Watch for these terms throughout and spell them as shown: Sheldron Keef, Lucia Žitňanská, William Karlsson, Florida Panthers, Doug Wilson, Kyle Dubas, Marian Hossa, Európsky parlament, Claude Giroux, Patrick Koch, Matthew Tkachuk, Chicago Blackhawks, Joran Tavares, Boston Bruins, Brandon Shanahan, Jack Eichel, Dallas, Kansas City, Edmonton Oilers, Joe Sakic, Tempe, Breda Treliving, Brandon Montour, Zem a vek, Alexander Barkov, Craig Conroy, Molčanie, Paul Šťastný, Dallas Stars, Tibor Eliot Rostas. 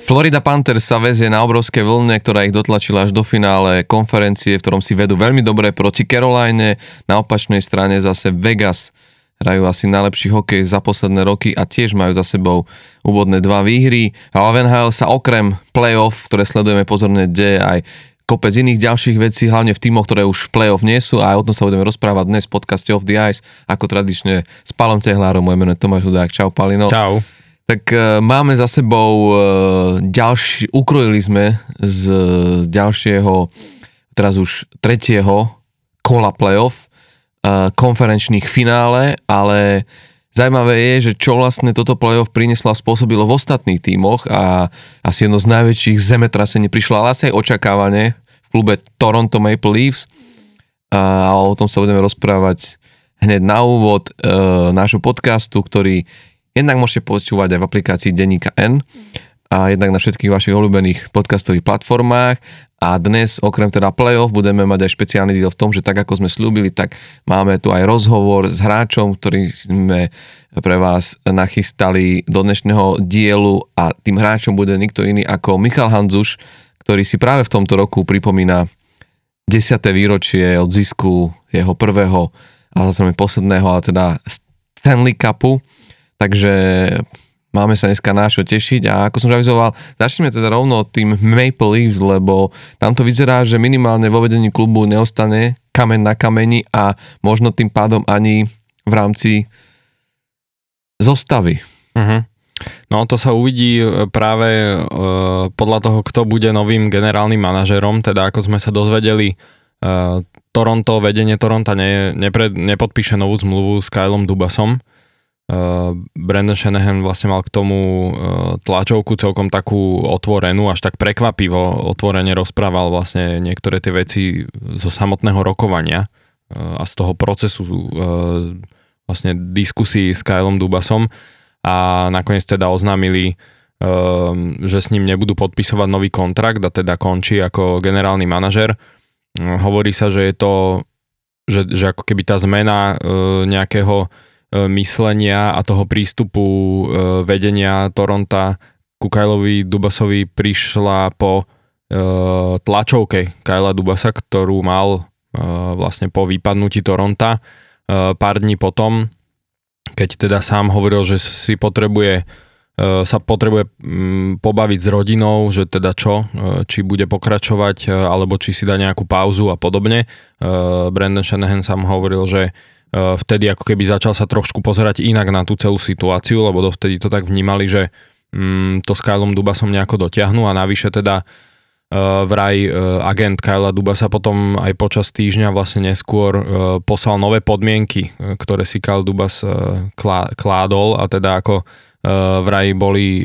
Florida Panthers sa vezie na obrovské vlne, ktorá ich dotlačila až do finále konferencie, v ktorom si vedú veľmi dobre proti Caroline. Na opačnej strane zase Vegas. Hrajú asi najlepší hokej za posledné roky a tiež majú za sebou úvodné dva výhry. A v NHL sa okrem play-off, ktoré sledujeme pozorne, deje aj kopec iných ďalších vecí, hlavne v tímoch, ktoré už v play-off nie sú. A o tom sa budeme rozprávať dnes v podcaste Off the Ice, ako tradične s Palom Tehlárom. Moje meno je Tomáš Hudák. Čau, Palino. Čau. Tak máme za sebou ďalší, ukrojili sme z ďalšieho, teraz už tretieho kola playoff, konferenčných finále, ale zaujímavé je, že čo vlastne toto playoff prinieslo a spôsobilo v ostatných tímoch a asi jedno z najväčších zemetrasení prišlo, ale asi aj očakávanie v klube Toronto Maple Leafs a o tom sa budeme rozprávať hneď na úvod nášho podcastu, ktorý jednak môžete počúvať aj v aplikácii Denníka N a jednak na všetkých vašich obľúbených podcastových platformách. A dnes, okrem teda playoff, budeme mať aj špeciálny diel v tom, že tak ako sme slúbili, tak máme tu aj rozhovor s hráčom, ktorý sme pre vás nachystali do dnešného dielu a tým hráčom bude nikto iný ako Michal Handzuš, ktorý si práve v tomto roku pripomína 10. výročie od zisku jeho prvého a zase posledného, ale teda Stanley Cupu. Takže máme sa dneska na čo tešiť a ako som avizoval, začneme teda rovno tým Maple Leafs, lebo tam to vyzerá, že minimálne vo vedení klubu neostane kameň na kameni a možno tým pádom ani v rámci zostavy. Uh-huh. No to sa uvidí práve podľa toho, kto bude novým generálnym manažerom, teda ako sme sa dozvedeli, Toronto, vedenie Toronto nepodpíše novú zmluvu s Kylom Dubasom. Brandon Shanahan vlastne mal k tomu tlačovku celkom takú otvorenú, až tak prekvapivo otvorene rozprával vlastne niektoré tie veci zo samotného rokovania a z toho procesu vlastne diskusí s Kylom Dubasom a nakoniec teda oznámili, že s ním nebudú podpisovať nový kontrakt a teda končí ako generálny manažer. Hovorí sa, že je to, že ako keby tá zmena nejakého myslenia a toho prístupu vedenia Toronta ku Kylovi Dubasovi prišla po tlačovke Kyla Dubasa, ktorú mal vlastne po vypadnutí Toronta pár dní potom, keď teda sám hovoril, že si potrebuje pobaviť s rodinou, že teda čo, či bude pokračovať alebo či si dá nejakú pauzu a podobne. Brandon Shanahan sám hovoril, že vtedy ako keby začal sa trošku pozerať inak na tú celú situáciu, lebo dovtedy to tak vnímali, že to s Kylom Dubasom nejako dotiahnu a navyše teda vraj agent Kyla Dubasa potom aj počas týždňa vlastne neskôr poslal nové podmienky, ktoré si Kyle Dubas kládol a teda ako vraj boli,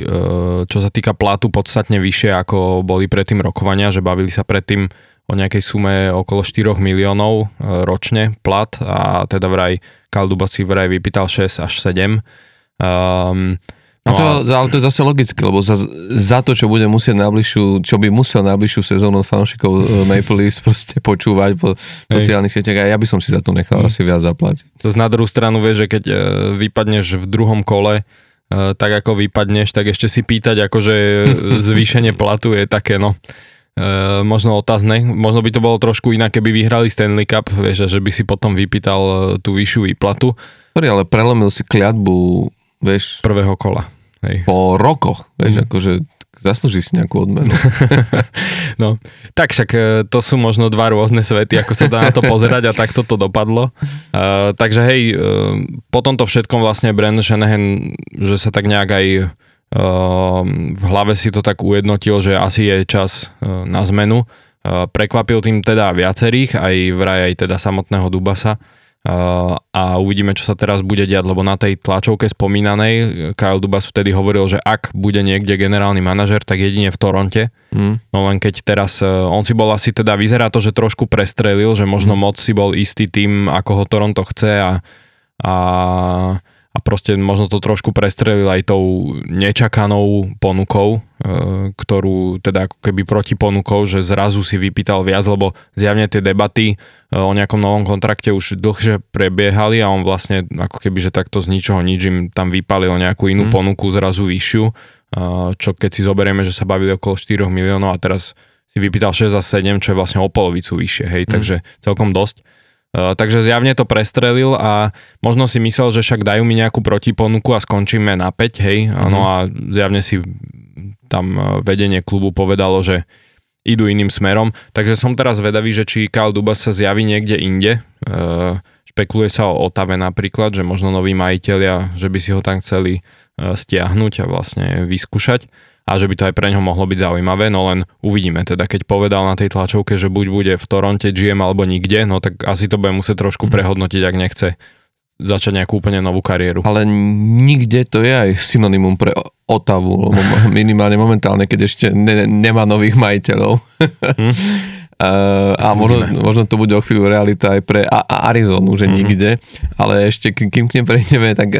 čo sa týka platu, podstatne vyššie ako boli predtým rokovania, že bavili sa predtým o nejakej sume okolo 4 miliónov ročne plat a teda vraj Kyle Dubas si vraj vypýtal 6 až 7. No ale to je zase logické, lebo za to, čo bude musieť najbližšiu sezónu fanúšikov Maple Leafs proste počúvať po sociálnych sieťach a ja by som si za to nechal asi viac zaplatiť. Na druhú stranu vieš, že keď vypadneš v druhom kole, tak ako vypadneš, tak ešte si pýtať, akože zvýšenie platu je také, no. Možno otázne, možno by to bolo trošku inak, keby vyhrali Stanley Cup, vieš, že by si potom vypýtal tú vyššiu výplatu. Ale prelomil si kliatbu, vieš, prvého kola. Hej. Po rokoch, vieš, akože zaslúži si nejakú odmenu. No, tak však to sú možno dva rôzne svety, ako sa dá na to pozerať a takto to dopadlo. Takže hej, po tomto všetkom vlastne Brandon Shanahan, že sa tak nejak aj v hlave si to tak ujednotil, že asi je čas na zmenu. Prekvapil tým teda viacerých, aj vraj aj teda samotného Dubasa a uvidíme, čo sa teraz bude diať, lebo na tej tlačovke spomínanej Kyle Dubas vtedy hovoril, že ak bude niekde generálny manažer, tak jedine v Toronte. No len keď teraz, on si bol asi teda, vyzerá to, že trošku prestrelil, že možno moc si bol istý tým, ako ho Toronto chce a a proste možno to trošku prestrelil aj tou nečakanou ponukou, ktorú teda ako keby protiponukou, že zrazu si vypýtal viac, lebo zjavne tie debaty o nejakom novom kontrakte už dlhšie prebiehali a on vlastne ako keby, že takto z ničoho nič im tam vypálil nejakú inú ponuku zrazu vyššiu, čo keď si zoberieme, že sa bavili okolo 4 miliónov a teraz si vypýtal 6 a 7, čo je vlastne o polovicu vyššie, hej, takže celkom dosť. Takže zjavne to prestrelil a možno si myslel, že však dajú mi nejakú protiponuku a skončíme na 5, hej. Ano, a zjavne si tam vedenie klubu povedalo, že idú iným smerom. Takže som teraz vedavý, že či Kyle Dubas sa zjaví niekde inde. Špekuluje sa o Otave napríklad, že možno noví majitelia, že by si ho tam chceli stiahnuť a vlastne vyskúšať. A že by to aj pre ňoho mohlo byť zaujímavé, no len uvidíme. Teda keď povedal na tej tlačovke, že buď bude v Toronte GM alebo nikde, no tak asi to bude musieť trošku prehodnotiť, ak nechce začať nejakú úplne novú kariéru. Ale nikde to je aj synonymum pre Ottawu, lebo minimálne momentálne, keď ešte nemá nových majiteľov. A možno to bude o chvíľu realita aj pre Arizonu, že nikde, ale ešte kým k nej prejdeme, tak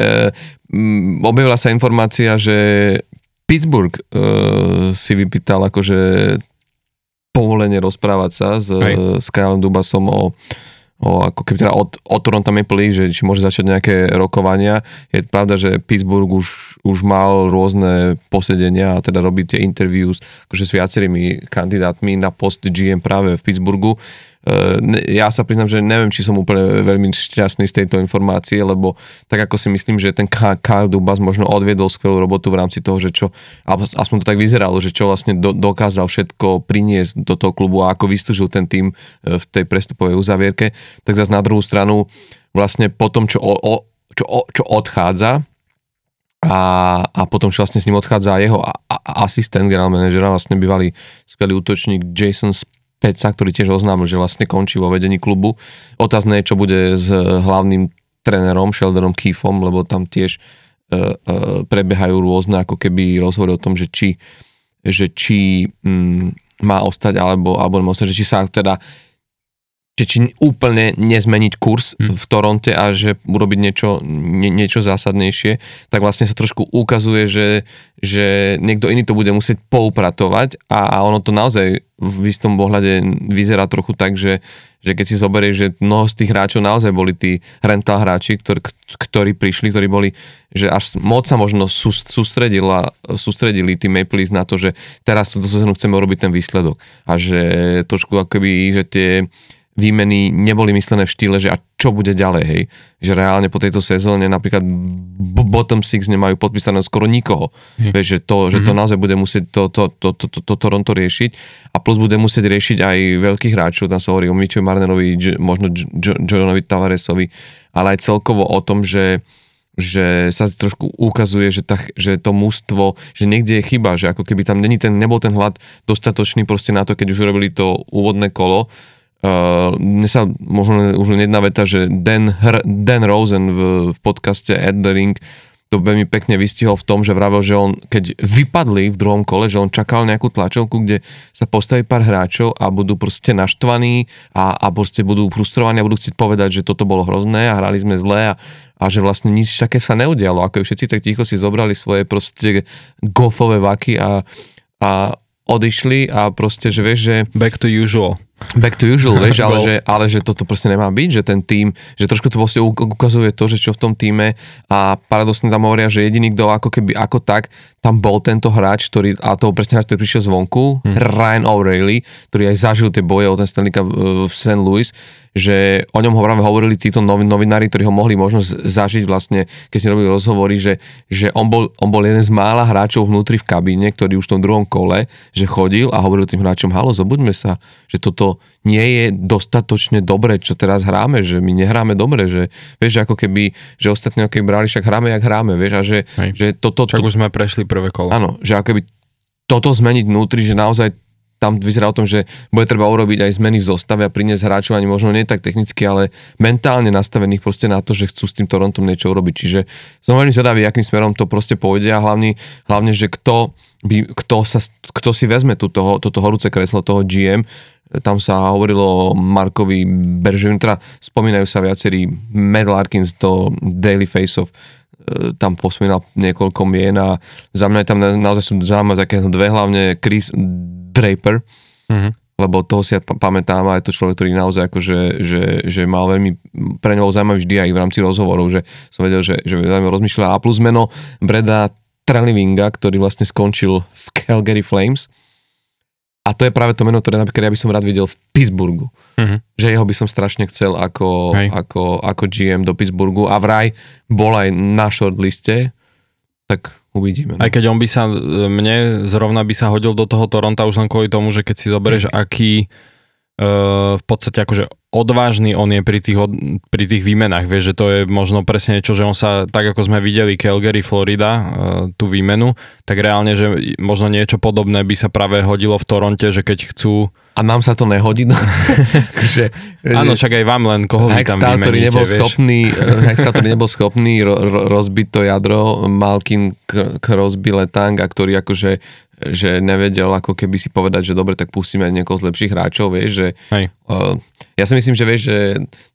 objavila sa informácia, že Pittsburgh si vypýtal akože povolenie rozprávať sa s Kylom Dubasom o ako keby teda o Toronto Maple Leafs, že či môže začať nejaké rokovania. Je pravda, že Pittsburgh už mal rôzne posedenia a teda robí tie interviews akože s viacerými kandidátmi na post GM práve v Pittsburghu. Ja sa priznám, že neviem, či som úplne veľmi šťastný z tejto informácie, lebo tak ako si myslím, že ten Kyle Dubas možno odviedol skvelú robotu v rámci toho, že čo, aspoň to tak vyzeralo, že čo vlastne dokázal všetko priniesť do toho klubu a ako vystúžil ten tým v tej prestupovej uzavierke, tak zase na druhú stranu vlastne po tom, čo odchádza a potom, čo vlastne s ním odchádza jeho asistent generál manažera, vlastne bývalý skvelý útočník Jason Peca, ktorý tiež oznámil, že vlastne končí vo vedení klubu. Otázne je, čo bude s hlavným trénerom, Sheldronom Keefom, lebo tam tiež prebiehajú rôzne ako keby rozhovory o tom, že či má ostať alebo nemá ostať, že či sa teda či úplne nezmeniť kurz v Toronte a že urobiť niečo zásadnejšie, tak vlastne sa trošku ukazuje, že niekto iný to bude musieť poupratovať a ono to naozaj v istom pohľade vyzerá trochu tak, že keď si zoberieš, že mnoho z tých hráčov naozaj boli tí rental hráči, ktorí prišli, ktorí boli, že až moc sa možno sústredili tí Maple Leafs na to, že teraz túto sezónu chceme urobiť ten výsledok a že trošku akoby, že tie výmeny neboli myslené v štýle, že a čo bude ďalej, hej. Že reálne po tejto sezóne napríklad bottom six nemajú podpísaného skoro nikoho. Vieš, že to naozaj bude musieť to Toronto riešiť a plus bude musieť riešiť aj veľkých hráčov, tam sa hovorí o Mitchovi Marnerovi, možno Joranovi Tavaresovi, ale aj celkovo o tom, že sa trošku ukazuje, že to mužstvo, že niekde je chyba, že ako keby tam nebol ten hlad dostatočný proste na to, keď už robili to úvodné kolo. Mne sa možno už len jedna veta, že Dan Rosen v podcaste At The Ring to veľmi pekne vystihol v tom, že vravel, že on, keď vypadli v druhom kole, že on čakal nejakú tlačovku, kde sa postaví pár hráčov a budú proste naštvaní a proste budú frustrovaní a budú chcieť povedať, že toto bolo hrozné a hrali sme zle a že vlastne nič také sa neudialo. Ako všetci tak ticho si zobrali svoje proste golfové vaky a odišli a proste, že vieš, že... Back to usual, vieš, ale že toto proste nemá byť, že ten tým, že trošku to proste ukazuje to, že čo v tom týme a paradoxne tam hovoria, že jediný, kto ako keby, ako tak, tam bol tento hráč, ktorý, a to presne hráč, ktorý prišiel zvonku, Ryan O'Reilly, ktorý aj zažil tie boje o ten Stanley Cup v St. Louis, že o ňom hovorili títo novinári, ktorí ho mohli možno zažiť vlastne, keď si robili rozhovory, že on bol jeden z mála hráčov vnútri v kabíne, ktorý už v tom druhom kole, že chodil a hovoril tým hráčom, halo, zobuďme sa, že toto nie je dostatočne dobre, čo teraz hráme, že my nehráme dobre, že vieš, ako keby, že ostatní ako keby brali, však hráme, jak hráme, vieš, a že toto... Však už sme prešli prvé kolo. Áno, že ako keby toto zmeniť vnútri, že naozaj tam vyzerá o tom, že bude treba urobiť aj zmeny v zostave a priniesť hráčov ani možno nie tak technicky, ale mentálne nastavených proste na to, že chcú s tým Torontom niečo urobiť. Čiže som veľmi zvedavý, akým smerom to proste pôjde a hlavne že kto si vezme toto horúce kreslo toho GM. Tam sa hovorilo o Markovi Bergevinovi, teda spomínajú sa viacerí Matt Larkins do Daily Face-Off tam posmienal niekoľko mien a za mňa je tam naozaj sú zaujímavé také dve, hlavne Chris Draper, lebo toho si ja pamätám a je to človek, ktorý naozaj akože, že mal veľmi pre ňou zaujímavý vždy aj v rámci rozhovorov, že som vedel, že rozmýšľa a plus meno Breda Trelivinga, ktorý vlastne skončil v Calgary Flames. A to je práve to meno, ktoré napríklad ja by som rád videl v Pittsburghu. Že jeho by som strašne chcel ako GM do Pittsburghu. A vraj bol aj na shortliste, tak uvidíme. No. Aj keď on by sa, mne zrovna by sa hodil do toho Toronta už len kvôli tomu, že keď si zoberieš, aký v podstate akože odvážny on je pri tých výmenách, vieš, že to je možno presne niečo, že on sa, tak ako sme videli Calgary, Florida, tú výmenu, tak reálne, že možno niečo podobné by sa práve hodilo v Toronte, že keď chcú... A nám sa to nehodí? Áno, však aj vám len, koho vy tam vymeníte, vieš. Hextál, ktorý nebol schopný rozbiť to jadro, Malkin, Crosby, Letang, a ktorý akože že nevedel ako keby si povedať, že dobre, tak pustíme niekoho z lepších hráčov, vieš, že ja si myslím, že vieš, že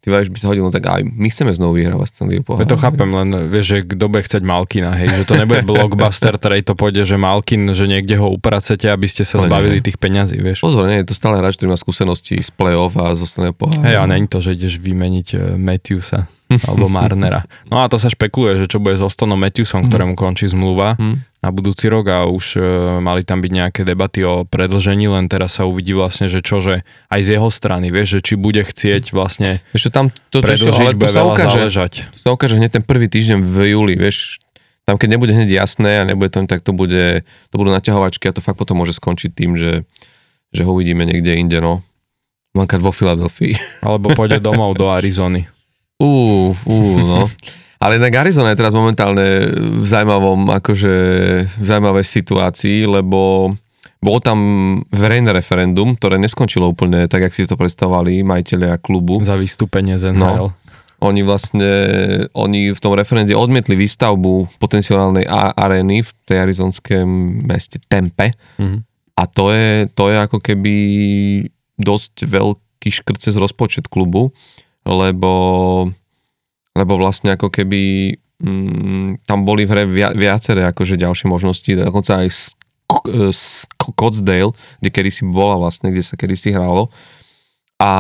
ty by sa hodil, no tak aj my chceme znovu vyhrávať Stanley Cup. Ja to chápem, len vieš, že kto bude chceť Malkina, hej, že to nebude blockbuster, teda to pôjde, že Malkin, že niekde ho upracete, aby ste sa zbavili tých peňazí, vieš. Pozor, nie, je to stále hráč, ktorý má skúsenosti z play-off a zo Stanley Cup. Hej, a nie je to, že ideš vymeniť Matthewsa alebo Marnera. No a to sa špekuluje, že čo bude s Ostonom Matthewsom, ktorému končí zmluva na budúci rok a už mali tam byť nejaké debaty o predĺžení, len teraz sa uvidí vlastne, že čože aj z jeho strany, vieš, že či bude chcieť vlastne predĺžiť, bude veľa záležať. To sa ukáže hneď ten prvý týždeň v júli, vieš, tam keď nebude hneď jasné a nebude to, tak to budú naťahovačky a to fakt potom môže skončiť tým, že ho uvidíme niekde inde, no. Mankať vo Filadelfii. Alebo pôjde domov do Arizony. No. Ale na Arizona je teraz momentálne v zaujímavej situácii, lebo bolo tam verejné referendum, ktoré neskončilo úplne tak, jak si to predstavovali majitelia klubu. Za vystúpenie z NHL. No, oni v tom referende odmietli výstavbu potenciálnej arény v tej arizonskom meste Tempe. A to je ako keby dosť veľký škrt cez rozpočet klubu, lebo vlastne ako keby tam boli v hre viaceré akože ďalšie možnosti, dokonca aj Scottsdale, kde kedysi bola vlastne, kde sa kedysi hrálo a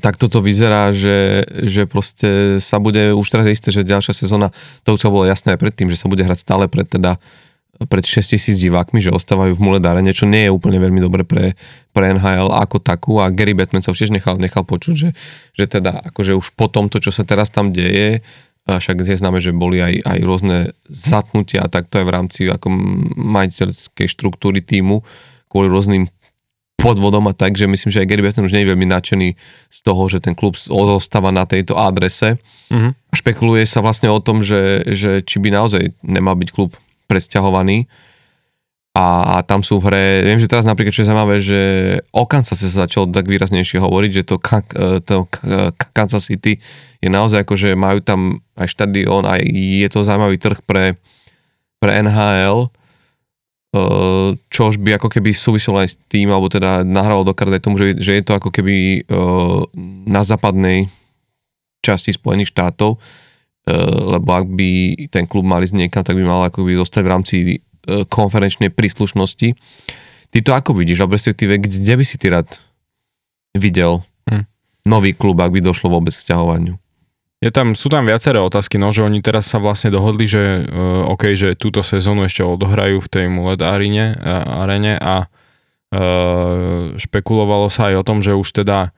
tak toto vyzerá, že proste sa bude už teraz isté, že ďalšia sezóna, to už sa bolo jasné aj predtým, že sa bude hrať stále pred 6000 divákmi, že ostávajú v Muledarene, čo nie je úplne veľmi dobre pre NHL ako takú a Gary Bettman sa už nechal počuť, že teda akože už po tomto, čo sa teraz tam deje, a však je známe, že boli aj rôzne zatnutia a takto aj v rámci ako majiteľskej štruktúry týmu kvôli rôznym podvodom a tak, že myslím, že aj Gary Bettman už nie je veľmi nadšený z toho, že ten klub zostáva na tejto adrese. Špekuluje sa vlastne o tom, že či by naozaj nemal byť klub presťahovaný a tam sú v hre, viem, že teraz napríklad, čo je zaujímavé, že o Kansas sa začalo tak výraznejšie hovoriť, že to Kansas City je naozaj ako, že majú tam aj štadión, aj je to zaujímavý trh pre NHL, čož by ako keby súviselo aj s tým, alebo teda nahralo do kart aj tomu, že je to ako keby na západnej časti Spojených štátov, lebo ak by ten klub mal ísť niekam, tak by mal akoby zostať v rámci konferenčnej príslušnosti. Ty to ako vidíš? A respektíve, kde by si ty rád videl nový klub, ak by došlo vôbec k sťahovaniu? Sú tam viaceré otázky, no, že oni teraz sa vlastne dohodli, že OK, že túto sezónu ešte odohrajú v tej Mulet arene a špekulovalo sa aj o tom, že už teda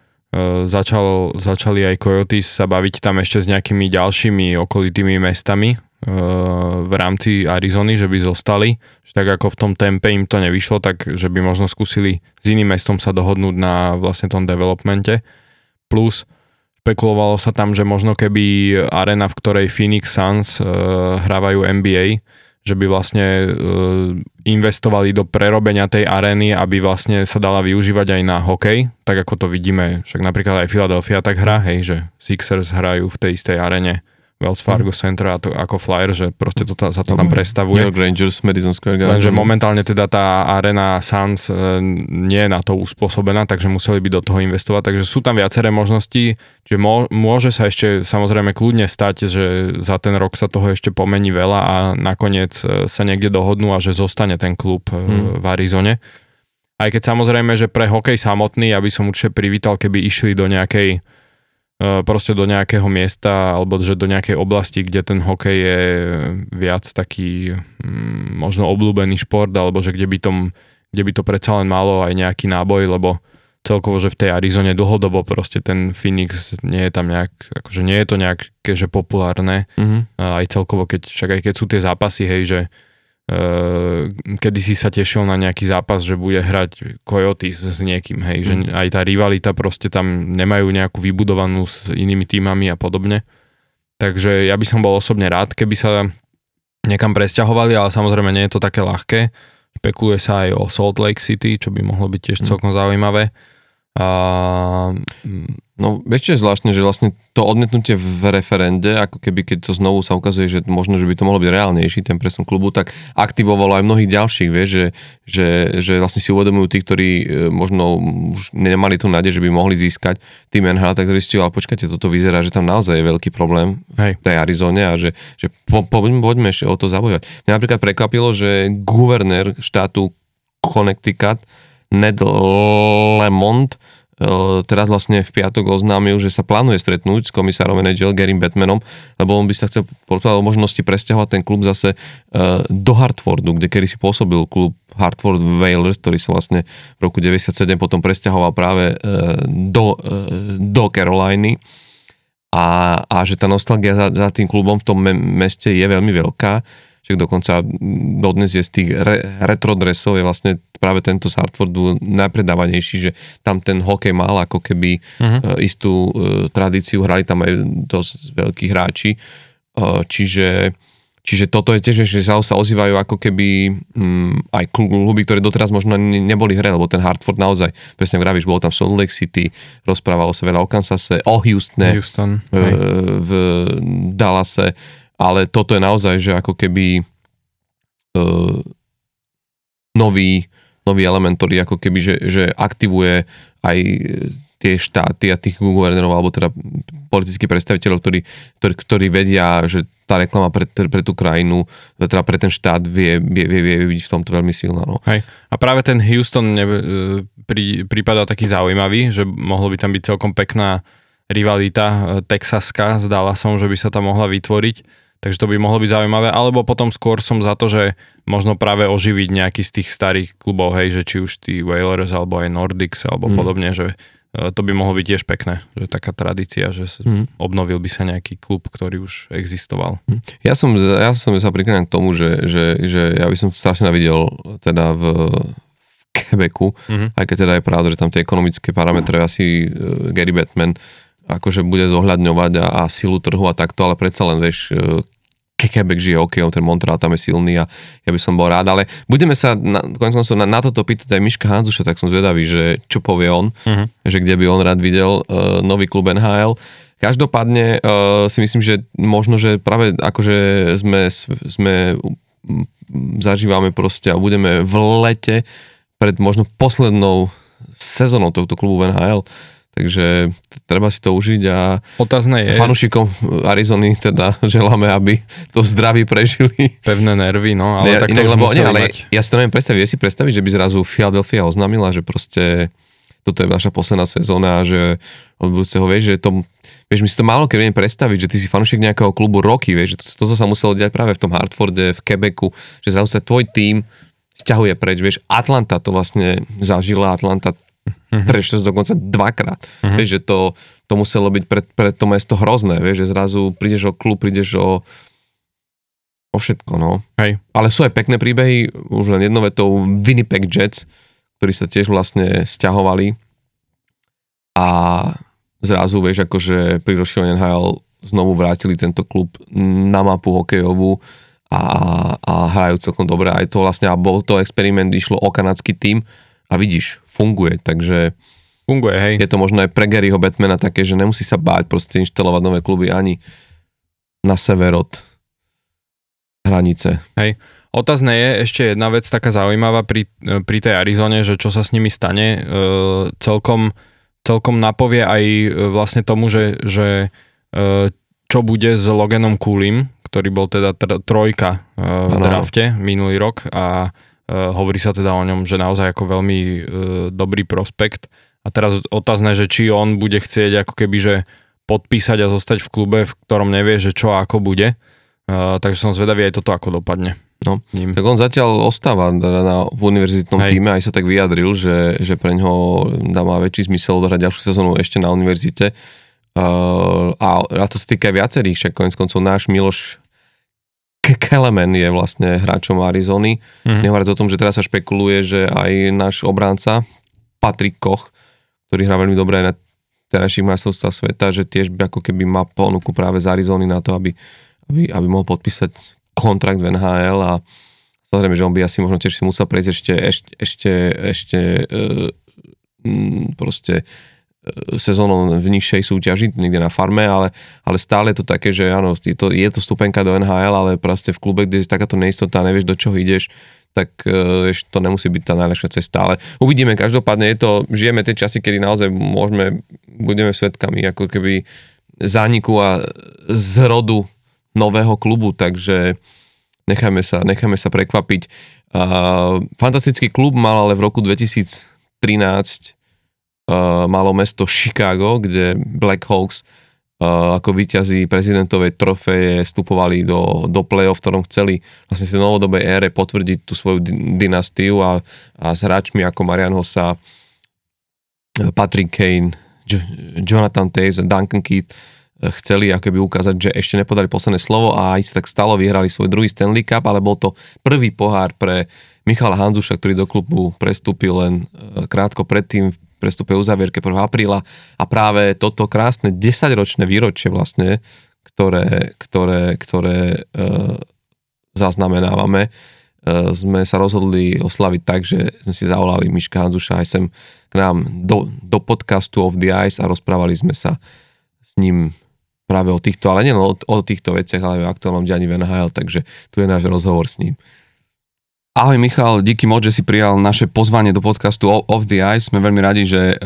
začali aj Coyotes sa baviť tam ešte s nejakými ďalšími okolitými mestami v rámci Arizony, že by zostali, že tak ako v tom tempe im to nevyšlo, tak že by možno skúsili s iným mestom sa dohodnúť na vlastne tom developmente. Plus špekulovalo sa tam, že možno keby arena, v ktorej Phoenix Suns hrávajú NBA, že by vlastne investovali do prerobenia tej arény, aby vlastne sa dala využívať aj na hokej, tak ako to vidíme, však napríklad aj Philadelphia tak hrá, hej, že Sixers hrajú v tej istej arene v Wells Fargo Centra ako Flyer, že proste to sa to tam prestavuje. New York Rangers, Madison Square Garden. Lenže momentálne teda tá arena Suns nie je na to uspôsobená, takže museli by do toho investovať. Takže sú tam viaceré možnosti, že môže sa ešte samozrejme kľudne stať, že za ten rok sa toho ešte pomení veľa a nakoniec sa niekde dohodnú a že zostane ten klub v Arizone. Aj keď samozrejme, že pre hokej samotný, ja by som určite privítal, keby išli do nejakej proste do nejakého miesta alebo že do nejakej oblasti, kde ten hokej je viac taký možno obľúbený šport alebo že kde by to predsa len malo aj nejaký náboj, lebo celkovo, že v tej Arizone dlhodobo proste ten Phoenix nie je tam nejak, akože nie je to nejaké, že populárne. Aj celkovo, však aj keď sú tie zápasy, hej, že kedy si sa tešil na nejaký zápas, že bude hrať Coyotes s niekým, hej, že aj tá rivalita proste tam nemajú nejakú vybudovanú s inými tímami a podobne. Takže ja by som bol osobne rád, keby sa niekam presťahovali, ale samozrejme nie je to také ľahké. Špekuluje sa aj o Salt Lake City, čo by mohlo byť tiež celkom zaujímavé. No väčšie je zvláštne, že vlastne to odmietnutie v referende, ako keby keď to znovu sa ukazuje, že možno, že by to mohlo byť reálnejší ten presun klubu, tak aktivovalo aj mnohých ďalších, vieš, že vlastne si uvedomujú tí, ktorí možno už nemali tú nádej, že by mohli získať tí Manhattan, ktorí si ale počkajte, toto vyzerá, že tam naozaj je veľký problém v tej Arizone a že poďme ešte o to zabojovať. Mňa napríklad prekvapilo, že guvernér štátu Connecticut Ned Lamont teraz vlastne v piatok oznámil, že sa plánuje stretnúť s komisárom NHL Garym Bettmanom, lebo on by sa chcel podľa možnosti presťahovať ten klub zase do Hartfordu, kde kedysi pôsobil klub Hartford Whalers, ktorý sa vlastne v roku 97 potom presťahoval práve do Caroliny a že tá nostalgia za tým klubom v tom meste je veľmi veľká. Však dokonca dodnes je z tých retrodresov je vlastne práve tento z Hartfordu najpredávanejší, že tam ten hokej mal ako keby istú tradíciu, hrali tam aj dosť veľkí hráči, čiže toto je tiež, že sa ozývajú ako keby aj kluby, ktoré doteraz možno neboli hre, lebo ten Hartford naozaj, presne vravíš, bolo tam Salt Lake City, rozprávalo sa veľa o Kansase, o Houstone, v Dallase. Ale toto je naozaj, že ako keby nový element, ktorý ako keby, že aktivuje aj tie štáty a tých guvernérov, alebo teda politických predstaviteľov, ktorí vedia, že tá reklama pre tú krajinu, teda pre ten štát vie byť v tomto veľmi silná. No. Hej. A práve ten Houston prípada taký zaujímavý, že mohlo by tam byť celkom pekná rivalita texaska, zdala som, že by sa tam mohla vytvoriť. Takže to by mohlo byť zaujímavé, alebo potom skôr som za to, že možno práve oživiť nejaký z tých starých klubov, hej, že či už tí Whalers, alebo aj Nordiques, alebo podobne, že to by mohlo byť tiež pekné, že taká tradícia, že obnovil by sa nejaký klub, ktorý už existoval. Ja som sa prikláňam k tomu, že ja by som strašne videl teda v Quebecu, aj keď teda je pravda, že tam tie ekonomické parametre asi Gary Bettman akože bude zohľadňovať a silu trhu a takto, ale predsa len, vieš, Quebec žije hokejom, ten Montreal tam je silný a ja by som bol rád, ale budeme sa na toto pýtať aj Miška Handzuša, tak som zvedavý, že čo povie on, že kde by on rád videl nový klub NHL. Každopádne si myslím, že možno, že práve akože sme zažívame proste a budeme v lete pred možno poslednou sezónou tohto klubu NHL. Takže treba si to užiť a otázne je, fanúšikom Arizony teda želáme, aby to zdraví prežili. Pevné nervy, no, ale tak to už museli mať. Ja si to neviem predstaviť, vie si predstaviť, že by zrazu Philadelphia oznámila, že proste toto je naša posledná sezóna a že od budúceho, vieš, že to, vieš, my si to málo keď viem predstaviť, že ty si fanúšik nejakého klubu roky, vieš, že toto sa muselo diať práve v tom Hartforde, v Quebecu, že zrazu sa tvoj tím sťahuje preč, vieš, Atlanta to vlastne zažila, Atlanta prečo dokonca dvakrát. Vieš, že to muselo byť pre to mesto hrozné, vieš, že zrazu prídeš o klub, prídeš o všetko, no. Hej. Ale sú aj pekné príbehy, už len jednou vetou Winnipeg Jets, ktorí sa tiež vlastne sťahovali a zrazu, vieš, akože pri rozšírení NHL znovu vrátili tento klub na mapu hokejovú a hrajú celkom dobre. Aj to vlastne, a bol to experiment, išlo o kanadský tím a vidíš, funguje, takže funguje, hej. Je to možno aj pre Garyho Bettmana také, že nemusí sa báť proste inštalovať nové kluby ani na sever od hranice. Hej. Otázne je ešte jedna vec taká zaujímavá pri tej Arizone, že čo sa s nimi stane, celkom napovie aj vlastne tomu, že čo bude s Loganom Coolim, ktorý bol teda trojka v drafte minulý rok a hovorí sa teda o ňom, že naozaj ako veľmi dobrý prospekt. A teraz otázne, že či on bude chcieť ako keby, že podpísať a zostať v klube, v ktorom nevie, že čo a ako bude. Takže som zvedavý aj toto, ako dopadne. No, tak on zatiaľ ostáva v univerzitnom týme, aj sa tak vyjadril, že pre ňoho má väčší zmysel odohrať ďalšiu sezónu ešte na univerzite. A to sa týka viacerých, však konec koncov náš Miloš Kelemen je vlastne hráčom Arizony. Nehovoriac o tom, že teraz sa špekuluje, že aj náš obránca Patrick Koch, ktorý hrá veľmi dobre aj na terajších majstrovstvách sveta, že tiež by ako keby má ponuku práve z Arizony na to, aby mohol podpísať kontrakt v NHL a samozrejme, že on by asi možno tiež si musel prejsť ešte sezónou v nižšej súťaži, niekde na farme, ale stále je to také, že áno, je to stupenka do NHL, ale proste v klube, kde je takáto neistota, nevieš, do čoho ideš, tak vieš, to nemusí byť tá najlepšia cesta, ale uvidíme, každopádne žijeme tie časy, kedy naozaj budeme svedkami ako keby zániku a zrodu nového klubu, takže necháme sa prekvapiť. Fantastický klub mal ale v roku 2013 malo mesto Chicago, kde Blackhawks ako víťazi prezidentovej trofeje vstupovali do play-off, v ktorom chceli vlastne v novodobej ére potvrdiť tú svoju dynastiu a s hráčmi ako Marian Hossa, Patrick Kane, Jonathan Toews, Duncan Keith chceli akoby ukázať, že ešte nepodali posledné slovo a aj sa tak stalo, vyhrali svoj druhý Stanley Cup, ale bol to prvý pohár pre Michala Handzuša, ktorý do klubu prestúpil len krátko predtým v prestupe uzavierke 1. apríla a práve toto krásne 10-ročné výročie vlastne, ktoré zaznamenávame, sme sa rozhodli oslaviť tak, že sme si zavolali Miška Handzuša aj sem k nám do podcastu Off the Ice a rozprávali sme sa s ním práve o týchto, ale nie o týchto veciach, ale o aktuálnom dianí v NHL, takže tu je náš rozhovor s ním. Ahoj Michal, díky moc, že si prijal naše pozvanie do podcastu Off the Ice. Sme veľmi radi, že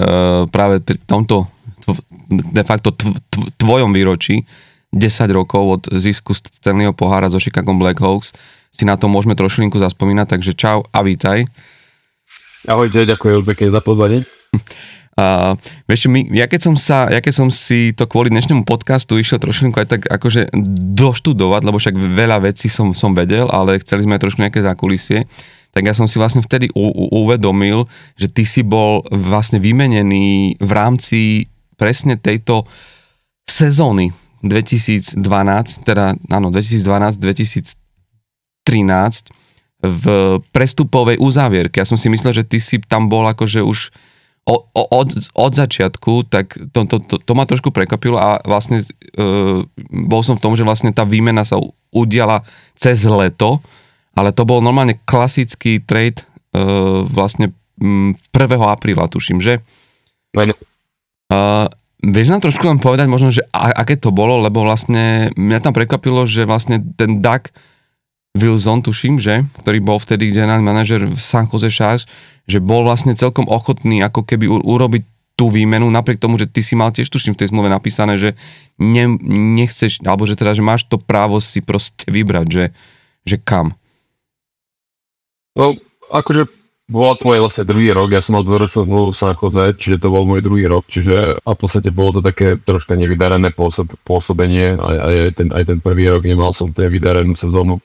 práve pri tomto de facto tvojom výročí 10 rokov od zisku Stanleyho pohára so Chicago Blackhawks si na to môžeme trošilinku zaspomínať, takže čau a vítaj. Ahojte, ďakujem pekne za pozvanie. Vieš čo, ja keď som si to kvôli dnešnému podcastu išiel trošilinku aj tak akože doštudovať, lebo však veľa vecí som vedel, ale chceli sme aj trošku nejaké zákulisie, tak ja som si vlastne vtedy uvedomil, že ty si bol vlastne vymenený v rámci presne tejto sezóny 2012, teda áno, 2012-2013 v prestupovej uzávierke. Ja som si myslel, že ty si tam bol akože už od začiatku, tak to ma trošku prekvapilo a vlastne bol som v tom, že vlastne tá výmena sa udiala cez leto, ale to bol normálne klasický trade vlastne 1. apríla, tuším, že? Vieš nám trošku len povedať možno, že aké to bolo, lebo vlastne mňa tam prekvapilo, že vlastne ten Doug Wilson, tuším, že? Ktorý bol vtedy generálny manažer v San Jose Sharks, že bol vlastne celkom ochotný ako keby urobiť tú výmenu, napriek tomu, že ty si mal tiež tuším v tej zmluve napísané, že nechceš, alebo že teda, že máš to právo si proste vybrať, že kam. No, akože bola to môj vlastne druhý rok, ja som mal dvoročnú zmluvu v San Jose, čiže to bol môj druhý rok, čiže a v podstate bolo to také troška nevydarené pôsobenie, aj ten prvý rok nemal som úplne vydarenú sezónu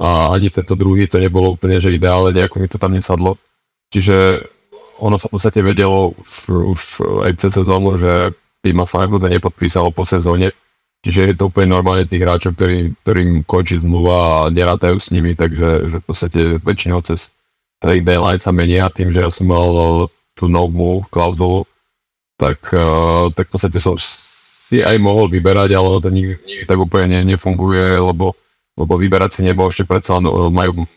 a ani tento druhý to nebolo úplne, že ideálne, nejako mi to tam nesadlo. Čiže ono sa v podstate vedelo už aj cez sezónu, že tým ma sa to nepodpísalo po sezóne. Čiže je to úplne normálne tých hráčov, ktorým končí zmluva a nerátajú s nimi, takže v podstate väčšinou cez trade deadline sa menia tým, že ja som mal tú novú klauzulu, tak v podstate som si aj mohol vyberať, ale to nikdy tak úplne nefunguje, lebo vyberať si nebo ešte predsa majú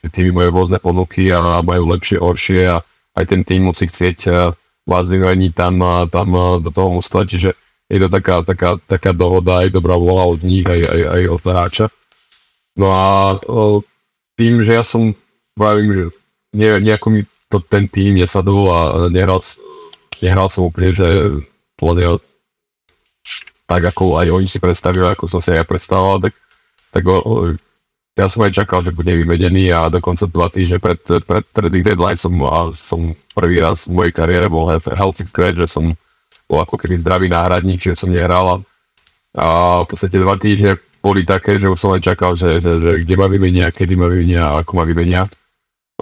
týmy majú rôzne ponuky a majú lepšie, horšie a aj ten tým musí chcieť vás vyveniť tam do toho mústva, čiže je to taká dohoda, aj dobrá vôľa od nich, aj od hráča. No a tým, že ja som, pravím, že nejako mi to ten tým nesadol a nehral som úplne, že podľa tak, ako aj oni si predstavili, ako som si aj predstavoval, tak ja som aj čakal, že bude vyvedený a dokonca 2 týždne pred deadline som prvý raz v mojej kariére bol healthy scratch, že som bol ako keby zdravý náhradník, že som nehral a v podstate 2 týždne boli také, že už som aj čakal, že kde ma vymenia, kedy ma vymenia, ako ma vymenia.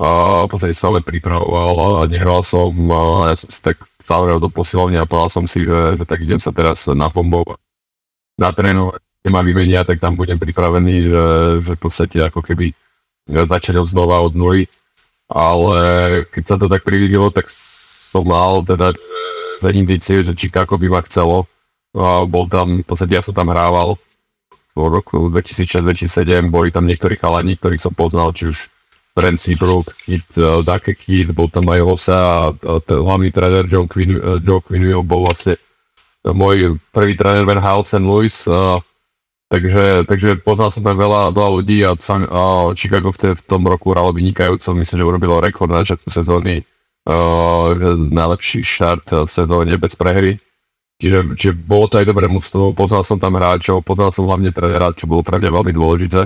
A v podstate sa ale pripravoval a nehral som a ja som si tak zavrel do posilovne a povedal som si, že tak idem sa teraz na bombov natrénovať. Ma vymenia, tak tam budem pripravený, že v podstate ako keby začal znova od nuly. Ale keď sa to tak prividilo, tak som mal teda za indície, že Chicago by ma chcelo. A bol tam, v podstate ja som tam hrával v roku 2006-2007, boli tam niektorí chalani, ktorých som poznal, či už Brent Seabrook, Dake Kid, bol tam aj Hossa a hlavný tréner Joe Quenneville bol vlastne môj prvý tréner Van St. Louis. Takže poznal som tam veľa ľudí a Chicago v tom roku hralo vynikajúco, myslím, že urobilo rekord na začiatku sezóny, že najlepší štart v sezóne bez prehry. Čiže bolo to aj dobré mužstvo, poznal som tam hráčov, poznal som hlavne trénera, čo bolo pre mňa veľmi dôležité,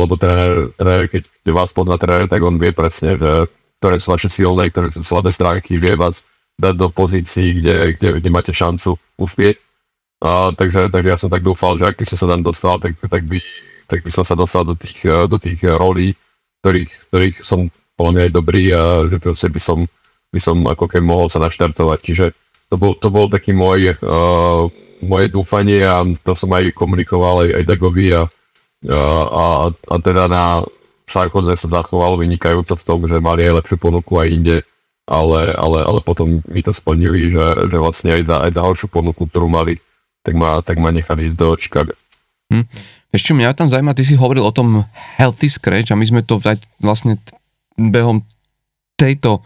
lebo tréner, keď vás pozná tréner, tak on vie presne, že ktoré sú vaše silné, ktoré sú slabé stránky, vie vás dať do pozícií, kde máte šancu uspieť. Takže ja som tak dúfal, že ak by som sa tam dostal, tak by som sa dostal do tých rolí, ktorých som podľa mňa aj dobrý a že proste by som ako keby mohol sa naštartovať. Čiže to bol taký moje dúfanie a to som aj komunikoval aj Dagovi a teda na Sarkoze sa zachovalo vynikajúco v tom, že mali aj lepšiu ponuku aj inde. Ale potom mi to splnili, že vlastne aj za horšiu ponuku, ktorú mali, tak ma nechali ísť do Chicaga. Ešte mňa tam zaujíma, ty si hovoril o tom healthy scratch a my sme to vlastne behom tejto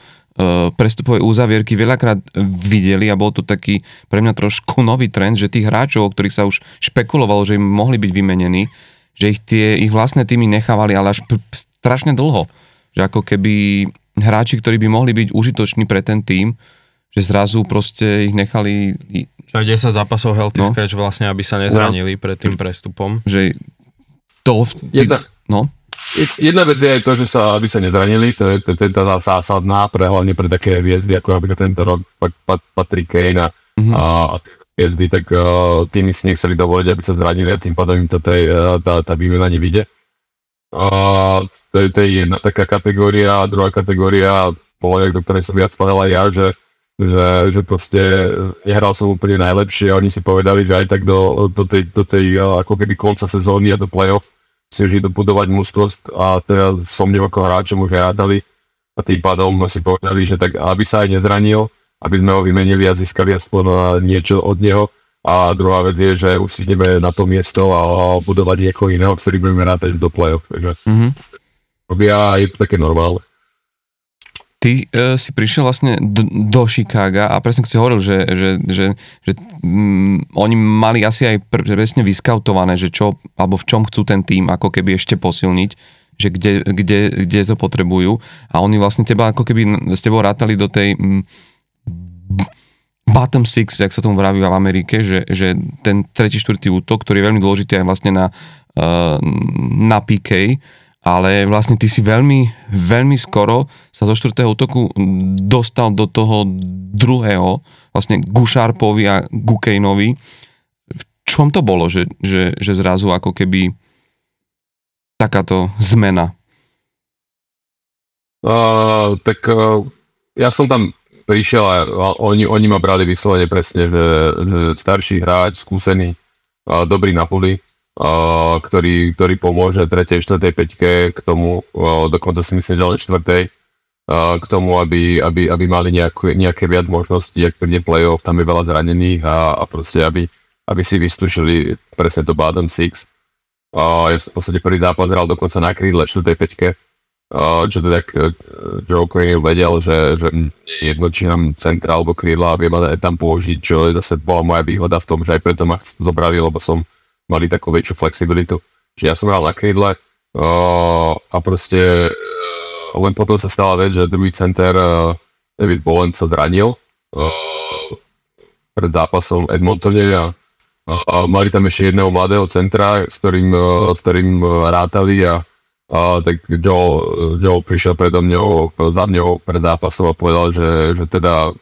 prestupovej úzavierky veľakrát videli a bol to taký pre mňa trošku nový trend, že tých hráčov, o ktorých sa už špekulovalo, že im mohli byť vymenení, že ich vlastné týmy nechávali ale až strašne dlho, že ako keby hráči, ktorí by mohli byť užitoční pre ten tým, že zrazu proste ich nechali... 10 zápasov healthy scratch vlastne, aby sa nezranili pred tým prestupom. Že to... Jedna vec je aj to, že aby sa nezranili, to je tá zásadná, hlavne pre také hviezdy, ako napríklad tento rok Patrick Kane a hviezdy, tak týmy si nechceli dovoliť, aby sa zranili a tým pádom im tá výmena nevyjde. To je jedna taká kategória, a druhá kategória, do ktorej som viac spadal aj ja, že proste nehral som úplne najlepšie a oni si povedali, že aj tak do tej ako keby konca sezóny a do playoff si už idú budovať mužstvo a teraz som mňa ako hráčom už rádali a tým pádom si povedali, že tak aby sa aj nezranil, aby sme ho vymenili a získali aspoň niečo od neho. A druhá vec je, že už si ideme na to miesto a budovať niekoho iného, ktorý budeme rátať do play-off. Takže je to také normálne. Ty si prišiel vlastne do Chicaga a presne si hovoril, že oni mali asi aj presne vyskautované, že čo, alebo v čom chcú ten tým ako keby ešte posilniť, že kde to potrebujú a oni vlastne teba ako keby s tebou rátali do tej... bottom six, jak sa tomu vraví v Amerike, že ten tretí, štvrtý útok, ktorý je veľmi dôležitý aj vlastne na PK, ale vlastne ty si veľmi, veľmi skoro sa zo štvrtého útoku dostal do toho druhého, vlastne ku Sharpovi a ku Kaneovi. V čom to bolo, že zrazu ako keby takáto zmena? Ja som tam prišiel a oni ma brali vyslovene presne, že starší hráč, skúsený, dobrý na poli, ktorý pomôže 3., 4., 5-ke k tomu, dokonca si myslím ďalej 4., k tomu, aby mali nejaké viac možností, ak príde playoff, tam je veľa zranených a proste, aby si vystúšili presne to bottom six. Ja som v podstate prvý zápas hral dokonca na krídle 4., 5-ke. čo teda Joe Quenneville vedel, že jedno či nám centra alebo krídla a viem aj tam položiť, čo zase bola moja výhoda v tom, že aj preto ma zobrali, lebo som mali takú väčšiu flexibilitu. Čiže ja som hral na krídle a proste len potom sa stala vec, že druhý center David Bowen sa zranil pred zápasom Edmontone a mali tam ešte jedného mladého centra, s ktorým rátali a tak Joe prišiel za mňou pred zápasom a povedal, že teda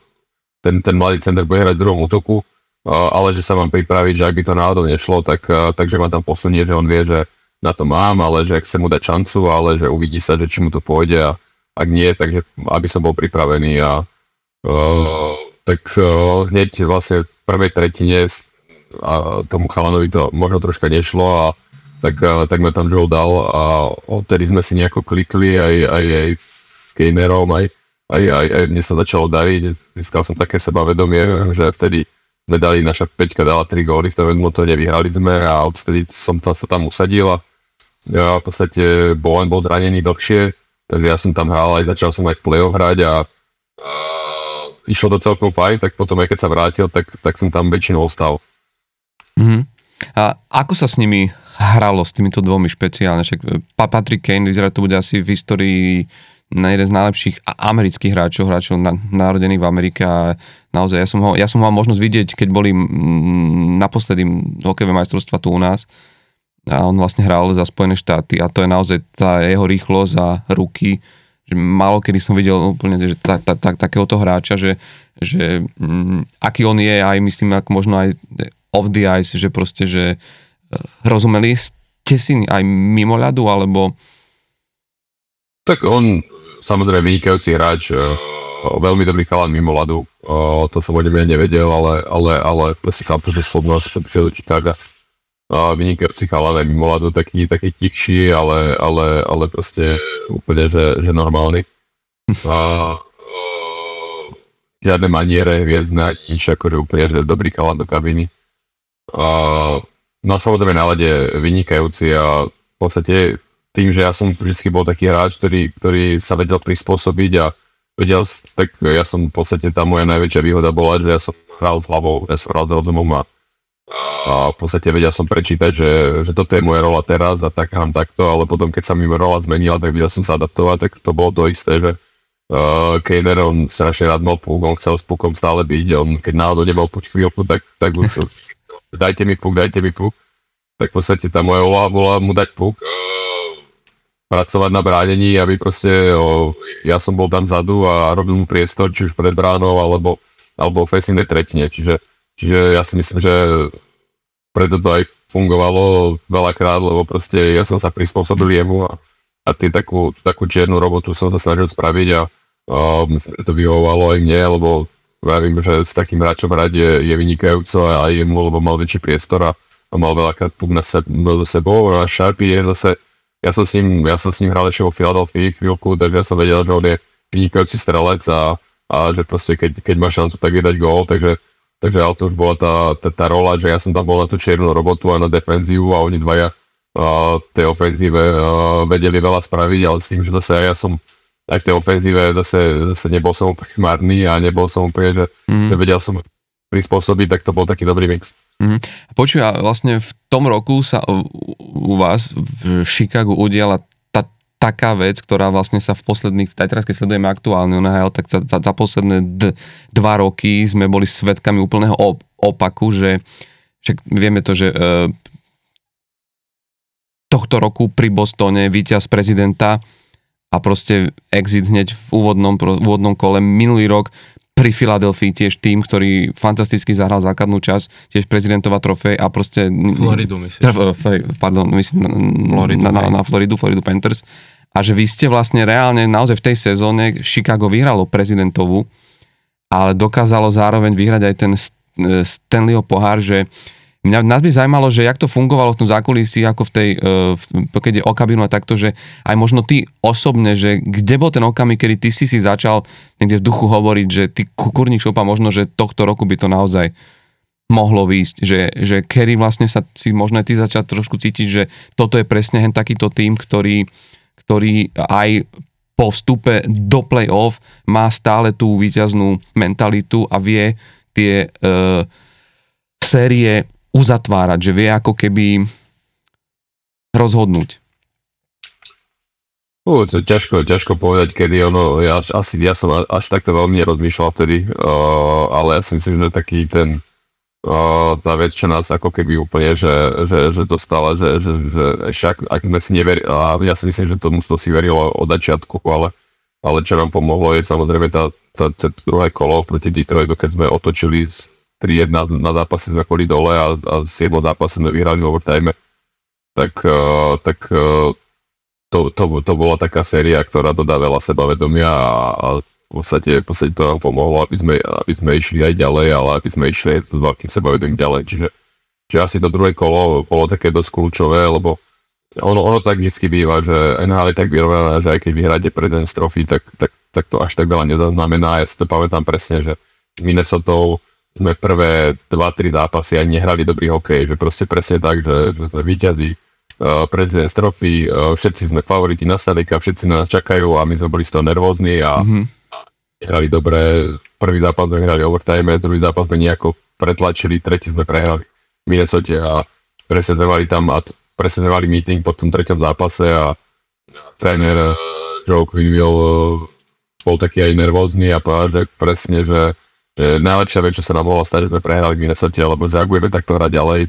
ten mladý center bude hrať v druhom útoku, ale že sa mám pripraviť, že ak by to náhodou nešlo, takže ma tam posunie, že on vie, že na to mám, ale že chcem mu dať šancu, ale že uvidí sa, že či mu to pôjde a ak nie, takže aby som bol pripravený a hneď vlastne v prvej tretine a tomu chalanovi to možno troška nešlo a tak ma tam Joe dal a odtedy sme si nejako klikli aj s gamerom, aj mne sa začalo dariť, získal som také sebavedomie, že vtedy sme dali, naša peťka dala 3 góly, v tom Edmontone vyhrali sme a odtedy sa tam usadil a ja v podstate Bowen bol zranený dlhšie, takže ja som tam hral, aj začal som aj v play-off hrať a išlo to celkom fajn, tak potom aj keď sa vrátil, tak som tam väčšinou ostal. Mm-hmm. A ako sa s nimi hralo, s týmito dvomi špeciálne? Patrick Kane vyzerá, to bude asi v histórii jeden z najlepších amerických hráčov narodených v Amerike. Naozaj, ja som ho mal možnosť vidieť, keď boli naposledy hokejové majstrovstvá tu u nás. A on vlastne hral za Spojené štáty a to je naozaj tá jeho rýchlosť a ruky. Málo kedy som videl úplne že takéhoto hráča, že aký on je, aj myslím, ak možno aj off the ice, že proste, že rozumeli ste si aj mimo ľadu, alebo... Tak on, samozrejme, vynikajúci hráč, veľmi dobrý chalan mimo ľadu, to som o nebe nevedel, ale si chápem, že slobnosť do Chicaga, vynikajúci chalan aj mimo ľadu, taký tichší, ale proste úplne, že normálny. Žiadne maniere, hviezdne, nič, akože úplne, že dobrý chalan do kabiny. No samozrejme na ľade vynikajúci a v podstate tým, že ja som vždycky bol taký hráč, ktorý sa vedel prispôsobiť a vedel, tak ja som v podstate, tá moja najväčšia výhoda bola, že ja som hral s hlavou, ja som hral s rozumom a v podstate vedel som prečítať, že toto je moja rola teraz a tak hám takto, ale potom keď sa mi rola zmenila, tak vedel som sa adaptovať, tak to bolo to isté, že Kejner, on strašne rád mal púk, on chcel s púkom stále byť, on keď náhodou nebol púk chvíľku, tak už dajte mi puk, tak v podstate tá moja úloha bola mu dať puk, pracovať na bránení, aby proste, ja som bol tam vzadu a robil mu priestor, či už pred bránou, alebo ofensívnej tretine, čiže ja si myslím, že preto to aj fungovalo veľakrát, lebo proste ja som sa prispôsobil jemu a takú čiernu robotu som sa snažil spraviť a myslím, že to vyhovovalo aj mne, lebo vravím, že s takým hráčom hrať je vynikajúco a aj jemu, lebo mal väčší priestor a mal veľakrát puk za sebou a Sharpie je zase, ja som s ním hral ešte vo Philadelphia chvíľku, takže ja som vedel, že on je vynikajúci strelec a že proste keď má šancu, tak je dať gól, takže ale to už bola tá rola, že ja som tam bol na tú čiernu robotu a na defenzívu a oni dvaja v tej ofenzíve vedeli veľa spraviť, ale s tým, že zase ja som aj v tej ofenzíve zase nebol som úplne marný a nebol som úplne, že nevedel som prispôsobiť, tak to bol taký dobrý mix. Počuj, a vlastne v tom roku sa u vás v Chicagu udiala taká vec, ktorá vlastne sa v posledných, aj teraz keď sledujeme aktuálne NHL, tak za posledné 2 roky sme boli svedkami úplného opaku, že však vieme to, že tohto roku pri Bostone víťaz prezidenta a proste exit hneď v úvodnom kole. Minulý rok pri Philadelphii tiež tým, ktorý fantasticky zahral základnú časť, tiež prezidentova trofej a proste... Floridu myslíš. Pardon, myslím na Floridu, Florida Panthers. A že vy ste vlastne reálne naozaj v tej sezóne Chicago vyhralo prezidentovú, ale dokázalo zároveň vyhrať aj ten Stanleyho pohár, že nás by zaujímalo, že jak to fungovalo v tom zákulisí, ako v tej, keď je o kabinu a takto, že aj možno ty osobne, že kde bol ten okamih, kedy ty si začal niekde v duchu hovoriť, že ty kurník šopa, možno, že tohto roku by to naozaj mohlo výjsť, že kedy vlastne sa si možno ty začal trošku cítiť, že toto je presne hen takýto tým, ktorý ktorý aj po vstupe do play-off má stále tú víťaznú mentalitu a vie tie série uzatvárať, že vie ako keby rozhodnúť. To ťažko povedať, kedy ono, ja som až takto veľmi nerozmýšľal vtedy, ale ja si myslím, že taký ten tá vec, čo nás ako keby úplne, že dostala, že však, ak sme si neverili, a ja si myslím, že tomu to si verilo od začiatku, ale čo nám pomohlo je samozrejme tá druhé kolo proti Detroitu, keď sme otočili z 3-1 na zápase sme boli dole a v 7 zápase sme vyhrali v overtime, tak to bola taká séria, ktorá dodávala sebavedomia a v podstate to nám pomohlo, aby sme išli aj ďalej, ale aby sme išli aj s veľkým sebavedomím ďalej. Čiže asi to druhé kolo bolo také dosť kľúčové, lebo ono tak vždycky býva, že NHL je tak vyrovnaná, že aj keď vyhráte jeden z trofí, tak to až tak veľa neznamená. Ja si to pamätám presne, že s Minnesotou sme prvé 2-3 zápasy ani nehrali dobrý hokej, že proste presne tak, že sme víťazí. Prezident trofí, všetci sme favoriti na Stanley Cup, všetci na nás čakajú a my sme boli z toho nervózni a hrali dobre. Prvý zápas sme hrali overtime, druhý zápas sme nejako pretlačili, tretí sme prehrali v Minnesote a presne sme mali tam a presne sme mali meeting po tom treťom zápase a tréner Joe Quenneville bol taký aj nervózny a povedal, že presne, že najlepšia vec, čo sa nám mohlo stať, že sme prehrali v Minnesote, lebo že ak budeme takto hrať ďalej,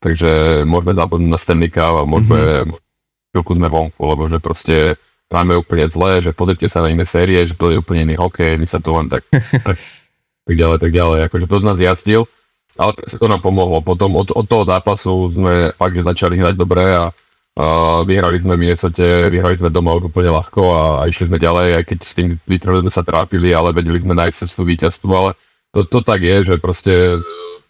takže môžeme zabudnúť na Stanley Cup a môžeme chvíľku sme vonku, lebo že proste máme úplne zlé, že podrite sa na iné série, že to je úplne iný hokej, my sa to len tak ďalej. Akože to z nás jazdil, ale sa to nám pomohlo. Potom od toho zápasu sme fakt, že začali hrať dobre a vyhrali sme v Minnesote, vyhrali sme doma úplne ľahko a išli sme ďalej, aj keď s tým vytrvali sme sa trápili, ale vedeli sme nájsť cestu víťazstvu, ale to tak je, že proste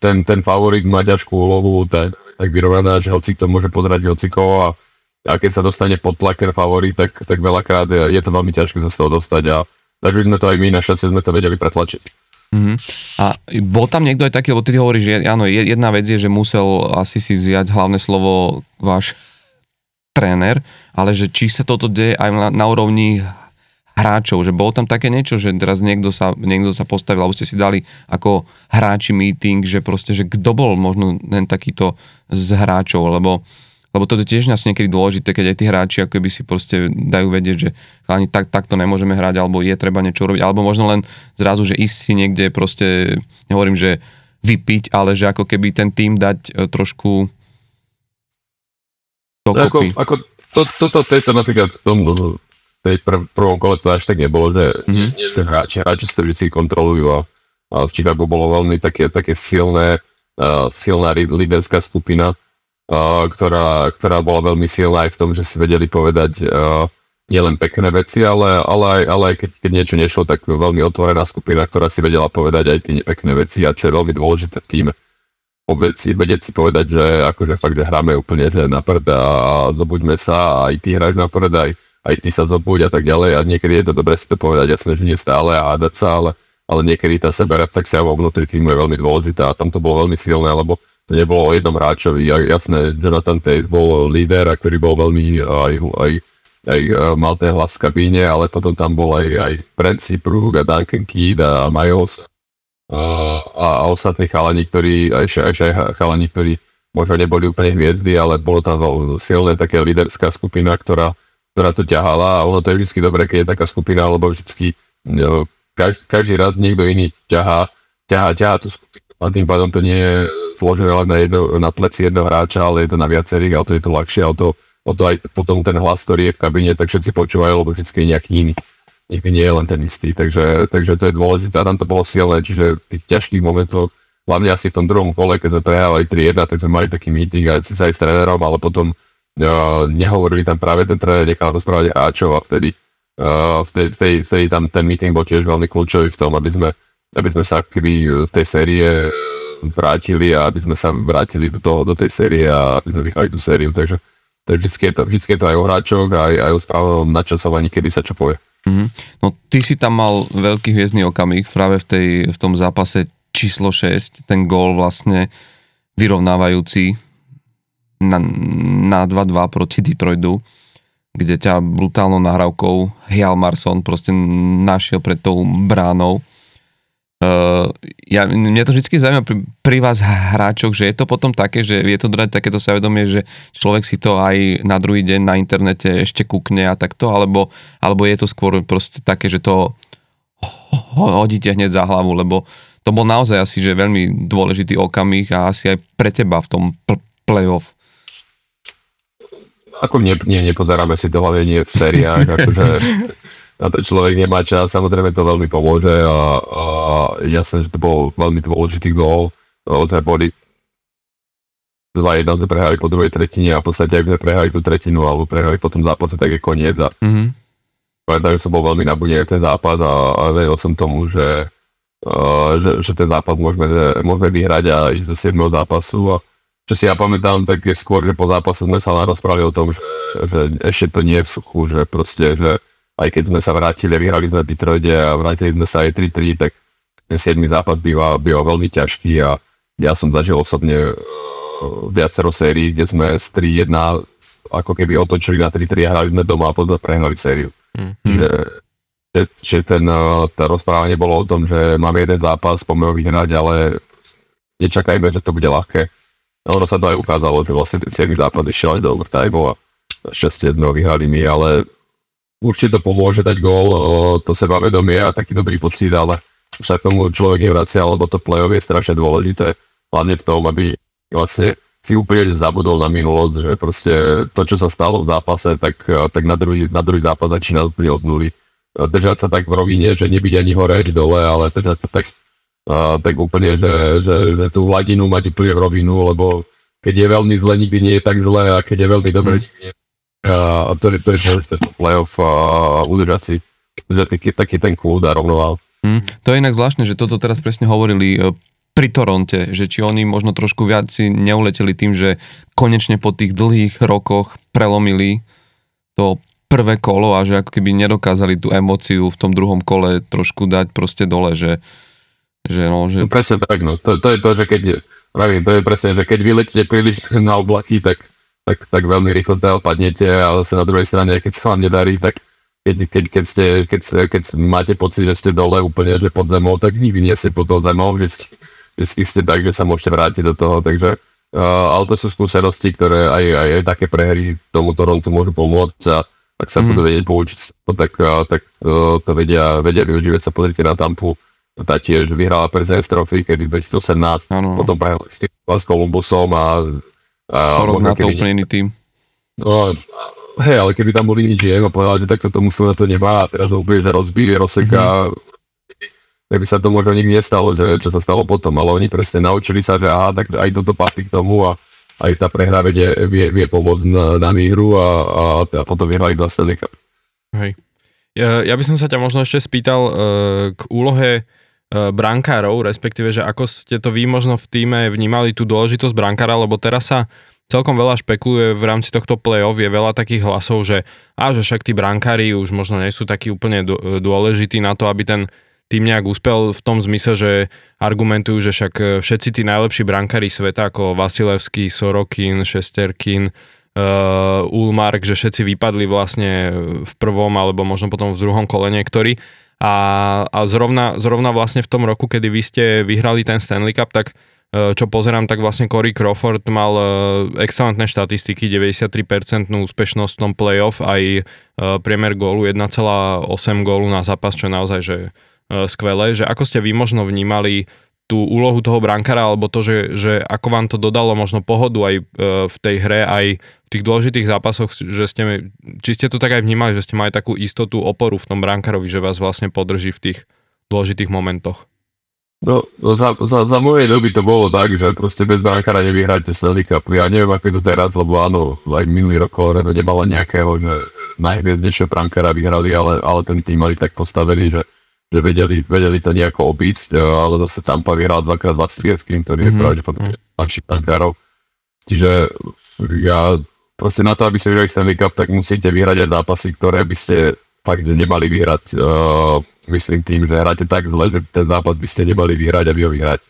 ten favorit má ťažkú úlohu, tak vyrovnaná, že hoci to môže podrať hocikoho a keď sa dostane pod tlak ten favorit, tak veľakrát je to veľmi ťažké sa z toho dostať a takže sme to aj my, našťastie sme to vedeli pretlačiť. Mm-hmm. A bol tam niekto aj taký, lebo ty hovoríš, že áno, jedna vec je, že musel asi si vziať hlavné slovo váš tréner, ale že či sa toto deje aj na úrovni hráčov, že bolo tam také niečo, že teraz niekto sa postavil, alebo ste si dali ako hráči meeting, že proste, že kto bol možno len takýto z hráčov, lebo to je tiež nás niekedy dôležité, keď aj tí hráči ako keby si proste dajú vedieť, že ani takto nemôžeme hrať, alebo je treba niečo robiť, alebo možno len zrazu, že ísť si niekde proste, nehovorím, že vypiť, ale že ako keby ten tým dať trošku dokopy. Ako to napríklad tomu v prvom kole to až tak nebolo, že hráči sa vždy kontrolujú a v Chicagu bolo veľmi také silná líderská skupina, ktorá bola veľmi silná aj v tom, že si vedeli povedať nielen pekné veci, ale aj keď niečo nešlo, tak veľmi otvorená skupina, ktorá si vedela povedať aj tie pekné veci a čo je veľmi dôležité v tíme. Vedieť si povedať, že akože fakt, že hráme úplne že na prd a zobuďme sa a aj ty hráš na prd, aj ty sa zobuď a tak ďalej a niekedy je to dobré si to povedať, jasné, že nie stále a hádať sa, ale niekedy tá sebereflexia vo vnútri týmu je veľmi dôležitá a tam to bolo veľmi silné, lebo to nebolo o jednom hráčovi. Jasné, Jonathan Toews bol líder, a ktorý bol veľmi aj mal ten hlas v kabíne, ale potom tam bol aj Francie Prug a Duncan Keith a Miles a ostatní chalani, ktorí aj chalani, ktorí možno neboli úplne hviezdy, ale bolo tam silné také líderská skupina, ktorá to ťahala a ono to je vždy dobré, keď je taká skupina, lebo vždy každý raz niekto iný ťahá tú skupinu a tým pádom to nie je zložené len na pleci jedného hráča, ale je to na viacerých a to je to ľahšie a o to aj potom ten hlas, ktorý je v kabine, tak všetci počúvajú, lebo vždy je nejaký iný. Niekto nie je len ten istý, takže to je dôležité a tam to bolo silné, čiže v tých ťažkých momentoch, hlavne asi v tom druhom kole, keď sme prehrávali 3-1, tak sme mali taký meeting aj s trénerom, ale potom nehovorili tam práve ten tréner, nechal rozprávať hráčov a vtedy tam ten meeting bol tiež veľmi kľúčový v tom, aby sme sa v tej série vrátili a aby sme sa vrátili do tej série a aby sme vyhrali tú sériu, takže vždy je to aj o hráčoch aj o správnom načasovaní, kedy sa čo povie. No ty si tam mal veľký hviezdny okamih práve v tom zápase číslo 6, ten gól vlastne vyrovnávajúci na 2-2 proti Detroitu, kde ťa brutálnou nahrávkou Hjalmarsson proste našiel pred tou bránou. Mňa to vždy zaujíma pri vás hráčoch, že je to potom také, že vie to dodať takéto sebavedomie, že človek si to aj na druhý deň na internete ešte kúkne a takto, alebo je to skôr proste také, že to hodíte hneď za hlavu, lebo to bol naozaj asi že veľmi dôležitý okamih a asi aj pre teba v tom playoff. Ako nepozeráme si to hlavne v sériách, akože na to človek nemá čas, samozrejme to veľmi pomôže a jasné, že to bol veľmi dôležitý gól, ozaj boli 2-1 sme prehrali po druhej tretine a v podstate ak sme prehrali tú tretinu alebo prehrali potom zápase, tak je koniec a pamätám, že som bol veľmi nabudený ten zápas a veril som tomu, že ten zápas môžeme vyhrať a ísť do 7. zápasu a čo si ja pamätám, tak je skôr, že po zápase sme sa rozprávali o tom, že ešte to nie je v suchu, že proste, že aj keď sme sa vrátili, vyhrali sme Detroite a vrátili sme sa aj 3-3, tak ten 7. zápas býva veľmi ťažký a ja som zažil osobne viacero sérií, kde sme z 3-1 ako keby otočili na 3-3 a hrali sme doma a potom prehnali sériu. Že tá rozprávanie bolo o tom, že máme jeden zápas, poďme ho vyhrať, ale nečakajme, že to bude ľahké. Ono sa to aj ukázalo, že vlastne ten 7. zápas išiel až do overtimeu a šťastie sme vyhrali my, ale určite to pomôže dať gól, to sebavedomie a taký dobrý pocit, ale už sa k tomu človek nevracia, lebo to play-off je strašne dôležité, hlavne v tom, aby vlastne si úplne zabudol na minulosť, že proste to, čo sa stalo v zápase, tak na druhý zápas začína úplne od nuly. Držať sa tak v rovine, že nebyť ani hore, ani dole, ale držať sa tak tak úplne, že tú hladinu mať úplne v rovinu, lebo keď je veľmi zle, nikdy nie je tak zle a keď je veľmi dobre, nikdy nie je. A to je to playoff a udržať si taký ten kľud a rovnováhu. To je inak zvláštne, že toto teraz presne hovorili pri Toronte, že či oni možno trošku viac si neuleteli tým, že konečne po tých dlhých rokoch prelomili to prvé kolo a že ako keby nedokázali tú emóciu v tom druhom kole trošku dať proste dole, že... Presne tak, no. To je to, že keď vyletíte príliš na oblaky, tak veľmi rýchlo zdajú padnete, ale sa na druhej strane, keď sa vám nedarí, tak keď máte pocit, že ste dole úplne, že pod zemou, tak nikdy nie ste pod zemou, že ste tak, že sa môžete vrátiť do toho, takže ale to sú skúsenosti, ktoré aj také prehry tomu Torontu môžu pomôcť a tak sa budú vedieť poučiť, tak to vedia využívať, sa pozrite na Tampu. Tá tiež vyhrala President's Trophy, kedy 2018, potom prehrala s Columbusom a na to úplne iný tým. No, hej, ale keby tam boli nič a povedal, že takto to mužstvo na to nemá a teraz ho úplne rozbíje, rozseká, tak by sa to možno nikdy nestalo, že čo sa stalo potom, ale oni presne naučili sa, že aha, tak aj toto patrí k tomu a aj tá prehra vie pomôcť na výhru a potom vyhrali dva Stanley Cup. Hej. Ja by som sa ťa možno ešte spýtal k úlohe brankárov, respektíve, že ako ste to vy možno v týme vnímali tú dôležitosť brankára, lebo teraz sa celkom veľa špekuluje v rámci tohto play-off, je veľa takých hlasov, že však tí brankári už možno nie sú takí úplne dôležití na to, aby ten tým nejak úspel v tom zmysle, že argumentujú, že však všetci tí najlepší brankári sveta ako Vasilevský, Sorokin, Šesterkin, Ulmark, že všetci vypadli vlastne v prvom alebo možno potom v druhom kole niektorí. A zrovna vlastne v tom roku, kedy vy ste vyhrali ten Stanley Cup, tak čo pozerám, tak vlastne Corey Crawford mal excelentné štatistiky, 93% úspešnosť v tom playoff, aj priemer gólu 1,8 gólu na zápas, čo je naozaj že skvelé. Že ako ste vy možno vnímali tú úlohu toho brankára, alebo to, že ako vám to dodalo možno pohodu aj v tej hre, aj v tých dôležitých zápasoch, že či ste to tak aj vnímali, že ste mali takú istotu, oporu v tom brankárovi, že vás vlastne podrží v tých dôležitých momentoch? No za mojej doby to bolo tak, že proste bez brankára nevyhráte Stanley Cup. Ja neviem, ako je to teraz, lebo áno, aj minulý rok Colorado nemala nejakého, že najhviezdnejšieho brankára vyhrali, ale ten tým mali tak postavený, že vedeli to nejako obísť, ale zase Tampa vyhral 2x25, ktorý je pravdepodobne lepší brankárov. Čiže ja proste na to, aby ste vyhrali Stanley Cup, tak musíte vyhrať aj zápasy, ktoré by ste fakt nemali vyhrať. Myslím tým, že hráte tak zle, že ten zápas by ste nemali vyhrať a vy ho vyhrať.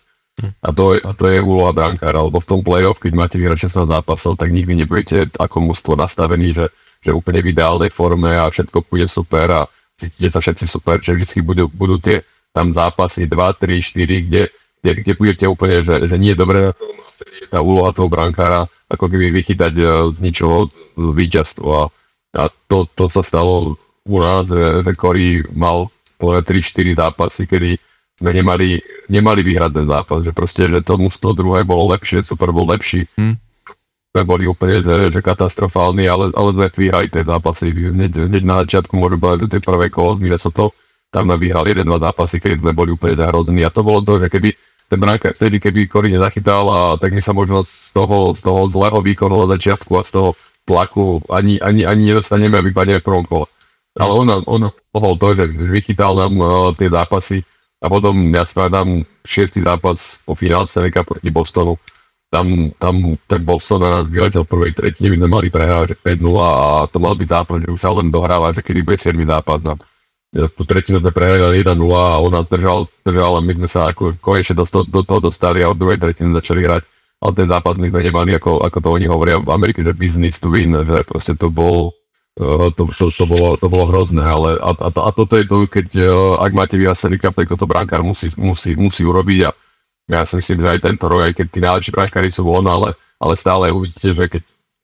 A to je úloha brankára, lebo v tom play-off, keď máte vyhrať 16 zápasov, tak nikdy nebudete ako mužstvo nastavení, že že úplne v ideálnej forme a všetko bude super a cítite sa všetci super, že vždy budú tie tam zápasy 2, 3, 4, kde budete úplne, že nie je dobré na tom, a vtedy je tá úloha toho brankára ako keby vychytať z ničoho z víťazstva. A to sa stalo u nás, že Corey mal 3-4 zápasy, kedy sme nemali vyhrať ten zápas, že proste, že to mužstvo druhé bolo lepšie, super bol lepší. Sme boli úplne, že katastrofálni, ale sme vyhrali tie zápasy. Hneď na začiatku môžu bať tie prvé kolo, že sa to tam vyhrali 1-2 zápasy, keď sme boli úplne zahrození. A to bolo to, že keby ten brankár vtedy, keby Corey nezachytal, a tak my sa možno z toho zlého výkonu od začiatku a z toho tlaku ani nedostaneme a vypadneme v prvom kole. Ale on pohol to, že vychytal nám tie zápasy a potom ja strádam 6. zápas po finále Stanley Cup proti Bostonu. Tam ten Boston na nás vyletel prvej tretine, my sme mali prehrávať 5-0 a to mal byť zápas, že už sa len dohráva, že kedy bude 7. zápas nám. Tu tretinu sme prehrali 1-0 a on nás držal a my sme sa ako konečne do toho dostali a od druhej tretiny začali hrať. Ale ten zápas my sme nemali, ako to oni hovoria v Amerike, že business to win, že proste to bolo hrozné. Ale a toto je to, keď ak máte vyhlásený cup, tak toto brankár musí urobiť a ja si myslím, že aj tento rok, aj keď tí najlepší brankári sú von, ale stále uvidíte, že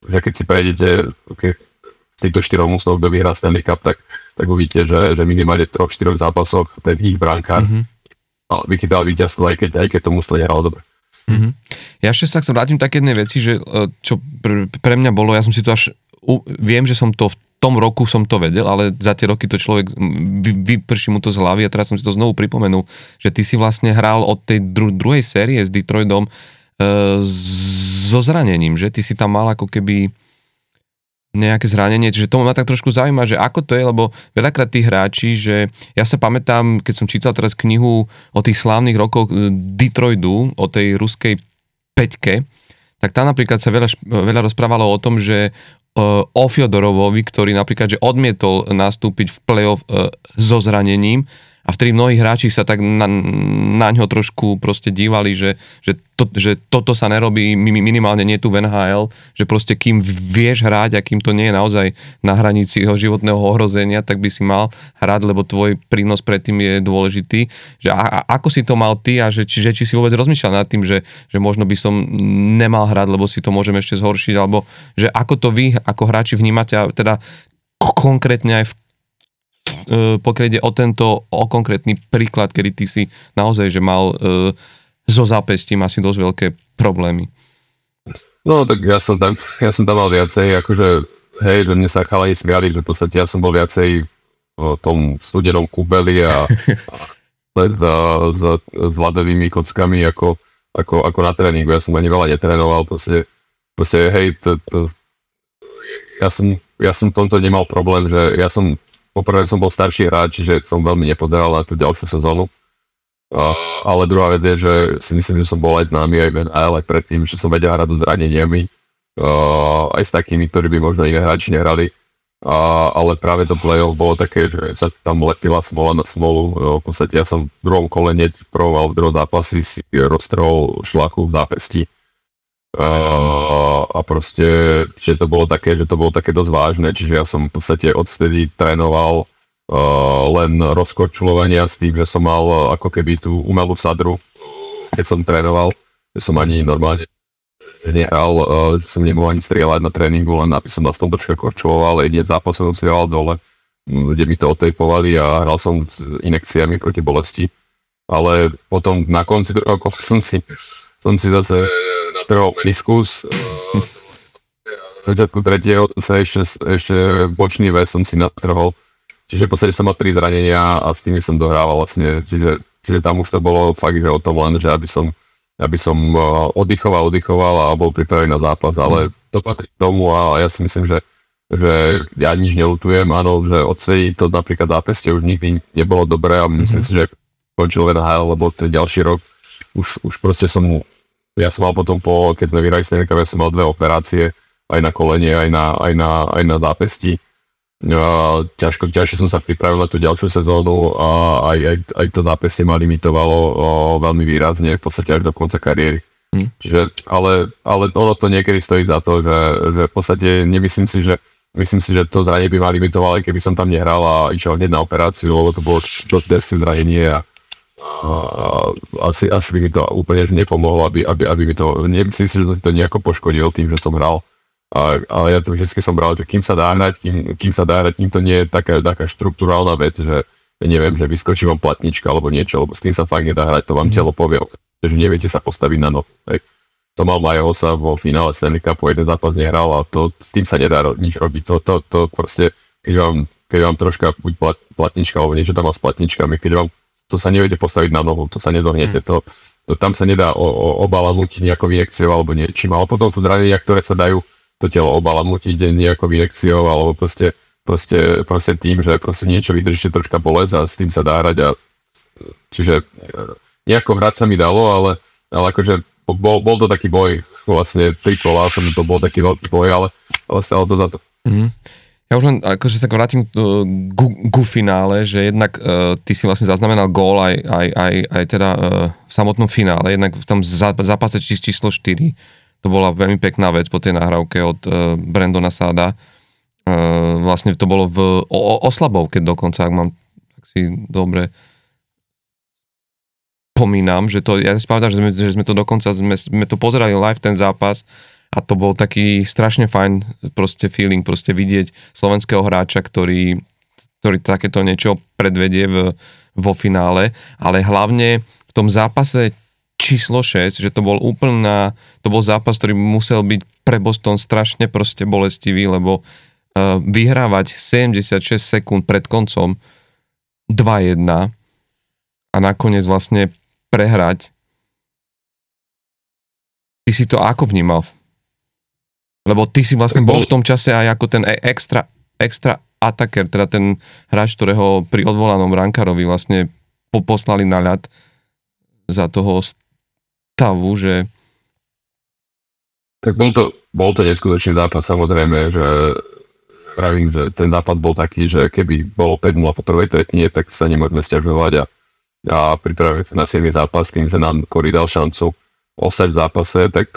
keď si prejdete týchto 4 musov, kto vyhrá Stanley Cup, tak uvidíte, že minimálne v 3-4 zápasoch ten ich brankár vychytal víťazstvo, aj keď to musel nehralo dobre. Mm-hmm. Ja ešte sa chcem vrátim také jednej veci, že čo pre mňa bolo, ja som si to až viem, že som to v tom roku som to vedel, ale za tie roky to človek vyprší mu to z hlavy a teraz som si to znovu pripomenul, že ty si vlastne hral od tej druhej série s Detroitom so zranením, že ty si tam mal ako keby nejaké zranenie, čiže to ma tak trošku zaujíma, že ako to je, lebo veľakrát tí hráči, že ja sa pamätám, keď som čítal teraz knihu o tých slávnych rokoch Detroitu, o tej ruskej peťke, tak tam napríklad sa veľa rozprávalo o tom, že o Fiodorovovi, ktorý napríklad, že odmietol nastúpiť v play-off so zranením a vtedy mnohí hráči sa tak naňho trošku proste dívali, že toto sa nerobí, minimálne nie tu v NHL, že proste kým vieš hrať a kým to nie je naozaj na hranici jeho životného ohrozenia, tak by si mal hrať, lebo tvoj prínos predtým je dôležitý. Že a ako si to mal ty a či si vôbec rozmýšľal nad tým, že možno by som nemal hrať, lebo si to môžem ešte zhoršiť, alebo že ako to vy ako hráči vnímate a teda konkrétne aj v pokiaľ ide o konkrétny príklad, kedy ty si naozaj, že mal zo zápestím asi dosť veľké problémy. No tak ja som tam mal viacej, akože hej, že mne sa chalani smiali, že v podstate ja som bol viacej v tom studenom kúbeli a s ľadovými kockami ako na tréningu, ja som ani veľa netrénoval, proste hej, ja som v tomto nemal problém, že ja som poprvé som bol starší hráč, čiže som veľmi nepozeral na tú ďalšiu sezónu. Ale druhá vec je, že si myslím, že som bol aj známy aj v NHL, aj predtým, že som vedel hrať so zraneniami. Aj s takými, ktorí by možno iné hráči nehrali. Ale práve to play-off bolo také, že sa tam lepila smola na smolu. V podstate ja som v druhom kole v druhom zápase si roztrhol šlachu v zápesti. A proste, že to bolo také dosť vážne, čiže ja som v podstate odvtedy trénoval len rozkorčulovania s tým, že som mal ako keby tú umelú sadru, keď som trénoval, že som ani normálne nehral, že som nemohol ani strieľať na tréningu, len aby som aspoň trošku korčuloval, jedine zápasom som si dal dole, kde mi to otejpovali a hral som s inekciami proti bolesti, ale potom na konci toho kola som si zase natrhol meniskus, na začiatku tretieho sa ešte bočný väz som si natrhol, čiže v podstate som mal 3 zranenia a s tými som dohrával vlastne, čiže tam už to bolo fakt, že o tom len, že aby som oddychoval a bol pripravený na zápas, ale to patrí k tomu a ja si myslím, že ja nič neľutujem, áno, že odsediť to napríklad zápeste už nikdy nebolo dobré a myslím si, že končil NHL, lebo ten ďalší rok už proste ja som mal potom keď sme vyhrali Stanley Cup, ja som mal 2 operácie, aj na kolene, aj na zápesti. Ťažšie som sa pripravil na tú ďalšiu sezónu a aj to zápestie ma limitovalo veľmi výrazne, v podstate až do konca kariéry. Čiže, ale ono to niekedy stojí za to, že v podstate nemyslím si, že Myslím si, že to zranenie by ma limitovalo, keby som tam nehral a išiel hneď na operáciu, lebo to bolo dosť drsné zranenie a asi by mi to úplne nepomohlo, aby mi to... Myslím si, že to si to nejako poškodil tým, že som hral. Ale ja to vždy som bral, že kým sa dá hrať, kým to nie je taká štruktúrálna vec, že ja neviem, že vyskočí vám platnička alebo niečo, lebo s tým sa fakt nedá hrať, to vám telo povie, že neviete sa postaviť na nohu. To mal Majoho sa vo finále Stanley Cupu jeden zápas nehral a to, s tým sa nedá nič robiť. To proste, keď vám troška buď platnička alebo niečo tam má s platničkami, keď vám to sa neviete postaviť na nohu, to sa nedohnete, to tam sa nedá obalamutiť nejakou injekciou alebo niečím, ale potom sú zranenia, ktoré sa dajú to telo obalamutiť nejakou injekciou alebo proste tým, že proste niečo vydržíte troška bolesť a s tým sa dá hrať a čiže nejako hrať sa mi dalo, ale akože bol to taký boj, vlastne tri kola, to bol taký veľký boj, ale stalo to za to. Mm-hmm. Ja už len akože sa vrátim ku finále, že jednak ty si vlastne zaznamenal gól aj teda v samotnom finále, jednak v tom zápase číslo 4, to bola veľmi pekná vec po tej nahrávke od Brandona Sada. Vlastne to bolo v Oslabovke dokonca, ak si dobre... pomínam, že to, ja si pamätám, že sme to dokonca, sme to pozerali live ten zápas a to bol taký strašne fajn proste feeling, proste vidieť slovenského hráča, ktorý takéto niečo predvedie vo finále, ale hlavne v tom zápase číslo 6, že to bol zápas, ktorý musel byť pre Boston strašne proste bolestivý, lebo vyhrávať 76 sekúnd pred koncom 2-1 a nakoniec vlastne prehrať. Ty si to ako vnímal? Lebo ty si vlastne bol v tom čase aj ako ten extra ataker, teda ten hráč, ktorého pri odvolanom brankárovi vlastne poslali na ľad za toho stavu, že... Tak bol to neskutočný zápas, samozrejme, že pravím, že ten zápas bol taký, že keby bolo 5-0 po prvej tretine, tak sa nemôžeme sťažovať a pripravil sa na 7. zápas tým, že nám Corey dal šancu ostať v zápase, tak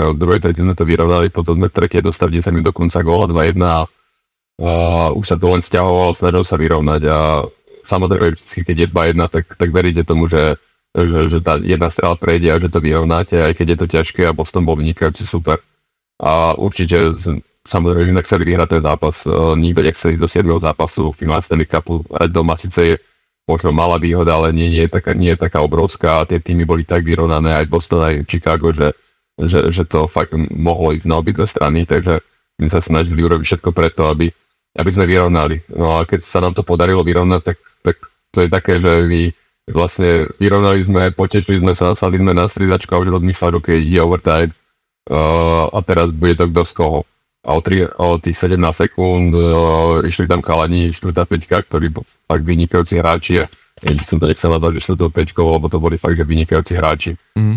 v druhej tretine to vyrovnali, potom sme v tretie dostali 10 minút do konca góla 2-1 a už sa to len sťahovalo, snažil sa vyrovnať a samozrejme, keď je 2-1, tak veríte tomu, že tá jedna strela prejde a že to vyrovnáte, aj keď je to ťažké a Boston bol vynikajúci super. A určite, samozrejme, inak sa vyhrať ten zápas, nikto nechce ísť do 7. zápasu, finále Stanley Cupu hrať doma, síce je možno malá výhoda, ale nie je taká obrovská a tie týmy boli tak vyrovnané aj Boston, aj Chicago, že to fakt mohlo ísť na obidve strany, takže my sa snažili urobiť všetko preto, aby sme vyrovnali. No a keď sa nám to podarilo vyrovnať, tak to je také, že my vlastne vyrovnali sme, potešili sme sa, nasali sme na striedačku a už odmýšľali, keď je overtime a teraz bude to kto z koho. A o tých 17 sekúnd išli tam chalani, 4. peťka, ktorí boli fakt vynikajúci hráči. Ja by som to nechcel nadať, že 4. peťkou, lebo to boli fakt, že vynikajúci hráči. Mm-hmm.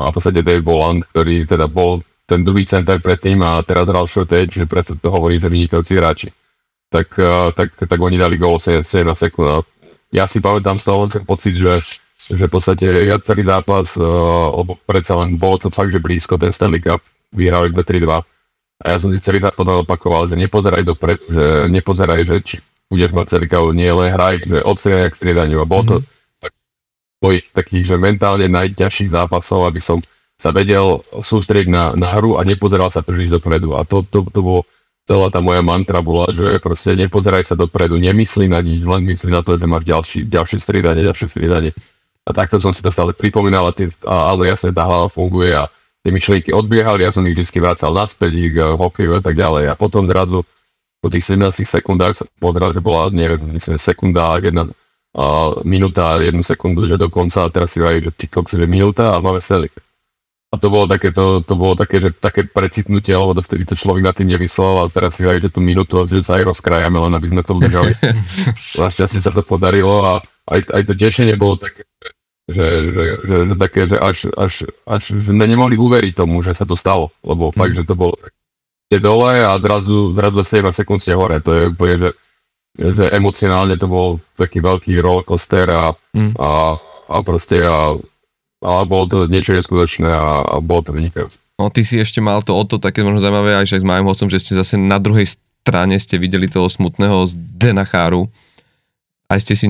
A v podstate Dave Boland, ktorý teda bol ten druhý center predtým a teraz hral short edge, že preto to hovorí, že vynikajúci hráči. Tak oni dali gól 7 sekúnd. Ja si pamätám z toho ten pocit, že v podstate ja celý zápas, lebo predsa len bolo to fakt, že blízko, ten Stanley Cup vyhrali 2-3-2. A ja som si celý zápas opakoval, že nepozeraj dopredu, že nepozeraj, že či budeš mať celý kávu, nie len hraj, že odstrieľaj k striedaniu. A bolo to takých, že mentálne najťažších zápasov, aby som sa vedel sústrieť na hru a nepozeral sa príliš dopredu. A to bolo celá tá moja mantra bola, že proste nepozeraj sa dopredu, nemyslí na nič, len myslí na to, že máš ďalšie striedanie. A takto som si to stále pripomínal, ale jasne tá hlava funguje a tie myšlienky odbiehali, ja som ich vždy vracal naspäť, ich hokeju a tak ďalej. A potom zrazu po tých 17 sekundách sa pozeral, že bola, neviem, sekunda, jedna minúta, jednu sekundu, že dokonca a teraz si vrajú, že ty kokse, že minúta a máme selik. A to bolo také, že také precitnutie, alebo vtedy to človek na tým nevyslal, ale teraz si vrajú, že tú minútu a že sa aj rozkrajame, len aby sme to udržali. Našťastie sa to podarilo a aj to tešenie bolo také, že také, že až sme nemohli uveriť tomu, že sa to stalo, lebo fakt, že to bolo ste dole a zrazu 7 sekúnd ste hore, to je úplne, že emocionálne to bol taký veľký rollercoaster a proste a bolo to niečo neskutočné a bolo to vynikajúce. No, ty si ešte mal to o to také možno zaujímavé aj však s mojím hostom, že ste zase na druhej strane ste videli toho smutného z Denacháru. A ste si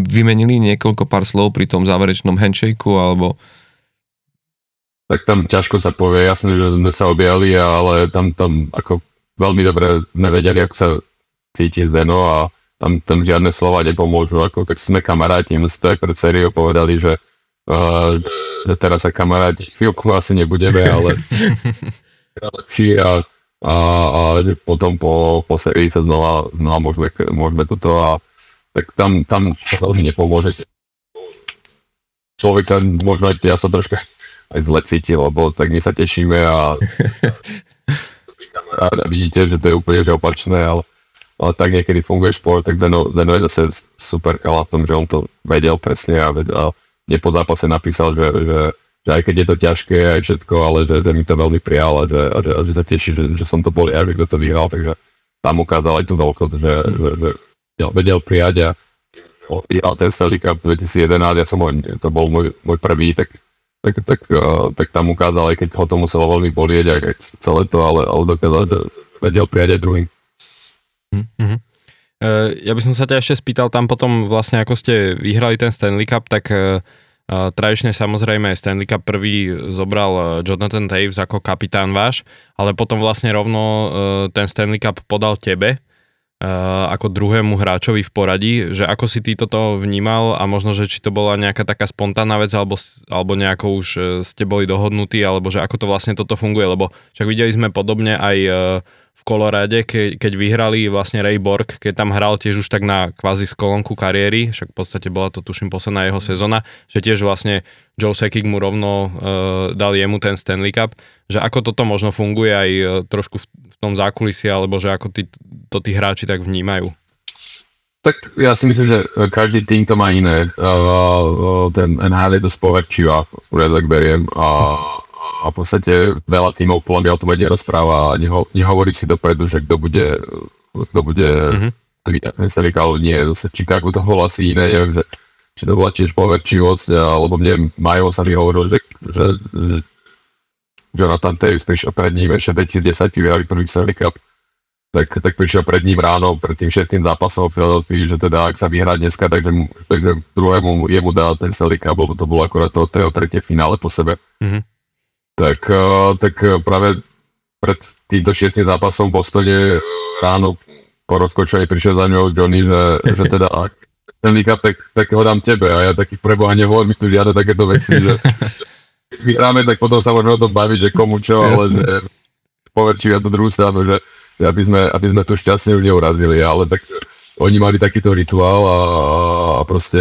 vymenili niekoľko pár slov pri tom záverečnom handshakeu, alebo... Tak tam ťažko sa povie, jasne, že sme sa objali, ale tam ako veľmi dobre nevedeli, ako sa cíti Zdeno a tam žiadne slova nepomôžu, ako tak sme kamaráti, my si to aj pred sériou povedali, že teraz sa kamaráti chvíľku asi nebudeme, ale lepší a potom po sérii sa znova môžeme toto a tak tam veľmi nepomôže. Človek sa možno aj ja sa troška aj zle cíti, lebo tak my sa tešíme a vidíte, že to je úplne že opačné, ale tak niekedy funguje šport, tak Zdeno je zase super chala v tom, že on to vedel presne a mne po zápase napísal, že aj keď je to ťažké aj všetko, ale že mi to veľmi prijal a že sa teší, že som to bol ja, že kto to vyhral, takže tam ukázal aj tú veľkosť, že vedel prijať a ja ten Stanley Cup 2011, to bol môj prvý, tak tam ukázal, aj keď ho to muselo veľmi bolieť a celé to, ale dokázal, že vedel prijať aj druhým. Mm-hmm. Ja by som sa ťa ešte spýtal tam potom vlastne, ako ste vyhrali ten Stanley Cup, tak tradične samozrejme Stanley Cup prvý zobral Jonathan Toews ako kapitán váš, ale potom vlastne rovno ten Stanley Cup podal tebe ako druhému hráčovi v poradí, že ako si ty toto vnímal a možno, že či to bola nejaká taká spontánna vec, alebo nejako už ste boli dohodnutí, alebo že ako to vlastne toto funguje, lebo však videli sme podobne aj v Colorade, keď vyhrali vlastne Ray Bork, keď tam hral tiež už tak na kvázi sklonku kariéry, však v podstate bola to tuším posledná jeho sezóna, že tiež vlastne Joe Sakic mu rovno dal jemu ten Stanley Cup, že ako toto možno funguje aj trošku v tom zákulisí, alebo že ako to tí hráči tak vnímajú. Tak ja si myslím, že každý tým to má iné. Ten NHL to spoverčíva, tak beriem a v podstate veľa tímov podľa mňa o tom vedie rozpráva a nehovorí si dopredu, že kto bude Stanley Cup, nie, zase Chicago to bolo asi iné, neviem, že či to bola tiež poverčivosť, alebo mne Majo sa mi hovoril, že Jonathan Toews prišiel pred ním ešte 2010, vyhrali prvý Stanley Cup, tak prišiel pred ním ráno, pred tým 6. zápasom v Philadelphii, že teda ak sa vyhrá dneska, takže druhému jemu dal ten Stanley Cup, lebo to bolo akorát to tretie finále po sebe. Mm-hmm. Tak práve pred týmto 6. zápasom v Bostone ráno po rozkočení prišiel za ňou Johnny, že teda ak Stanley Cup, tak ho dám tebe a ja taký preboha nehovorím tu žiadne takéto veci, že vyhráme, tak potom sa môžeme o tom baviť, že komu čo, ale že poverčím ja tú druhú stranu, že aby sme tu šťastne už neurazili, ale tak oni mali takýto rituál a proste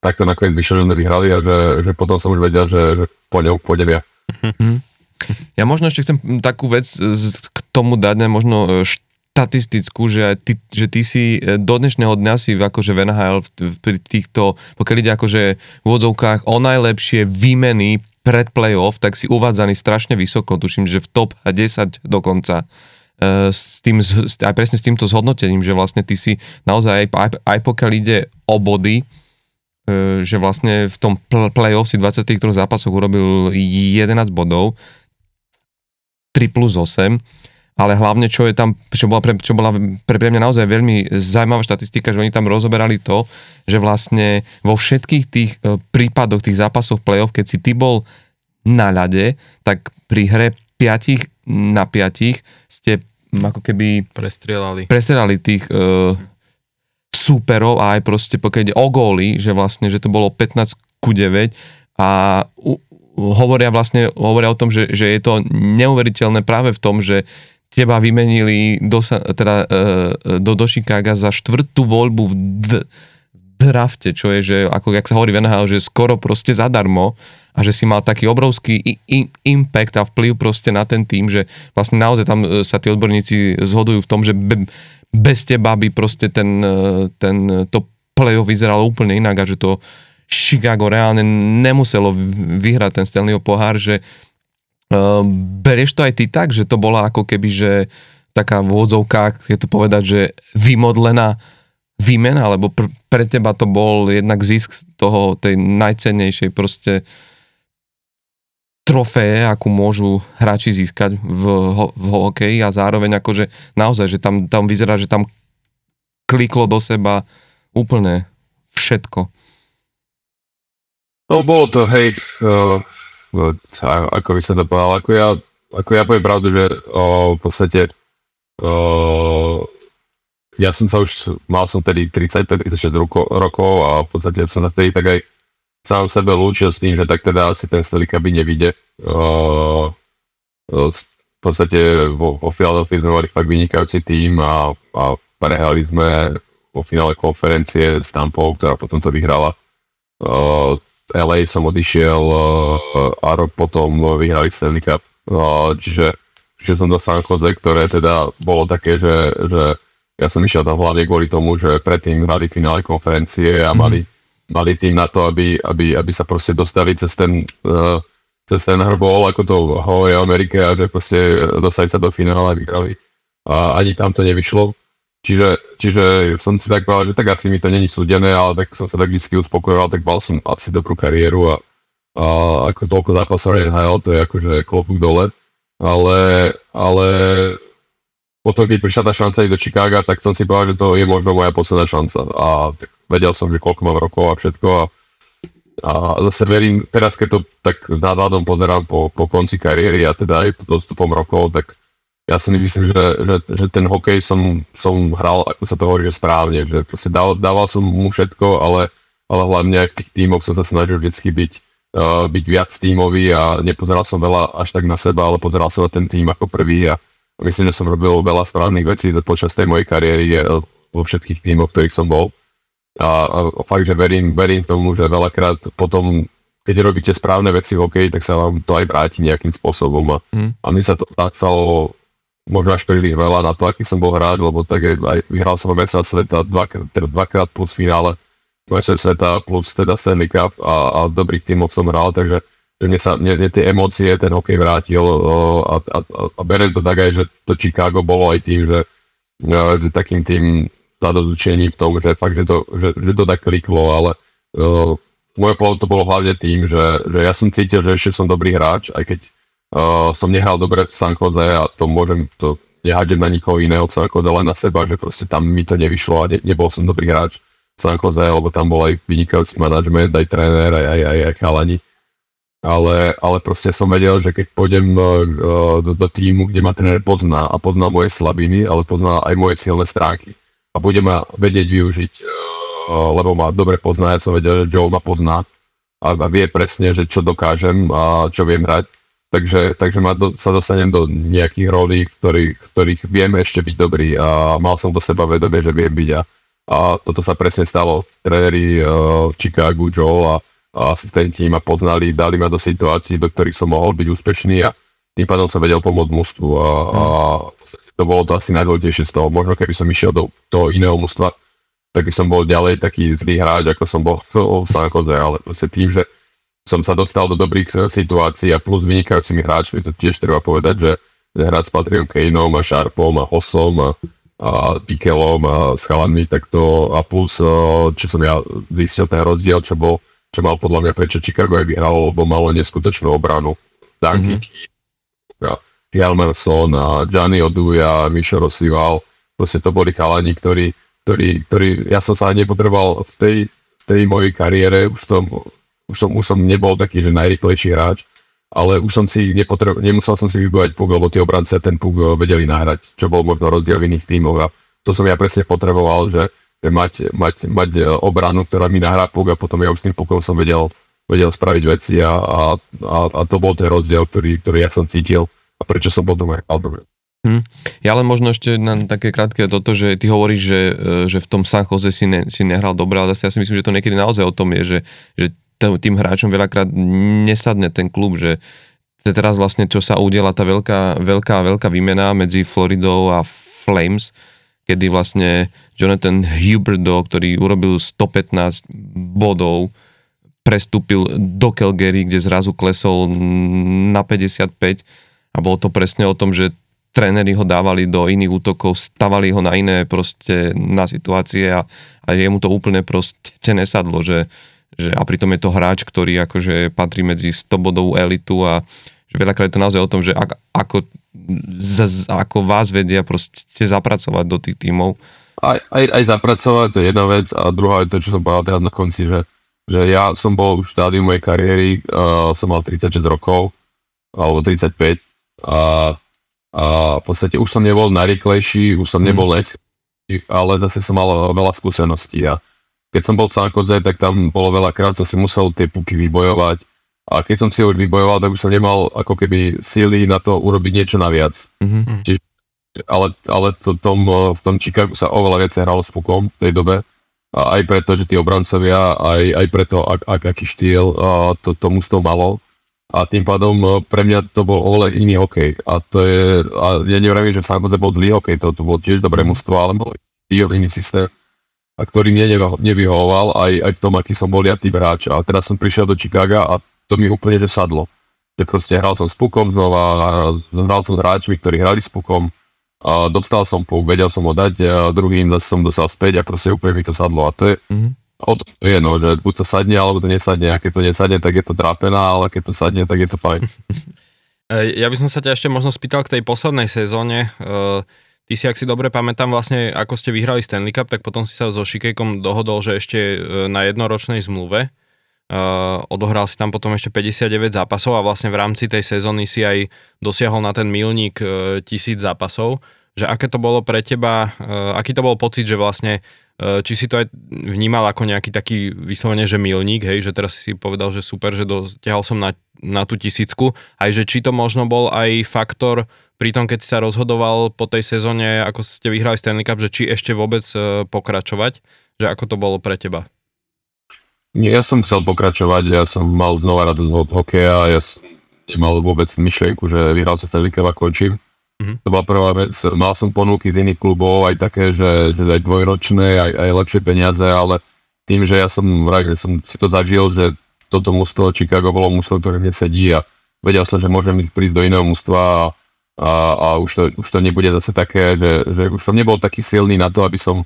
takto nakoniec vyšlo, že vyhrali a že potom som už vedel, že po ňou pôjdem ja. Ja možno ešte chcem takú vec k tomu dať, možno štatistickú, že ty si do dnešného dňa si akože v NHL pri týchto, pokiaľ ide akože v odzovkách o najlepšie výmeny pred playoff, tak si uvádzaný strašne vysoko, tuším, že v top 10 dokonca. Aj presne s týmto zhodnotením, že vlastne ty si naozaj aj pokiaľ ide o body, že vlastne v tom playoff si 23 zápasoch urobil 11 bodov, 3+8, ale hlavne čo je tam, čo bola pre mňa naozaj veľmi zaujímavá štatistika, že oni tam rozoberali to, že vlastne vo všetkých tých prípadoch tých zápasov playoff, keď si ty bol na ľade, tak pri hre 5-5 ste ako keby prestrelali tých súperov a aj proste pokiaľ ide o góly, že vlastne, že to bolo 15-9 a hovoria o tom, že je to neuveriteľné práve v tom, že teba vymenili do Chicaga za 4. voľbu v drafte, čo je, že ako jak sa hovorí v NHL, že skoro proste zadarmo a že si mal taký obrovský impact a vplyv proste na ten tým, že vlastne naozaj tam sa tí odborníci zhodujú v tom, že bez teba by proste to playoff vyzeralo úplne inak a že to Chicago reálne nemuselo vyhrať ten Stanleyho pohár, že berieš to aj ty tak, že to bola ako keby, že taká v odzovkách, je to povedať, že vymodlená výmena, alebo pre teba to bol jednak zisk tej najcennejšej proste trofeje, akú môžu hráči získať v hokeji a zároveň akože naozaj, že tam vyzerá, že tam kliklo do seba úplne všetko. No bolo to, hej, ako by som to povedal, ako ja poviem pravdu, že v podstate ja som sa už, mal som tedy 35-36 rokov a v podstate som na vtedy tak aj sám sebe lúčil s tým, že tak teda asi ten Stanley Cup nevyjde. V podstate vo Philadelphia sme mali fakt vynikajúci tím a prehrali sme vo finále konferencie s Tampou, ktorá potom to vyhrala. Z LA som odišiel a rok potom vyhrali Stanley Cup. Čiže som do San Jose, ktoré teda bolo také, že ja som išiel tam hlavne kvôli tomu, že predtým hrali finále konferencie a mali tým na to, aby sa proste dostali cez ten hrbol, ako to hovorí o Amerike, a že proste dostali sa do finále a vyhrali. A ani tam to nevyšlo. Čiže som si tak povedal, že tak asi mi to není súdené, ale tak som sa tak vždycky uspokojoval, tak mal som asi dobrú kariéru a ako toľko zápasov NHL, to je akože klobúk dole. Ale potom, keď prišla tá šanca ísť do Chicaga, tak som si povedal, že to je možno moja posledná šanca. A tak vedel som, že koľko mám rokov a všetko a zase verím, teraz keď to tak nadhľadom pozerám po konci kariéry a teda aj postupom rokov, tak ja si myslím, že ten hokej som hral, ako sa to hovorí, že správne, že proste dával som mu všetko, ale hlavne aj v tých tímoch som sa snažil vždycky byť viac tímový a nepozeral som veľa až tak na seba, ale pozeral som na ten tím ako prvý a myslím, že som robil veľa správnych vecí počas tej mojej kariéry vo všetkých tímoch, ktorých som bol. A fakt, že verím tomu, že veľakrát potom, keď robíte správne veci v hokeji, tak sa vám to aj vráti nejakým spôsobom. A mi sa to vrácalo možno až príliš veľa na to, aký som bol hráč, lebo tak aj vyhral som majstrovstvá sveta dvakrát plus finále majstrovstvá sveta plus teda Stanley Cup a dobrých tímov som hral, takže mne tie emócie, ten hokej vrátil a beriem to tak aj, že to Chicago bolo aj tým, že takým tým zadozučením v tom, že fakt, že to tak kliklo, ale môj pohľad to bolo hlavne tým, že ja som cítil, že ešte som dobrý hráč, aj keď som nehral dobre v San Jose a to môžem to nehádem na nikoho iného, celko len na seba, že proste tam mi to nevyšlo a nebol som dobrý hráč v San Jose, lebo tam bol aj vynikajúci manažment, aj tréner, aj chalani. Ale proste som vedel, že keď pôjdem do týmu, kde ma tréner pozná a pozná moje slabiny, ale pozná aj moje silné stránky a bude ma vedieť využiť, lebo ma dobre pozná, ja som vedel, že Joe ma pozná a vie presne, že čo dokážem a čo viem hrať, takže sa dostanem do nejakých rolí, ktorých viem ešte byť dobrý a mal som do seba vedomie, že viem byť a toto sa presne stalo. Tréneri v Chicagu, Joe a asistenti ma poznali, dali ma do situácií, do ktorých som mohol byť úspešný a tým pádom som vedel pomôcť mužstvu a to bolo to asi najdôležitejšie z toho. Možno keby som išiel do toho iného mužstva, tak by som bol ďalej taký zlý hráč, ako som bol v San Jose, ale proste tým, že som sa dostal do dobrých situácií a plus vynikajúcimi hráčmi, to tiež treba povedať, že hrať s Patrickom Kaneom a Sharpom a Hossom a Pikelom a s chalanmi, tak to a plus, čo som ja zistil ten rozdiel, čo mal podľa mňa prečo Chicago aj vyhralo, lebo malo neskutočnú obranu. Danky, Hjalmarsson a Gianni Oduja, Mišo Rosival, proste to boli chalani, ktorí ja som sa nepotreboval v tej mojej kariére, už som nebol taký, že najrýchlejší hráč, ale už som si nemusel som si vybojať puk, lebo tie obranci ten puk vedeli nahrať, čo bol možno rozdiel v iných tímoch a to som ja presne potreboval, že mať obranu, ktorá mi nahrá puk a potom ja už s tým pukom som vedel spraviť veci a to bol ten rozdiel, ktorý ja som cítil a prečo som potom aj dobre. Ja len možno ešte na také krátke toto, že ty hovoríš, že v tom San Jose si nehral dobre, ale zase ja si myslím, že to niekedy naozaj o tom je, že tým hráčom veľakrát nesadne ten klub, že teraz vlastne čo sa udiela tá veľká výmena medzi Floridou a Flames, kedy vlastne Jonathan Huberdeau, ktorý urobil 115 bodov, prestúpil do Calgary, kde zrazu klesol na 55 a bolo to presne o tom, že tréneri ho dávali do iných útokov, stavali ho na iné proste na situácie a jemu to úplne proste nesadlo, Že, a pritom je to hráč, ktorý akože patrí medzi 100-bodovú elitu a že veľakrát je to naozaj o tom, že ako vás vedia proste zapracovať do tých tímov. Aj zapracovať, to je jedna vec, a druhá je to, čo som povedal teraz na konci, že ja som bol už v štádiu mojej kariéry, som mal 36 rokov, alebo 35, a v podstate už som nebol najrýchlejší, už som nebol najsilnejší, ale zase som mal veľa skúseností a keď som bol v San Jose, tak tam bolo veľakrát, som si musel tie puky vybojovať a keď som si ho vybojoval, tak už som nemal ako keby síly na to urobiť niečo naviac. Mm-hmm. Čiže, ale v tom Chicagu sa oveľa viacej hralo s pukom v tej dobe a aj preto, že tí obrancovia, aj preto, aký štýl to mužstvo malo a tým pádom pre mňa to bol oveľa iný hokej a ja neviem, že v San Jose bol zlý hokej, to bol tiež dobré mužstvo, ale bol iný systém, a ktorý mne nevyhovoval aj v tom, aký som bol ja tým hráč. A teraz som prišiel do Chicaga a to mi úplne sadlo. Že proste hral som s pukom znova, hral som s hráčmi, ktorí hrali s pukom, a dostal som puk, vedel som ho dať, a druhým zase som dostal späť a proste úplne mi to sadlo. A to je, že buď to sadne, alebo to nesadne. A keď to nesadne, tak je to trápená, ale keď to sadne, tak je to fajn. Ja by som sa ťa ešte možno spýtal k tej poslednej sezóne. Ty si, ak si dobre pamätám, vlastne ako ste vyhrali Stanley Cup, tak potom si sa so Šikejkom dohodol, že ešte na jednoročnej zmluve. Odohral si tam potom ešte 59 zápasov a vlastne v rámci tej sezóny si aj dosiahol na ten milník 1000 zápasov. Že aké to bolo pre teba, aký to bol pocit, že vlastne, či si to aj vnímal ako nejaký taký vyslovene, že milník, hej, že teraz si povedal, že super, že dotiahol som na tú 1000, aj že či to možno bol aj faktor pritom, keď si sa rozhodoval po tej sezóne, ako ste vyhrali Stanley Cup, že či ešte vôbec pokračovať, že ako to bolo pre teba? Nie, ja som chcel pokračovať, ja som mal znova radosť od hokeja, ja som nemal vôbec myšlienku, že vyhral sa Stanley Cup a končím. Mm-hmm. To bola prvá vec, mal som ponuky z iných klubov, aj také, že aj dvojročné, aj lepšie peniaze, ale tým, že ja som si to zažil, že toto mužstvo Chicago bolo mužstvo, ktoré mne sedí a vedel som, že môžem prísť do iného mužstva a už to nebude zase také, že už som nebol taký silný na to, aby som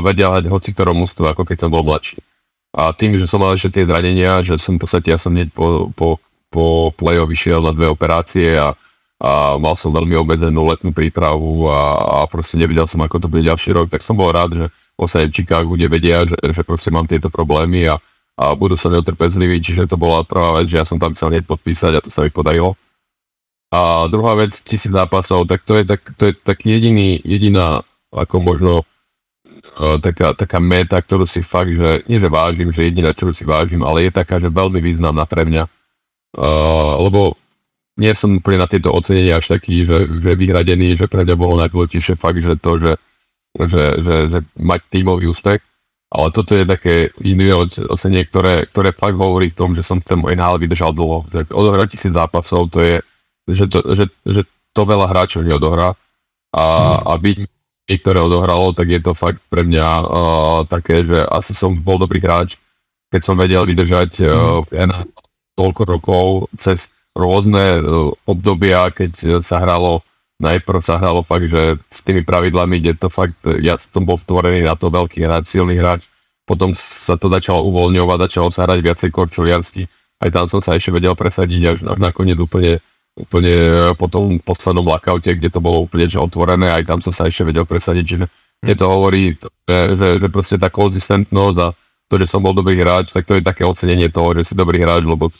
vedel hať hoci ktorom mužstvu, ako keď som bol mladší. A tým, že som mal ešte tie zranenia, že som v podstate, ja som hneď po play-off vyšiel na dve operácie a mal som veľmi obmedzenú letnú prípravu a proste nevedel som, ako to bude ďalší rok, tak som bol rád, že osadím v Chicagu, kde vedia, že proste mám tieto problémy a budú sa neotrpezliví, čiže to bola prvá vec, že ja som tam chcel hneď podpísať a to sa mi podarilo. A druhá vec, 1000 zápasov, tak to je tak jediná, ako možno taká meta, ktorú si fakt, že nie že vážim, že jediná, ktorú si vážim, ale je taká, že veľmi významná pre mňa. Lebo nie som úplne na tieto ocenenia až taký, že vyhradený, že pre mňa bolo najdôležitejšie fakt, že to, že mať tímový úspech, ale toto je také iné ocenie, ktoré fakt hovorí v tom, že som ten môj náhle vydržal dlho. Odohrať 1000 zápasov, to je že to veľa hráčov neodohrá a byť niektoré odohralo, tak je to fakt pre mňa také, že asi som bol dobrý hráč, keď som vedel vydržať toľko rokov cez rôzne obdobia, keď sa hralo, najprv sa hralo fakt, že s tými pravidlami, kde to fakt, ja som bol vtvorený na to veľký hráč, silný hráč, potom sa to začalo uvoľňovať, začalo sa hrať viacej korčuliansky, aj tam som sa ešte vedel presadiť až nakoniec úplne po tom poslednom lockoute, kde to bolo úplne otvorené, aj tam som sa ešte vedel presadiť, že mne to hovorí, že proste tá konzistentnosť a to, že som bol dobrý hráč, tak to je také ocenenie toho, že si dobrý hráč, lebo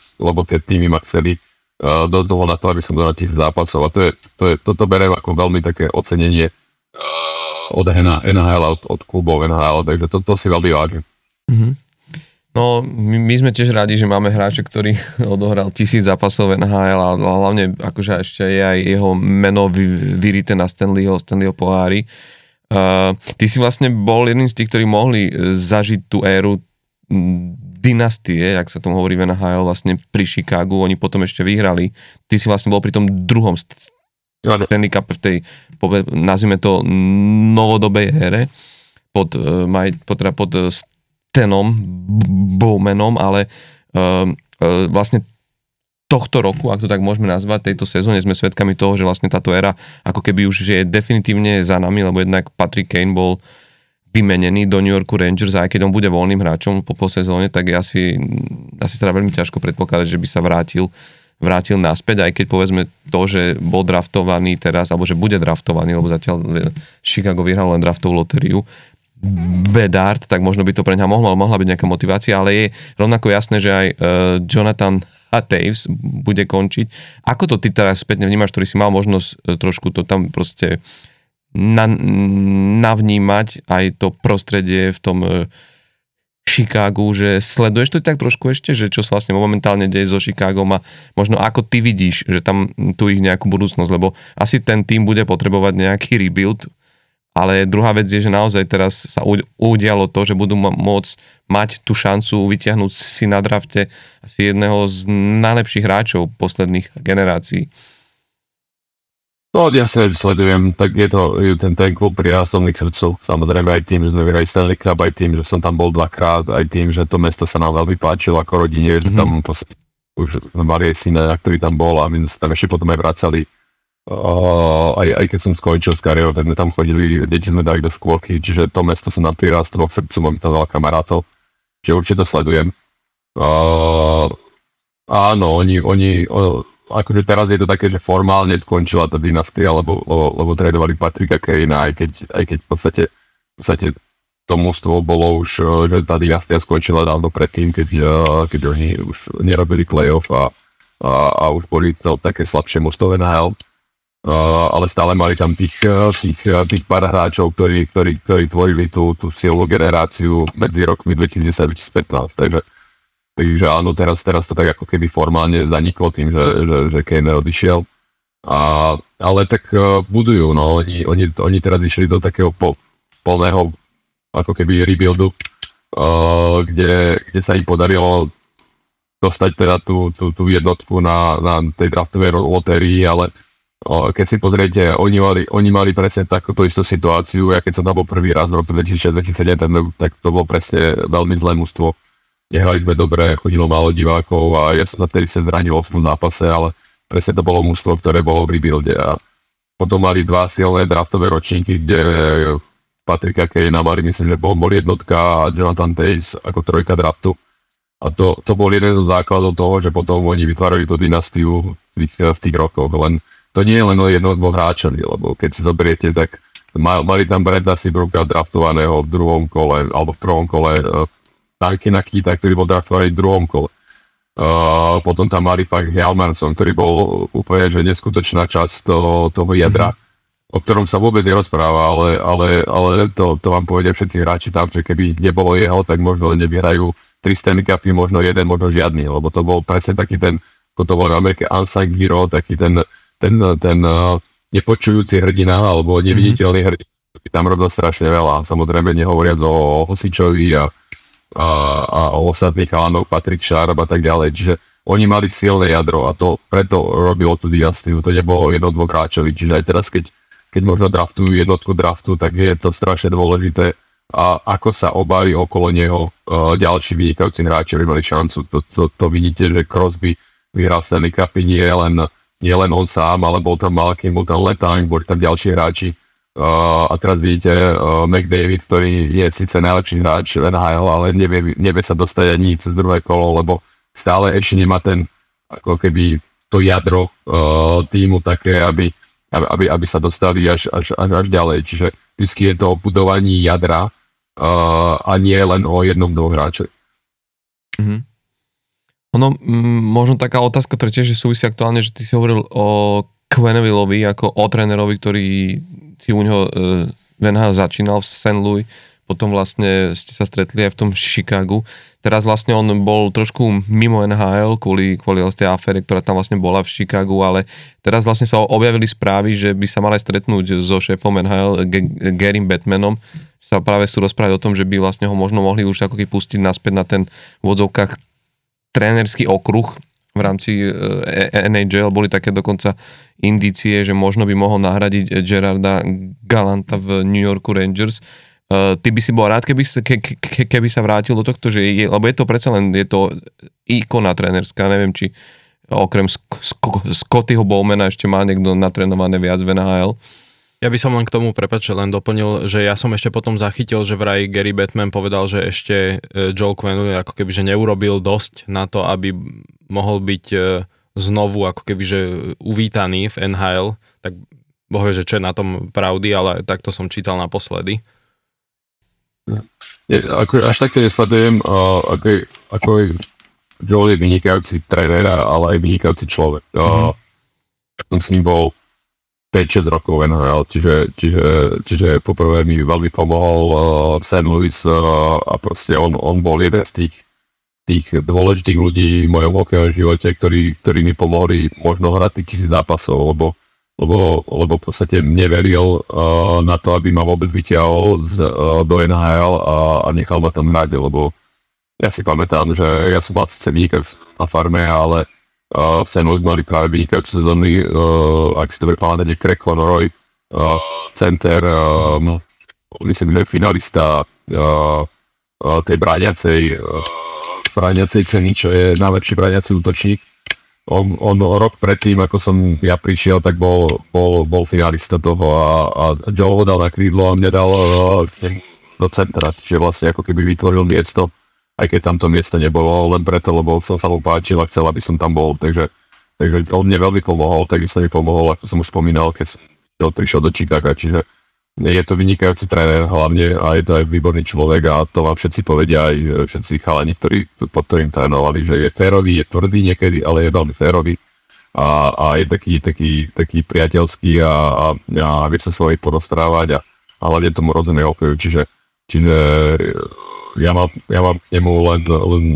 tie týmy ma chceli dosť dlho na to, aby som dal 1000 zápasov a toto beriem ako veľmi také ocenenie od NHL, od klubov NHL, takže to si veľmi vážim. Mm-hmm. No, my sme tiež radi, že máme hráča, ktorý odohral 1000 zápasov NHL a hlavne akože ešte je aj jeho meno vyrité na Stanleyho pohári. Ty si vlastne bol jedným z tých, ktorí mohli zažiť tú éru dynastie, jak sa tomu hovorí v NHL, vlastne pri Chicagu, oni potom ešte vyhrali. Ty si vlastne bol pri tom druhom Stanley Cup v tej, nazvime to, novodobej ére pod Tenom, Bowmanom, ale vlastne tohto roku, ak to tak môžeme nazvať, tejto sezóne sme svedkami toho, že vlastne táto éra ako keby už je definitívne za nami, lebo jednak Patrick Kane bol vymenený do New Yorku Rangers, aj keď on bude voľným hráčom po sezóne, tak je asi teda veľmi ťažko predpokladať, že by sa vrátil naspäť, aj keď povedzme to, že bol draftovaný teraz, alebo že bude draftovaný, lebo zatiaľ Chicago vyhral len draftovú lotériu, Bedard, tak možno by to pre ňa mohla byť nejaká motivácia, ale je rovnako jasné, že aj Jonathan Toews bude končiť. Ako to ty teraz spätne vnímaš, ktorý si mal možnosť trošku to tam proste navnímať aj to prostredie v tom Chicagu, že sleduješ to tak trošku ešte, že čo sa vlastne momentálne deje so Chicagom a možno ako ty vidíš, že tam tu ich nejakú budúcnosť, lebo asi ten tým bude potrebovať nejaký rebuild, ale druhá vec je, že naozaj teraz sa udialo to, že budú môcť mať tú šancu vyťahnuť si na drafte asi jedného z najlepších hráčov posledných generácií. No, ja si sledujem, tak je ten klub pri jasných srdcov. Samozrejme aj tým, že sme vyhrali Stanley Cup, aj tým, že som tam bol dvakrát, aj tým, že to mesto sa nám veľmi páčilo ako rodine, že tam už sme mali aj syna, ktorý tam bol a my sa tam ešte potom aj vracali. Aj keď som skončil s kariérou, tak sme tam chodili, deti sme dali do škôlky, čiže to mesto sa nám prirastlo k srdcu, mám tam veľa kamarátov, čiže určite to sledujem. Áno, oni akože teraz je to také, že formálne skončila tá dynastia, lebo tradovali Patricka Kanea, aj keď v podstate to mužstvo bolo už, že tá dynastia skončila dávno predtým, keď oni už nerobili playoff a už boli to také slabšie mužstvo NHL. Ale stále mali tam tých pár hráčov, ktorí tvorili tú silnú generáciu medzi rokmi 2010-2015. Takže áno, teraz to tak ako keby formálne zaniklo tým, že Kane odišiel. Ale tak budujú, no. Oni teraz išli do takého plného ako keby rebuildu, kde sa im podarilo dostať teda tú jednotku na tej draftovej lotérii, ale keď si pozriete, oni mali presne takúto istú situáciu, ja keď som tam bol prvý raz v roku 2006-2007, tak to bolo presne veľmi zlé mužstvo. Nehrali sme dobre, chodilo málo divákov a ja som na vtedy sa zranil v 8. zápase, ale presne to bolo mužstvo, ktoré bolo v rebuilde. A potom mali dva silné draftové ročníky, kde Patricka Kanea mali, myslím, že bol jednotka a Jonathan Toews ako trojka draftu. A to bol jeden z základov toho, že potom oni vytvárali tú dynastiu v tých rokoch, len to nie je len jedno dvoch hráčov, lebo keď si zoberiete, tak mali tam Brandona Seabrooka draftovaného v druhom kole, alebo v prvom kole, Tankina Keitha, ktorý bol draftovaný v druhom kole. Potom tam mali fakt Hjalmarsson, ktorý bol úplne že neskutočná časť toho jadra, o ktorom sa vôbec nerozpráva, ale to vám povedia všetci hráči tam, že keby nebolo jeho, tak možno nevyhrajú 3 Stanley Cupy, možno jeden, možno žiadny, lebo to bol presne taký ten, ako to bol v Amerike unsung hero, taký ten nepočujúci hrdina alebo neviditeľný hrdina, ktorý tam robil strašne veľa. Samozrejme nehovoriac o Hosičovi a o ostatných chalanov, Patrick Sharp a tak ďalej. Čiže oni mali silné jadro a to preto robilo tú dynastiu. To nebolo jednodvokráčovi. Čiže aj teraz, keď možno draftujú jednotku draftu, tak je to strašne dôležité. A ako sa obáli okolo neho ďalší vynikajúci hráči, ktorí mali šancu. To vidíte, že Crosby vyhral Stanley Cupy, nie len on sám, ale bol tam Malkin, bol tam Letang, boli tam ďalší hráči. A teraz vidíte McDavid, ktorý je síce najlepší hráč NHL, ale nevie sa dostať ani cez druhé kolo, lebo stále ešte nemá ten, ako keby to jadro týmu také, aby sa dostali až ďalej. Čiže vždy je to o budovaní jadra a nie len o jednom dvoch hráčoch. Mhm. Ono, možno taká otázka, ktorá tiež súvisí aktuálne, že ty si hovoril o Quennevilleovi ako o trénerovi, ktorý si u neho v NHL začínal v St. Louis, potom vlastne ste sa stretli aj v tom Chicagu. Teraz vlastne on bol trošku mimo NHL kvôli tej afére, ktorá tam vlastne bola v Chicagu, ale teraz vlastne sa objavili správy, že by sa mal aj stretnúť so šéfom NHL, Garym Bettmanom, sa práve sú rozprávať o tom, že by vlastne ho možno mohli už ako keby pustiť naspäť na ten v odzovkách trénerský okruh v rámci NHL, boli také dokonca indície, že možno by mohol nahradiť Gerarda Galanta v New Yorku Rangers. Ty by si bol rád, keby sa vrátil do tohto, že je, lebo je to predsa len je to ikona trénerská, neviem, či okrem Scottyho Bowmana ešte má niekto natrénované viac v NHL. Ja by som len k tomu, prepáč, len doplnil, že ja som ešte potom zachytil, že vraj Gary Bettman povedal, že ešte Joe Quenneville ako keby, že neurobil dosť na to, aby mohol byť znovu ako keby, že uvítaný v NHL, tak bohvie, že čo je na tom pravdy, ale takto som čítal naposledy. Až takto nesledujem, ako Joel je vynikajúci tréner, ale aj vynikajúci človek. Som s ním bol 5-6 rokov NHL, čiže poprvé mi veľmi pomohol St. Louis a proste on bol jeden z tých dôležitých ľudí v mojom hokejom živote, ktorí mi pomohli možno hrať tých 1000 zápasov, lebo v podstate mne veril na to, aby ma vôbec vyťahol do NHL a nechal ma tam hrať, lebo ja si pamätám, že ja som mal sice vynikajúci na farme, ale St. Louis mali práve vynikajúce sezóny, ak si to prepamätáte, Craig Conroy, center, myslím, že finalista tej bráňacej ceny, čo je najlepší bráňací útočník. On rok predtým, ako som ja prišiel, tak bol finalista toho a Joe ho dal na krídlo a mňa dal do centra, čiže vlastne ako keby vytvoril miesto, aj keď tam to miesto nebolo, len preto, lebo som sa mu páčil a chcel, aby som tam bol, takže on mne veľmi pomohol, takisto mi pomohol, ako som už spomínal, keď som prišiel do Chicaga, čiže je to vynikajúci tréner hlavne a je to aj výborný človek a to vám všetci povedia, aj všetci chalani, pod ktorým trénovali, že je férový, je tvrdý niekedy, ale je veľmi férový a je taký priateľský a vie sa svojich porozprávať a hlavne tomu rozumie hokeju, čiže ja mám k nemu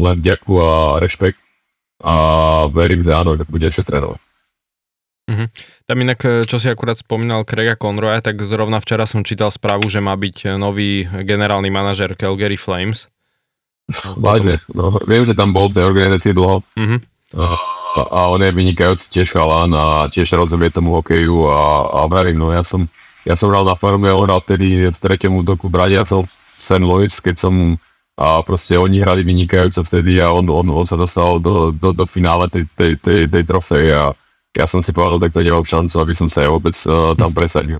len vďaku a rešpekt a verím, že áno, že bude ešte trénovať. Mm-hmm. Tam inak, čo si akurát spomínal Craiga Conroya, tak zrovna včera som čítal správu, že má byť nový generálny manažer Calgary Flames. Vážne, no, viem, že tam bol v tej organizácii dlho a on je vynikajúci tiež chalán a tiež rozumie tomu hokeju a verím, no ja som hral na farme, on hral vtedy v treťom útoku braniacov St. Louis, keď som a proste oni hrali vynikajúco vtedy a on sa dostal do finále tej trofeje a ja som si povedal, tak to nemám šancu, aby som sa ja vôbec tam presadil.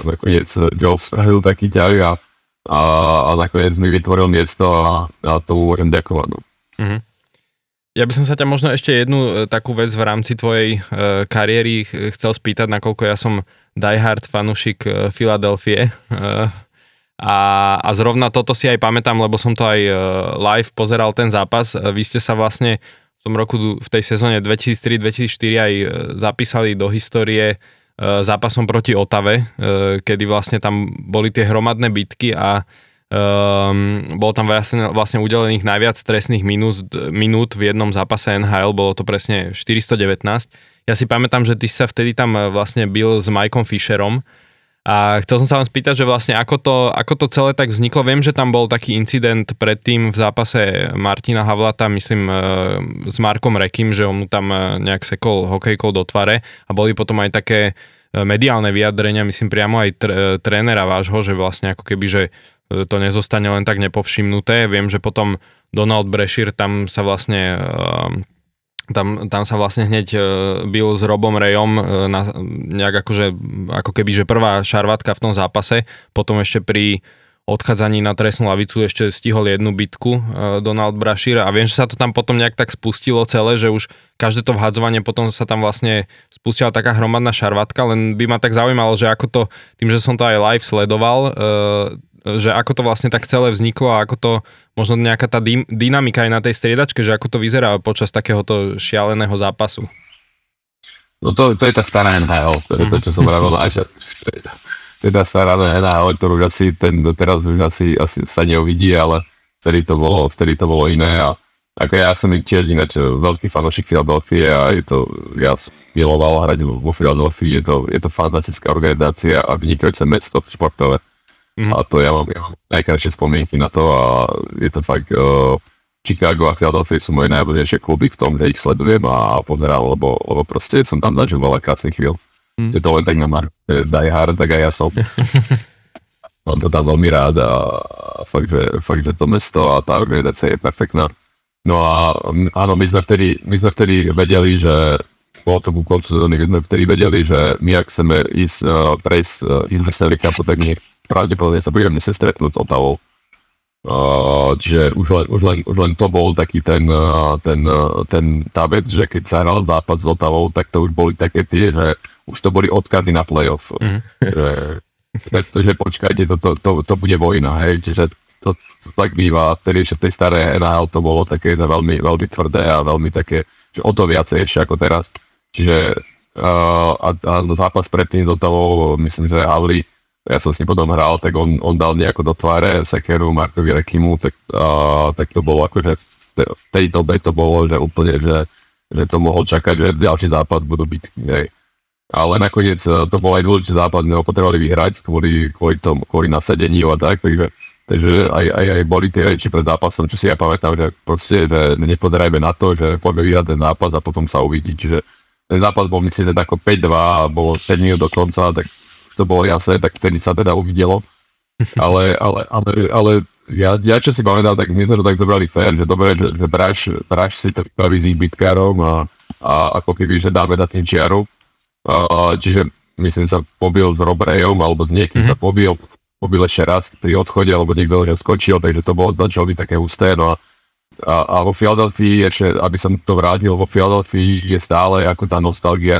A nakoniec Joe spravil taký ťah a nakoniec mi vytvoril miesto a tomu môžem ďakovať. Mm-hmm. Ja by som sa ťa možno ešte jednu takú vec v rámci tvojej kariéry chcel spýtať, nakoľko ja som diehard fanúšik Philadelphie. A zrovna toto si aj pamätám, lebo som to aj live pozeral ten zápas. Vy ste sa vlastne v tom roku, v tej sezóne 2003-2004 aj zapísali do histórie zápasom proti Otave, kedy vlastne tam boli tie hromadné bitky a bolo tam vlastne udelených najviac trestných minút v jednom zápase NHL, bolo to presne 419. Ja si pamätám, že ty sa vtedy tam vlastne bil s Mikeom Fisherom a chcel som sa vám spýtať, že vlastne ako to celé tak vzniklo. Viem, že tam bol taký incident predtým v zápase Martina Havlata, myslím, s Markom Rekym, že on mu tam nejak sekol hokejkou do tvare a boli potom aj také mediálne vyjadrenia, myslím, priamo aj trénera vášho, že vlastne ako keby, že to nezostane len tak nepovšimnuté. Viem, že potom Donald Brashear tam sa vlastne hneď bil s Robom Rayom nejak ako keby, že prvá šarvátka v tom zápase. Potom ešte pri odchádzaní na trestnú lavicu ešte stihol jednu bitku Donald Brashear a viem, že sa to tam potom nejak tak spustilo celé, že už každé to vhadzovanie potom sa tam vlastne spustila taká hromadná šarvátka, len by ma tak zaujímalo, že ako to, tým, že som to aj live sledoval, že ako to vlastne tak celé vzniklo a ako to, možno nejaká tá dynamika aj na tej striedačke, že ako to vyzerá počas takéhoto šialeného zápasu. No to je tá stará NHL, to je to, čo som pravil. To je tá stará NHL, ktorú asi teraz už asi sa neuvidí, ale vtedy to bolo iné. A ako ja som tiež ináč veľký fanošik Philadelphie a ja som miloval hrať vo Philadelphii, je to fantastická organizácia a vynikajúce mesto športové. A to ja mám najkrajšie spomienky na to a je to fakt Chicago a Philadelphia sú moje najbližšie kluby v tom, že ich sledujem a pozerám, lebo proste som tam zažil veľa krásnych chvíľ. Je to len tak na Mark diehard, tak aj ja som. Mám to tam veľmi rád a fakt, že to mesto a tá organizácia je perfektná. No a áno, my sme vtedy vedeli, že bolo to ku koncu sezóny, keď sme vtedy vedeli, že my ak chceme ísť prejsť z Stanley Cupu, tak nie pravdepodobne sa budeme sa stretnúť s Ottawou. Čiže už len to bol taký ten tábet, že keď sa hral západ s Ottawou, tak to už boli také tie, že už to boli odkazy na playoff. Pretože počkajte, to bude vojna, hej, čiže to tak býva, vtedy ešte v tej starej NHL to bolo také veľmi, veľmi tvrdé a veľmi také, že o to viacej ešte ako teraz. Čiže a zápas predtým s Ottawou, myslím, že Havli, ja som s ním potom hral, tak on dal nejako do tváre Sekeru, Markovi Rekimu, tak to bolo akože v tej dobe to bolo, že úplne, že to mohol čakať, že ďalší zápas budú byť, hej. Ale nakoniec to bol aj dôležitý zápas, sme ho potrebovali vyhrať kvôli nasadeniu a tak, takže aj boli tie reči pred zápasom, čo si ja pamätám, že proste, že nepozerajme na to, že poďme vyhrať ten zápas a potom sa uvidí, že ten zápas bol myslím ako 5-2 a bolo 7 minút do konca, tak už to bolo jasné, tak vtedy sa teda uvidelo, ale ja čo si pamätám, tak my sme to tak zobrali fair, že dobre, že Braš si to vybaví s ich bitkárom a ako keby, že dáme na tým čiaru, čiže myslím sa pobil s Robrejom alebo s niekým sa pobil ešte raz pri odchode, alebo niekto ho skočil, takže to bolo začalo byť také husté, no a vo Philadelphii ešte, aby som to vrátil, vo Philadelphii je stále ako tá nostalgia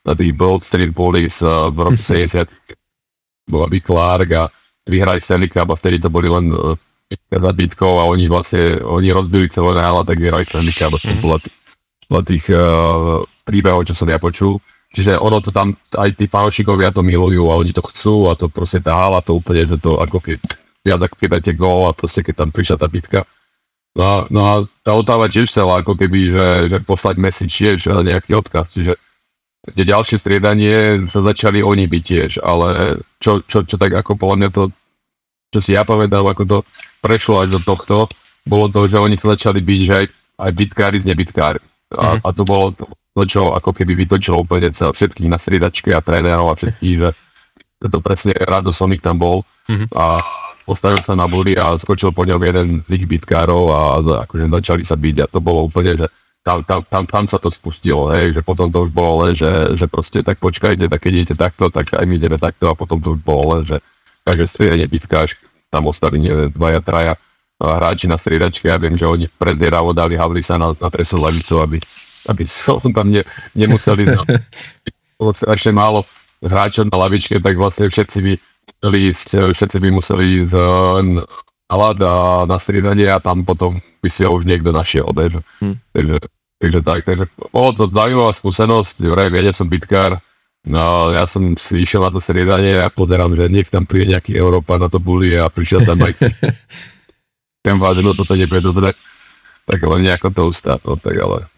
na tých Broad Street Bullies v roku 70 bola by Clark a vyhrali Stanley Cup a vtedy to boli len zabytkov a oni rozbili celé nála, tak vyhrali Stanley Cup a to bola tých príbehov, čo som ja počul. Čiže ono to tam, aj tí fanúšikovia to milujú a oni to chcú a to proste tá hala to úplne, že to ako keď viac ako keď dáte gól a proste keď tam prišla tá bitka. No a tá Ottawa tiež chcela ako keby, že poslať message tiež nejaký odkaz, čiže ďalšie striedanie sa začali oni byť tiež, ale čo tak ako podľa mňa to, čo si ja povedal, ako to prešlo až do tohto, bolo to, že oni sa začali byť, že aj bitkári z nebitkári a to bolo to. To, čo ako keby vytočilo úplne všetkých na striedačke a trénerov a všetkých, že to presne Rado Sonik tam bol a postavil sa na body a skočil po ňom jeden z tých bitkárov a akože začali sa biť a to bolo úplne, že tam sa to spustilo, hej, že potom to už bolo len, že proste tak počkajte, tak keď idete takto, tak aj my ideme takto a potom to už bolo len, že každé striedanie bitka, až tam ostali neviem, dvaja, traja hráči na striedačke a viem, že oni prezieravo dali Havlisa na tresu lavicu, aby som tam nemuseli bolo strašne málo hráčov na lavičke, tak vlastne všetci by museli ísť na ľad a na striedanie a tam potom by si ho už niekto našiel. Takže bolo to zaujímavá skúsenosť, ja som bitkár, no ja som si išiel na to striedanie a pozerám, že nech tam príde nejaký Európa na to bully a prišiel tam aj ten vážen, no toto nebude dobre. Tak len nejako to ustáť, no, tak ale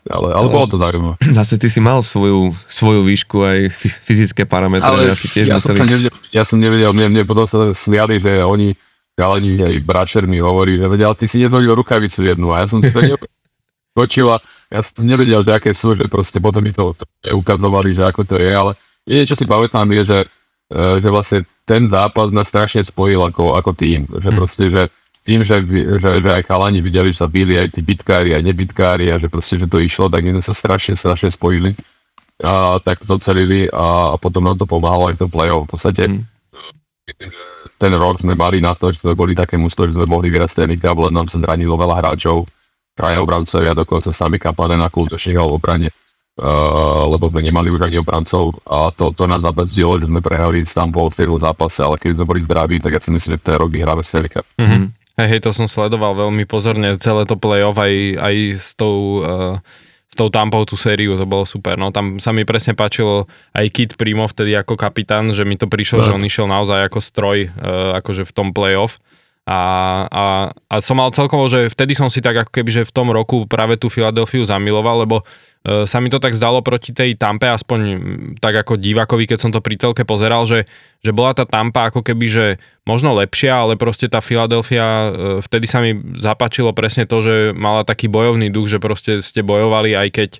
bolo to zaujímavé. Zase ty si mal svoju výšku aj fyzické parametre, ale asi tiež museli. Ja som nevedel, mne potom sa sliali, že oni, chalani, aj Bračer mi hovorí, že vedel, ty si nezvolil rukavicu jednu a ja som si to neočil a ja som nevedel, že aké sú, že proste potom mi to ukazovali, že ako to je, ale jediné, čo si pamätám je, že vlastne ten zápas nás strašne spojil ako tým, že proste, že tým, že aj chalani videli, že sa bili aj tí bitkári, aj nebitkári a že proste, že to išlo, tak my sa strašne spojili a tak to celili a potom nám to pomáhalo aj v tom play-off. V podstate myslím, že ten rok sme mali na to, že sme boli také mužstvo, že sme mohli vyhrať Stanley Cup, len nám sa zranilo veľa hráčov, traja obrancovia, dokonca sami Kapanen a Kultoš nechal v obrane, lebo sme nemali už ani obrancov a to nás zabezdilo, že sme prehrali Istanbul v celom zápase, ale keď sme boli zdraví, tak ja si myslím, že ten rok vyhráme Stanley Cup. Hej, to som sledoval veľmi pozorne, celé to play-off aj s tou Tampou tú sériu, to bolo super. No tam sa mi presne páčilo aj Kit Primo vtedy ako kapitán, že mi to prišlo, že on išiel naozaj ako stroj, akože v tom play-off. A som mal celkovo, že vtedy som si tak ako keby, že v tom roku práve tú Filadelfiu zamiloval, lebo sa mi to tak zdalo proti tej Tampe, aspoň tak ako divákovi, keď som to pri telke pozeral, že bola tá Tampa ako keby, že možno lepšia, ale proste tá Philadelphia, vtedy sa mi zapáčilo presne to, že mala taký bojovný duch, že proste ste bojovali, aj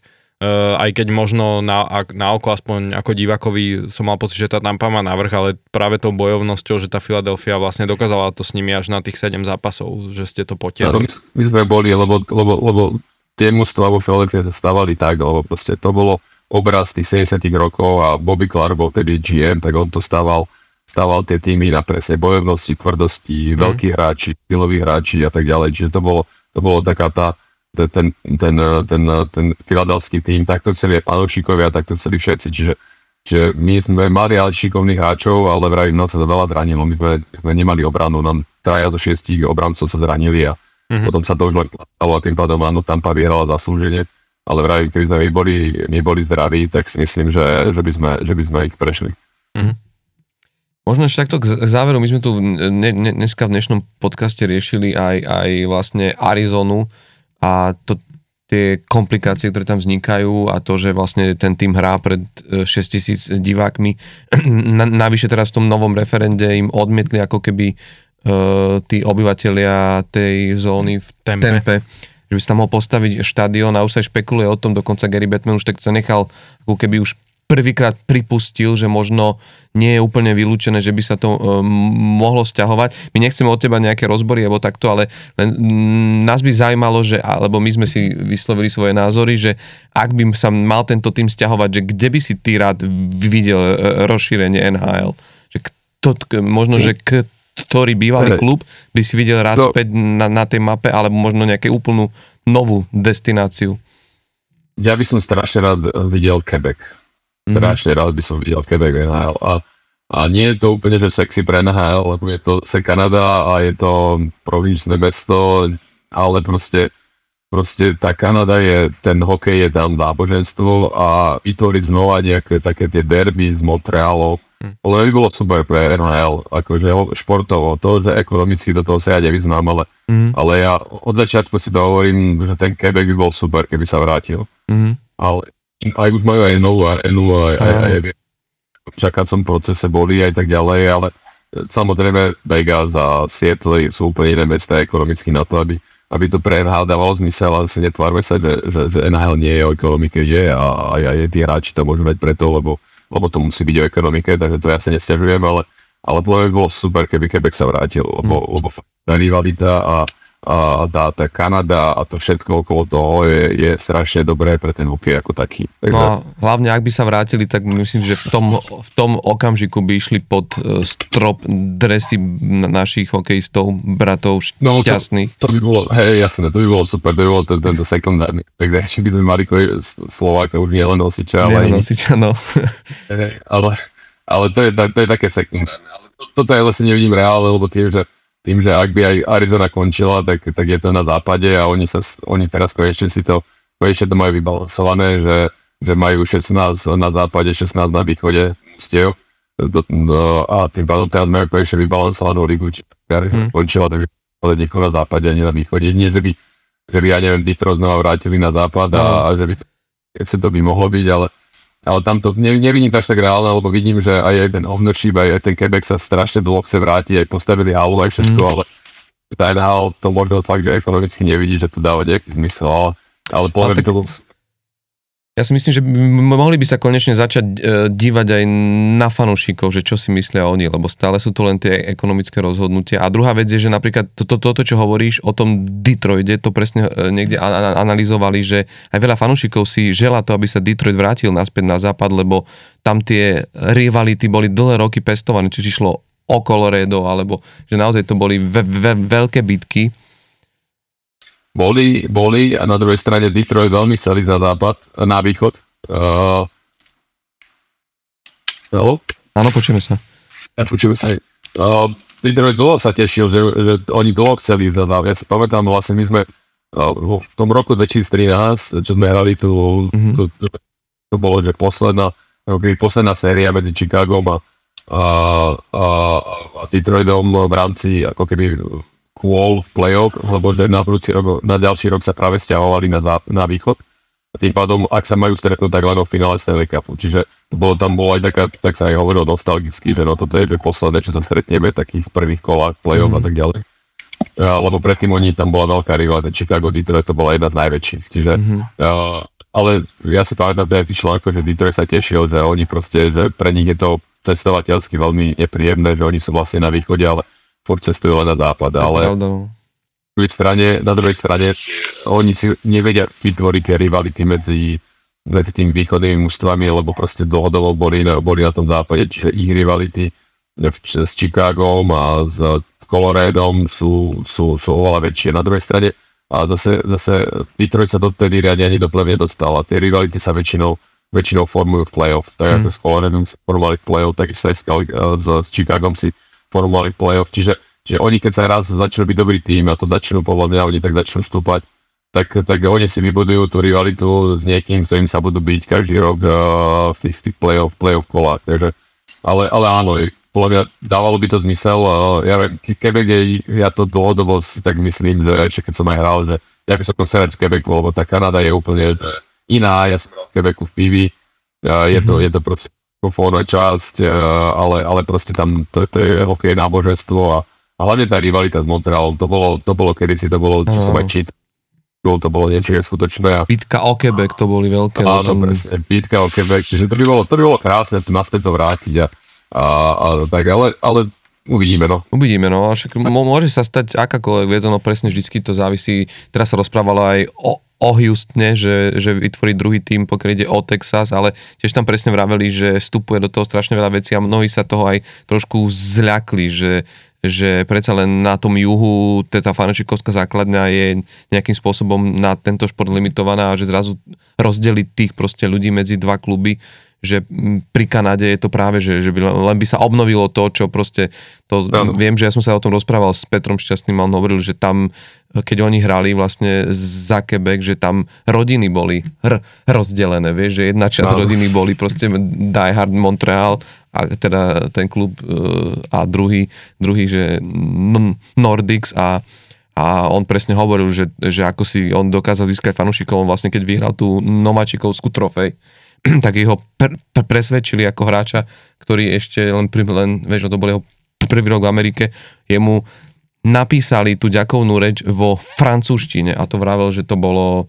keď možno na oko, aspoň ako divákovi som mal pocit, že tá Tampa má navrch, ale práve tou bojovnosťou, že tá Philadelphia vlastne dokázala to s nimi až na tých 7 zápasov, že ste to potiahli. My sme boli, lebo tie mužstvá vo Philadelphia sa stávali tak, lebo proste to bolo obraz tých 70 rokov a Bobby Clark bol tedy GM, tak on to stával tie týmy na presne bojovnosti, tvrdosti, veľkí hráči, siloví hráči a tak ďalej. Čiže to bolo taká ten filadelský tým, takto chceli aj panovšíkovia, takto chceli všetci. Čiže my sme mali aj šikovných hráčov, ale vravím, no sa to veľa zranilo. My sme nemali obranu, nám 3 zo 6 obrancov sa zranili a potom sa to už len platalo a tým pádom áno, Tampa vyhrala zaslúžene. Ale vravím, keby sme neboli zdraví, tak si myslím, že by sme ich prešli. Možno ešte takto k záveru, my sme tu dneska v dnešnom podcaste riešili aj vlastne Arizonu a tie komplikácie, ktoré tam vznikajú a to, že vlastne ten tým hrá pred 6000 divákmi. Navyše teraz v tom novom referende im odmietli ako keby tí obyvatelia tej zóny v Tempe, že by si tam mohol postaviť štadión a už sa špekuluje o tom, dokonca Gary Bettman už tak sa nechal ako keby už prvýkrát pripustil, že možno nie je úplne vylúčené, že by sa to mohlo sťahovať. My nechceme od teba nejaké rozbory alebo takto, ale len nás by zaujímalo, že, alebo my sme si vyslovili svoje názory, že ak by sa mal tento tým sťahovať, že kde by si ty rád videl rozšírenie NHL? Že možno, že ktorý bývalý klub by si videl rád späť na tej mape, alebo možno nejakú úplnú novú destináciu? Ja by som strašne rád videl Quebec. Strašne rád by som videl Quebec NHL a nie je to úplne, že sexy pre NHL, lebo je to Kanada a je to provinčné mesto, ale proste tá Kanada je, ten hokej je tam náboženstvo a vytvoriť znova nejaké také tie derby z Montrealu, ale by bolo super pre NHL, akože športovo, to, že ekonomicky do toho sa ja nevyznám, ale ja od začiatku si to hovorím, že ten Quebec by bol super, keby sa vrátil, ale aj už majú aj novú arénu, aj v čakacom procese boli aj tak ďalej, ale samozrejme Vegas a Seattle sú úplne iné mesta ekonomicky na to, aby to pre NHL dávalo zmysel, ale si netvárme sa, že NHL nie je o ekonomike, je a aj tí hráči to môžu mať preto, lebo to musí byť o ekonomike, takže to ja sa nesťažujem, ale bolo super, keby Quebec sa vrátil, lebo tá rivalita a tá Kanada a to všetko okolo toho je strašne dobré pre ten hokej ako taký. No a hlavne, ak by sa vrátili, tak myslím, že v tom okamžiku by išli pod strop dresy našich hokejistov, bratov šťastných. No, to by bolo, hej, jasné, to by bolo super, to by bolo tento sekundárny, takže ešte by sme mali Slováka, už nie len nosiča, ale... Ale to je také sekundárne. Ale toto ja vlastne nevidím reálne, lebo tým, že ak by aj Arizona končila, tak je to na západe a oni teraz konečne to majú vybalansované, že majú 16 na západe, 16 na východe stiev a tým pádom teraz majú konečne vybalansovanú ligu, či Arizona končila, takže nikoho na západe ani na východe. Nie, že by ja neviem, Detroit znova vrátili na západ a že by to by mohlo byť, ale tam to nevidím až tak reálne, lebo vidím, že aj ten ownership, aj ten Quebec sa strašne dlho chce vrátiť, aj postavili halu, aj všetko, ale tá NHL to možno fakt, že ekonomicky nevidí, že to dáva nejaký zmysel, ale poviem tak... Ja si myslím, že mohli by sa konečne začať dívať aj na fanúšikov, že čo si myslia oni, lebo stále sú to len tie ekonomické rozhodnutia. A druhá vec je, že napríklad toto, čo hovoríš o tom Detroite, to presne niekde analyzovali, že aj veľa fanúšikov si želá to, aby sa Detroit vrátil naspäť na západ, lebo tam tie rivality boli dlhé roky pestované, či išlo o Colorado, alebo že naozaj to boli veľké bitky. Boli a na druhej strane Detroit veľmi chceli za západ, na východ. Áno, počujeme sa. Detroit dlho sa tešil, že oni dlho chceli za západ. Ja si pamätám, vlastne my sme v tom roku 2013, čo sme hrali to bolo, že posledná séria medzi Chicagom a Detroitom v rámci ako keby kôl v play-off, lebo že na ďalší rok sa práve sťahovali na východ. A tým pádom, ak sa majú stretnúť, tak len o finále Stanley Cupu. Čiže tam bolo aj taká, tak sa aj hovorilo nostalgicky, že no toto je že posledné, čo sa stretneme, takých prvých kolách, play-off a tak ďalej. Lebo predtým oni tam bola veľká rivalita, Chicago, Detroit, to bola jedna z najväčších. Čiže, ale ja si pamätám aj tých článkov, že Detroit sa tešil, že oni proste, že pre nich je to cestovateľsky veľmi nepríjemné, že oni sú vlastne na východe, ale furt cestujú len na západ, ale na druhej strane oni si nevedia vytvoriť tie rivality medzi medzi tými východnými mužstvami, lebo proste dlhodobo boli na tom západe, čiže ich rivality s Chicagom a s Coloradom sú oveľa väčšie. Na druhej strane a zase Detroit sa dotedy riadne ani do play-off nedostal a tie rivality sa väčšinou formujú v play-off. Tak ako s Coloradom sa formovali v play-off, takisto aj s Chicagom si formovali v play-off, čiže oni keď sa raz začnú byť dobrý tým a to začnú podľa mňa, oni tak začnú vstúpať, tak oni si vybudujú tú rivalitu s niekým, s ktorým sa budú byť každý rok v tých play-off kolách. Takže, ale áno, podľa mňa dávalo by to zmysel. Ja to dlhodobo si tak myslím, že keď som aj hral, že ja by som chcel hrať v Quebecu, lebo tá Kanada je úplne iná. Ja som hral v Quebecu v Pivi, je to proste komfortná časť, ale proste tam to je hokej náboženstvo a hlavne tá rivalita s Montrealom, to bolo kedysi, to bolo, čo som aj čítal. To bolo niečo skutočné. Bitka o Quebec, to boli veľké. Áno, tam... presne, bitka o Quebec, čiže to by bolo krásne naspäť to vrátiť a tak, ale uvidíme, no. Uvidíme, no, však môže sa stať akákoľvek vec, ono presne vždycky to závisí, teraz sa rozprávalo aj o Houstone, že vytvorí druhý tým, pokiaľ ide o Texas, ale tiež tam presne vraveli, že vstupuje do toho strašne veľa vecí a mnohí sa toho aj trošku zľakli, že predsa len na tom juhu tá fanúšikovská základňa je nejakým spôsobom na tento šport limitovaná a že zrazu rozdeliť tých proste ľudí medzi dva kluby, že pri Kanade je to práve, že by len by sa obnovilo to, čo proste to, viem, že ja som sa o tom rozprával s Petrom Šťastným a on hovoril, že tam, keď oni hrali vlastne za Quebec, že tam rodiny boli rozdelené, vieš, že jedna časť rodiny boli proste Die Hard Montreal a teda ten klub a druhý že Nordiques a on presne hovoril, že ako si on dokázal získať fanúšikov, vlastne keď vyhral tú nováčikovskú trofej, tak ho presvedčili ako hráča, ktorý ešte len vieš, to bol jeho prvý rok v Amerike, jemu napísali tú ďakovnú reč vo francúzštine a to vravel, že to bolo,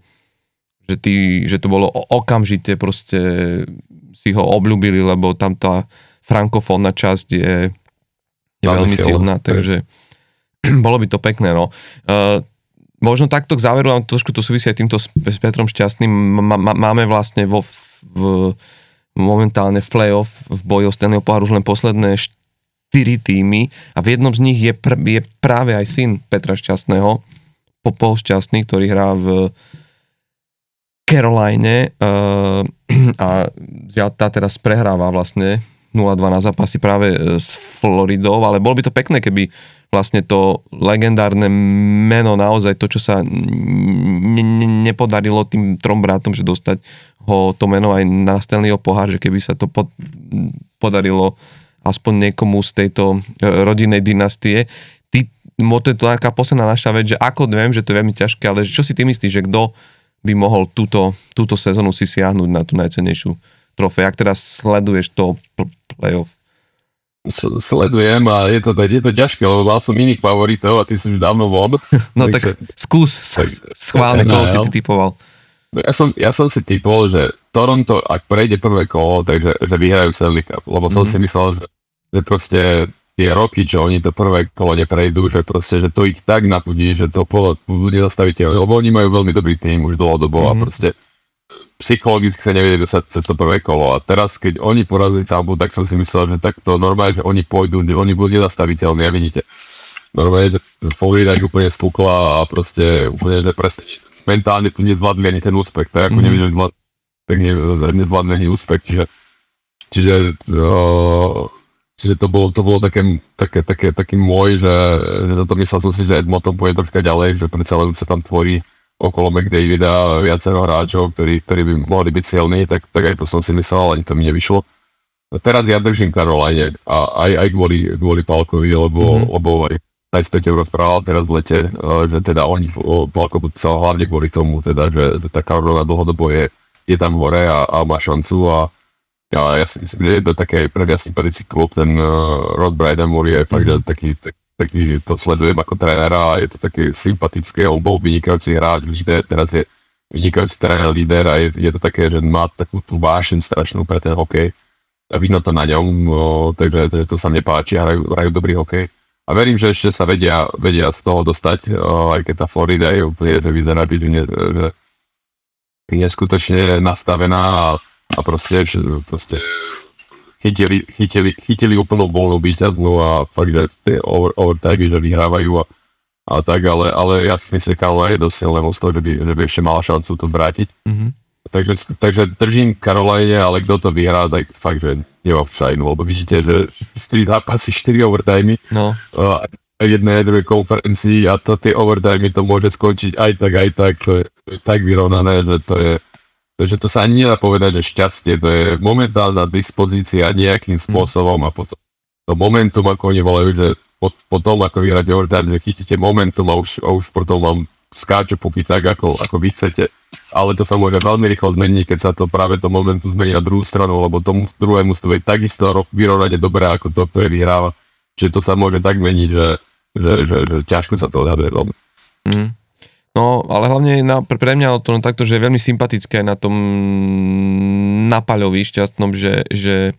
že to bolo okamžite, proste si ho obľúbili, lebo tam tá frankofónna časť je veľmi silná, takže bolo by to pekné, no. Možno takto k záveru, a trošku to súvisí aj týmto s Petrom Šťastným, máme vlastne momentálne v play-off v boji o Stanleyho poháru už len posledné 4 týmy a v jednom z nich je práve aj syn Petra Šťastného, Paul Šťastný, ktorý hrá v Caroline a tá teraz prehráva vlastne 0-2 na zápasy práve s Floridou, ale bolo by to pekné, keby vlastne to legendárne meno, naozaj to, čo sa nepodarilo tým trom bratom, že dostať ho to meno aj na Stanleyho pohár, že keby sa to podarilo aspoň niekomu z tejto rodinnej dynastie. To je taká posledná naša vec, že ako viem, že to je veľmi ťažké, ale čo si ty myslíš, že kto by mohol túto sezónu si siahnuť na tú najcennejšiu trofej? Ak teraz sleduješ to playoff? Sledujem a je to ťažké, lebo mal som iných favoritov a ty sú už dávno von. No tak skús schválne, koho si ty typoval. Ja som si typoval, že Toronto, ak prejde prvé kolo, takže že vyhrajú Stanley Cup, lebo som si myslel, že proste tie roky, čo oni to prvé kolo neprejdú, že proste, že to ich tak napudí, že to bude zastaviteľné, lebo oni majú veľmi dobrý tým už dlhodobo a proste psychologicky sa nevedie dosať cez to prvé kolo a teraz, keď oni porazili Tampu, tak som si myslel, že takto normálne, že oni pôjdu, oni budú nezastaviteľní a vidíte. Normálne, že Florida ich úplne spúkla a proste úplne, že presne mentálne tu nezvládli ani ten úspech, tak ako nevideli nezvládli ani úspech, čiže to bolo taký môj, že na to myslel som si, že Edmonton pôjde troška ďalej, že predsa len sa tam tvorí okolo McDavida viacero hráčov, ktorí by mohli byť silní, tak aj to som si myslel, ani to mi nevyšlo. A teraz ja držím Caroline a aj kvôli Pálkovi, lebo aj späť rozprával teraz v lete, že teda oni Pálko podpísal hlavne kvôli tomu, teda, že tá Carolina dlhodobo je tam hore a má šancu a ja si myslím, že je to také previasný padicí klub, ten Rod Brydamore je fakt taký to sledujem ako trénera, je to také sympatické, on bol vynikajúci hráč, líder, teraz je vynikajúci tréner, líder a je to také, že má takú tú vášeň strašnú pre ten hokej a vidno to na ňom, takže to sa mne páči, hrajú dobrý hokej a verím, že ešte sa vedia z toho dostať, aj keď tá Florida je úplne, že vyzerá byť, že je skutečně nastavená a prostě chytili úplnou volnou výťaznu a fakt, že ty overtime, že vyhrávají a tak, ale já si myslím, že Karolina je dost silné mosto, kdyby ještě mala šancu to vrátit. Mm-hmm. Takže držím Karolajne, ale kdo to vyhrá, tak fakt, že nemám včajnu, lebo vidíte, že 4 zápasy, 4 overtimey, no. A jedné, druhé konferencii a to ty overtimey to môže skončiť aj tak, to je tak vyrovnané, že to je, takže to sa ani nedá povedať, že šťastie, to je momentálna dispozícia nejakým spôsobom a potom to momentum, ako oni volajú, že potom ako vyhráte overtime, že chytíte momentum a už potom vám skáču popy tak, ako vy chcete. Ale to sa môže veľmi rýchlo zmeniť, keď sa to práve to momentu zmení na druhú stranu, lebo tomu druhému stojí takisto vyrovnať je dobré ako to, ktoré vyhráva. Čiže to sa môže tak meniť, že ťažko sa to odhaduje. No, ale hlavne pre mňa to takto, že je veľmi sympatické na tom napaľovi šťastnom, že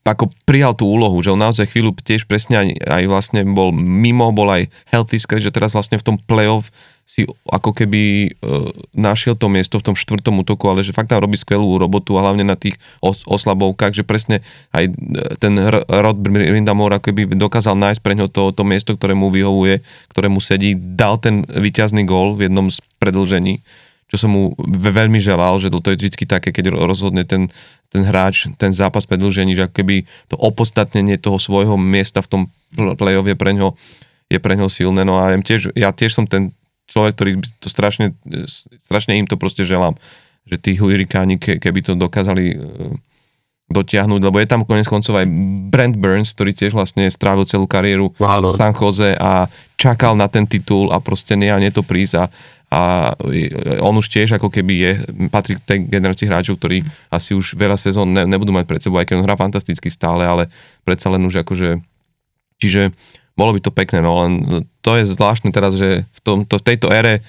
ako prijal tú úlohu, že on naozaj chvíľu tiež presne aj vlastne bol mimo, bol aj healthy scratch, že teraz vlastne v tom playoff si ako keby našiel to miesto v tom štvrtom útoku, ale že fakt tam robí skvelú robotu a hlavne na tých oslabovkách, že presne aj ten Rod Brindamore ako keby dokázal nájsť pre ňo to miesto, ktoré mu vyhovuje, ktoré mu sedí, dal ten víťazný gól v jednom z predĺžení, čo som mu veľmi želal, že to je vždy také, keď rozhodne ten hráč, ten zápas predĺžení, že ako keby to opodstatnenie toho svojho miesta v tom play-off je pre ňo silné, no a ja tiež som ten človek, ktorý to strašne im to proste želám, že tí hurikáni, keby to dokázali dotiahnuť, lebo je tam konec koncov aj Brent Burns, ktorý tiež vlastne strávil celú kariéru v San Jose a čakal na ten titul a proste nie to prísť a on už tiež ako keby patrí k tej generácii hráčov, ktorí asi už veľa sezón nebudú mať pred sebou, aj keď on hrá fantasticky stále, ale predsa len už akože, čiže bolo by to pekné, no len to je zvláštne teraz, že v tejto ére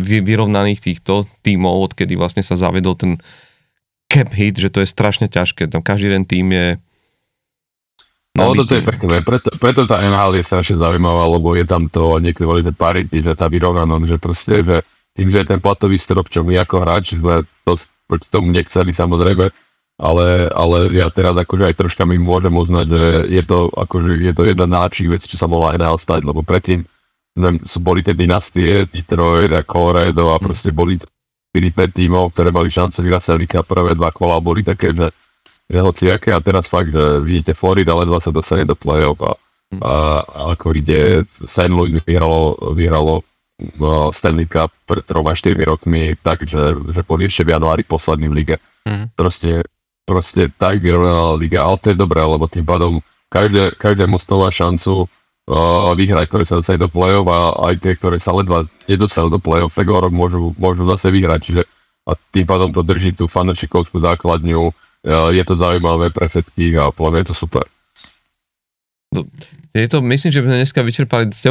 vyrovnaných týchto tímov, odkedy vlastne sa zavedol ten cap hit, že to je strašne ťažké, tam každý jeden tím je... No to je pekné, preto tá NHL je strašne zaujímavá, lebo je tam to niekto volí, že parity, že tá vyrovnanosť, že proste, že tým, že je ten platový strop, čo my ako hráči sme to proti tomu nechceli samozrejme, ale ja teraz akože aj troška mi môžem uznať, že je to jedna z najlepších vecí, čo sa mohla NHL stať, lebo predtým boli tie dynastie, Detroit a Colorado a proste boli 4-5 tímov, ktoré mali šance vyhrať Stanley Cup, prvé dva kola boli také, že hociaké a teraz fakt, že vidíte Florida ledva sa dostane do play-off a ako ide, St. Louis vyhralo Stanley Cup pred 3-4 rokmi, takže boli ešte v januári posledný v lige. Proste tak vyrovnaná liga, ale to je dobré, lebo tým pádom každé mosto má šancu vyhrať, ktoré sa dostajú do play-off a aj tie, ktoré sa ledva nedostajú do play-off, tak o rok môžu zase vyhrať, čiže a tým pádom to drží tú fanačikovskú základňu, je to zaujímavé pre všetkých a podľa mňa je to super. Je to, myslím, že by sme dneska vyčerpali, s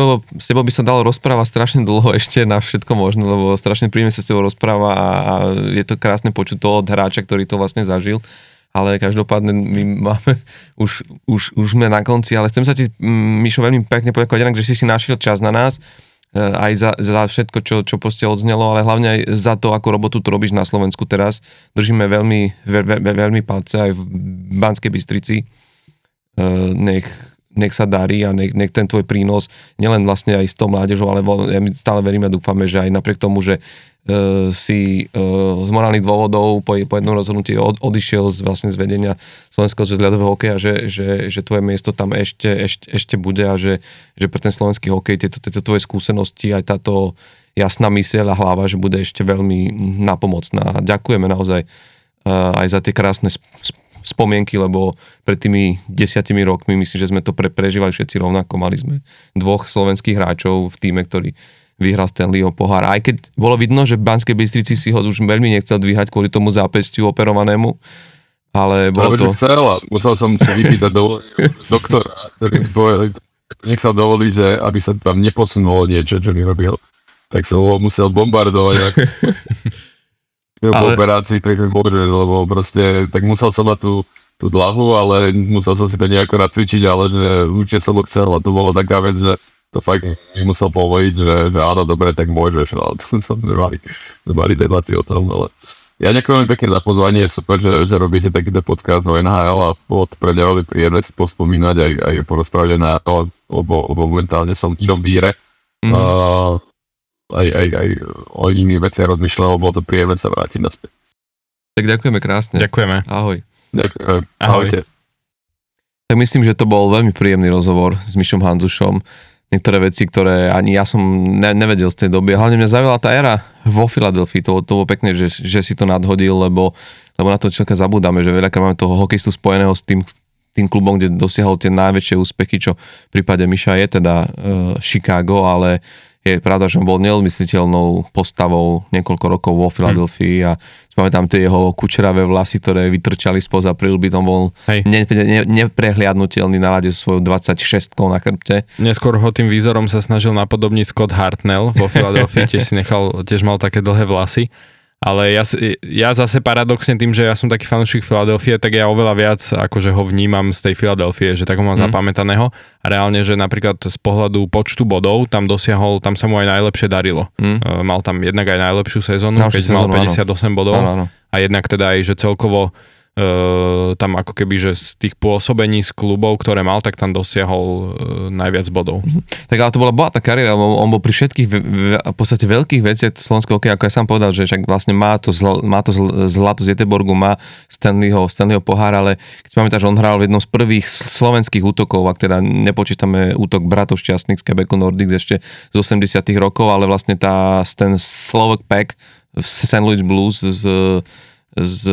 tebou by sa dalo rozprávať strašne dlho ešte na všetko možné, lebo strašne príjemne sa s tebou rozpráva a je to krásne počuť to od hráča, ktorý to vlastne zažil, ale každopádne my máme, už sme na konci, ale chcem sa ti, Mišo, veľmi pekne poďakovať, inak, že si našiel čas na nás, aj za všetko, čo proste odznelo, ale hlavne aj za to, ako robotu tu robíš na Slovensku teraz. Držíme veľmi palce aj v Banskej Bystrici. Nech sa darí a nech ten tvoj prínos, nielen vlastne aj s tou mládežou, ale my stále veríme a dúfame, že aj napriek tomu, že si z morálnych dôvodov po jednom rozhodnutí odišiel z vedenia slovenského zväzu hokeja, že tvoje miesto tam ešte bude a že pre ten slovenský hokej tieto tvoje skúsenosti, aj táto jasná myseľ a hlava, že bude ešte veľmi napomocná. Ďakujeme naozaj aj za tie krásne spomienky, lebo pred tými 10 rokmi, myslím, že sme to prežívali všetci rovnako, mali sme dvoch slovenských hráčov v týme, ktorý vyhral Stanleyho pohár. Aj keď bolo vidno, že v Banskej Bystrici si ho už veľmi nechcel dvíhať kvôli tomu zápästiu operovanému, ale bolo to... Musel som sa vypýtať doktora, ktorý povedal, nechcel dovoliť, že aby sa tam neposunulo niečo, čo mi robil, tak som ho musel bombardovať, po operácii, takže bože, lebo proste, tak musel som na tú dlahu, ale musel som si to nejako nacvičiť, ale že určite som ho chcel a to bolo taká vec, že to fakt musel povoliť, že áno, dobre, tak môžeš, ale nemali debaty o tom, ale ja ďakujem pekne za pozvanie, je super, že robíte takýto podcast o NHL a pod preďalej príjemnosť pospomínať aj porozprávať na to, lebo momentálne som v inom víre. Aj o iných veciach rozmýšľal, bolo to príjemné sa vrátiť naspäť. Tak ďakujeme krásne. Ďakujeme. Ahoj. Ďakujem. Ahojte. Tak myslím, že to bol veľmi príjemný rozhovor s Mišom Handzušom. Niektoré veci, ktoré ani ja som nevedel z tej doby. Hlavne mňa zaujala tá éra vo Filadelfii. To bolo pekné, že si to nadhodil, lebo na to človeka zabúdame, že veľakrát máme toho hokejistu spojeného s tým klubom, kde dosiahol tie najväčšie úspechy, čo v prípade Miša je teda Chicago, ale je pravda, že on bol neodmysliteľnou postavou niekoľko rokov vo Filadelfii a pamätám tie jeho kučeravé vlasy, ktoré vytrčali spoza prilby, on bol neprehliadnutelný na ľade svojou 26-kou na krpte. Neskôr ho tým výzorom sa snažil napodobniť Scott Hartnell vo Filadelfii, tiež mal také dlhé vlasy. Ale ja zase paradoxne tým, že ja som taký fanúšik Filadelfie, tak ja oveľa viac akože ho vnímam z tej Filadelfie, že tak ho mám zapamätaného. A reálne, že napríklad z pohľadu počtu bodov tam dosiahol, tam sa mu aj najlepšie darilo. Mal tam jednak aj najlepšiu sezónu, keď mal 58 bodov. Áno. A jednak teda aj, že celkovo tam ako keby, že z tých pôsobení z klubov, ktoré mal, tak tam dosiahol najviac bodov. Tak ale to bola bohatá kariéra, lebo on bol pri všetkých v podstate veľkých veciach slovenského hokeja, ako ja sám povedal, že však vlastne má to zlato z Göteborgu, má Stanleyho pohár, ale keď si pamätáš, on hral v jednom z prvých slovenských útokov, ak teda nepočítame útok bratov šťastných z Quebecu Nordiques ešte z 80 rokov, ale vlastne ten Slovak Pack v St. Louis Blues s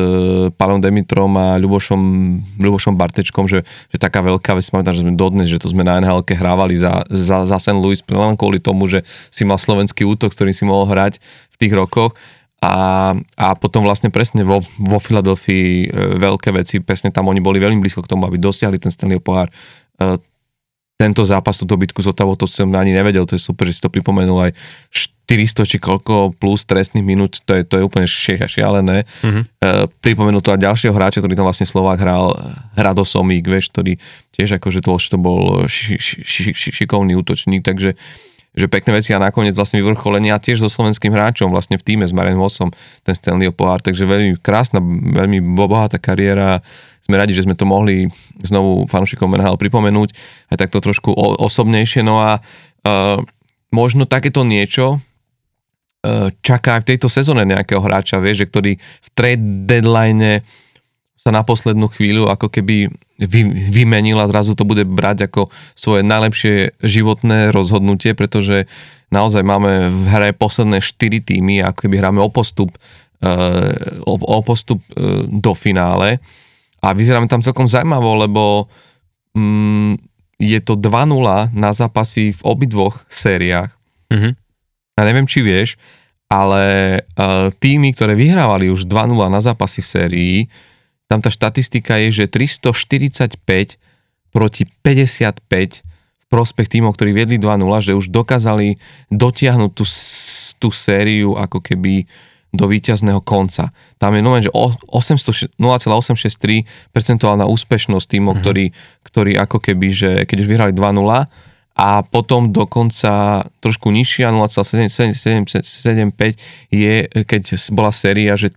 Palom Demitrom a Ľubošom Bartečkom, že taká veľká vec, pamätám, že sme dodnes, že to sme na NHL-ke hrávali za St. Louis len kvôli tomu, že si mal slovenský útok, ktorý si mohol hrať v tých rokoch a potom vlastne presne vo Filadelfii veľké veci, presne tam oni boli veľmi blízko k tomu, aby dosiahli ten Stanleyho pohár. Tento zápas, túto bitku s Ottawou, to som ani nevedel, to je super, že si to pripomenul, aj 400 či koľko plus trestných minút, to je úplne šialené. Pripomenul to aj ďalšieho hráča, ktorý tam vlastne Slovák hral, Hrado Somík, vieš, ktorý tiež akože to bol šikovný útočník, takže že pekné veci a nakoniec vlastne vyvrcholenie a tiež so slovenským hráčom vlastne v týme s Marianom Hosom, ten Stanleyho pohár, takže veľmi krásna, veľmi bohatá kariéra. Sme radi, že sme to mohli znovu fanúšikom NHL pripomenúť, aj takto trošku osobnejšie. No a možno takéto niečo čaká aj v tejto sezóne nejakého hráča, vieš, že ktorý v trade deadline sa na poslednú chvíľu ako keby vymenil a zrazu to bude brať ako svoje najlepšie životné rozhodnutie, pretože naozaj máme v hre posledné 4 týmy, ako keby hráme o postup do finále. A vyzeráme tam celkom zaujímavo, lebo je to 2-0 na zápasy v obidvoch sériách. Ja neviem, či vieš, ale týmy, ktoré vyhrávali už 2-0 na zápasy v sérii, tam tá štatistika je, že 345 proti 55 v prospech týmov, ktorí viedli 2-0, že už dokázali dotiahnuť tú sériu ako keby do víťazného konca. Tam je normálne, že 0,863% na úspešnosť týmov, ktorí ako keby, že keď už vyhrali 2-0 a potom dokonca trošku nižšia 0,775 je, keď bola séria, že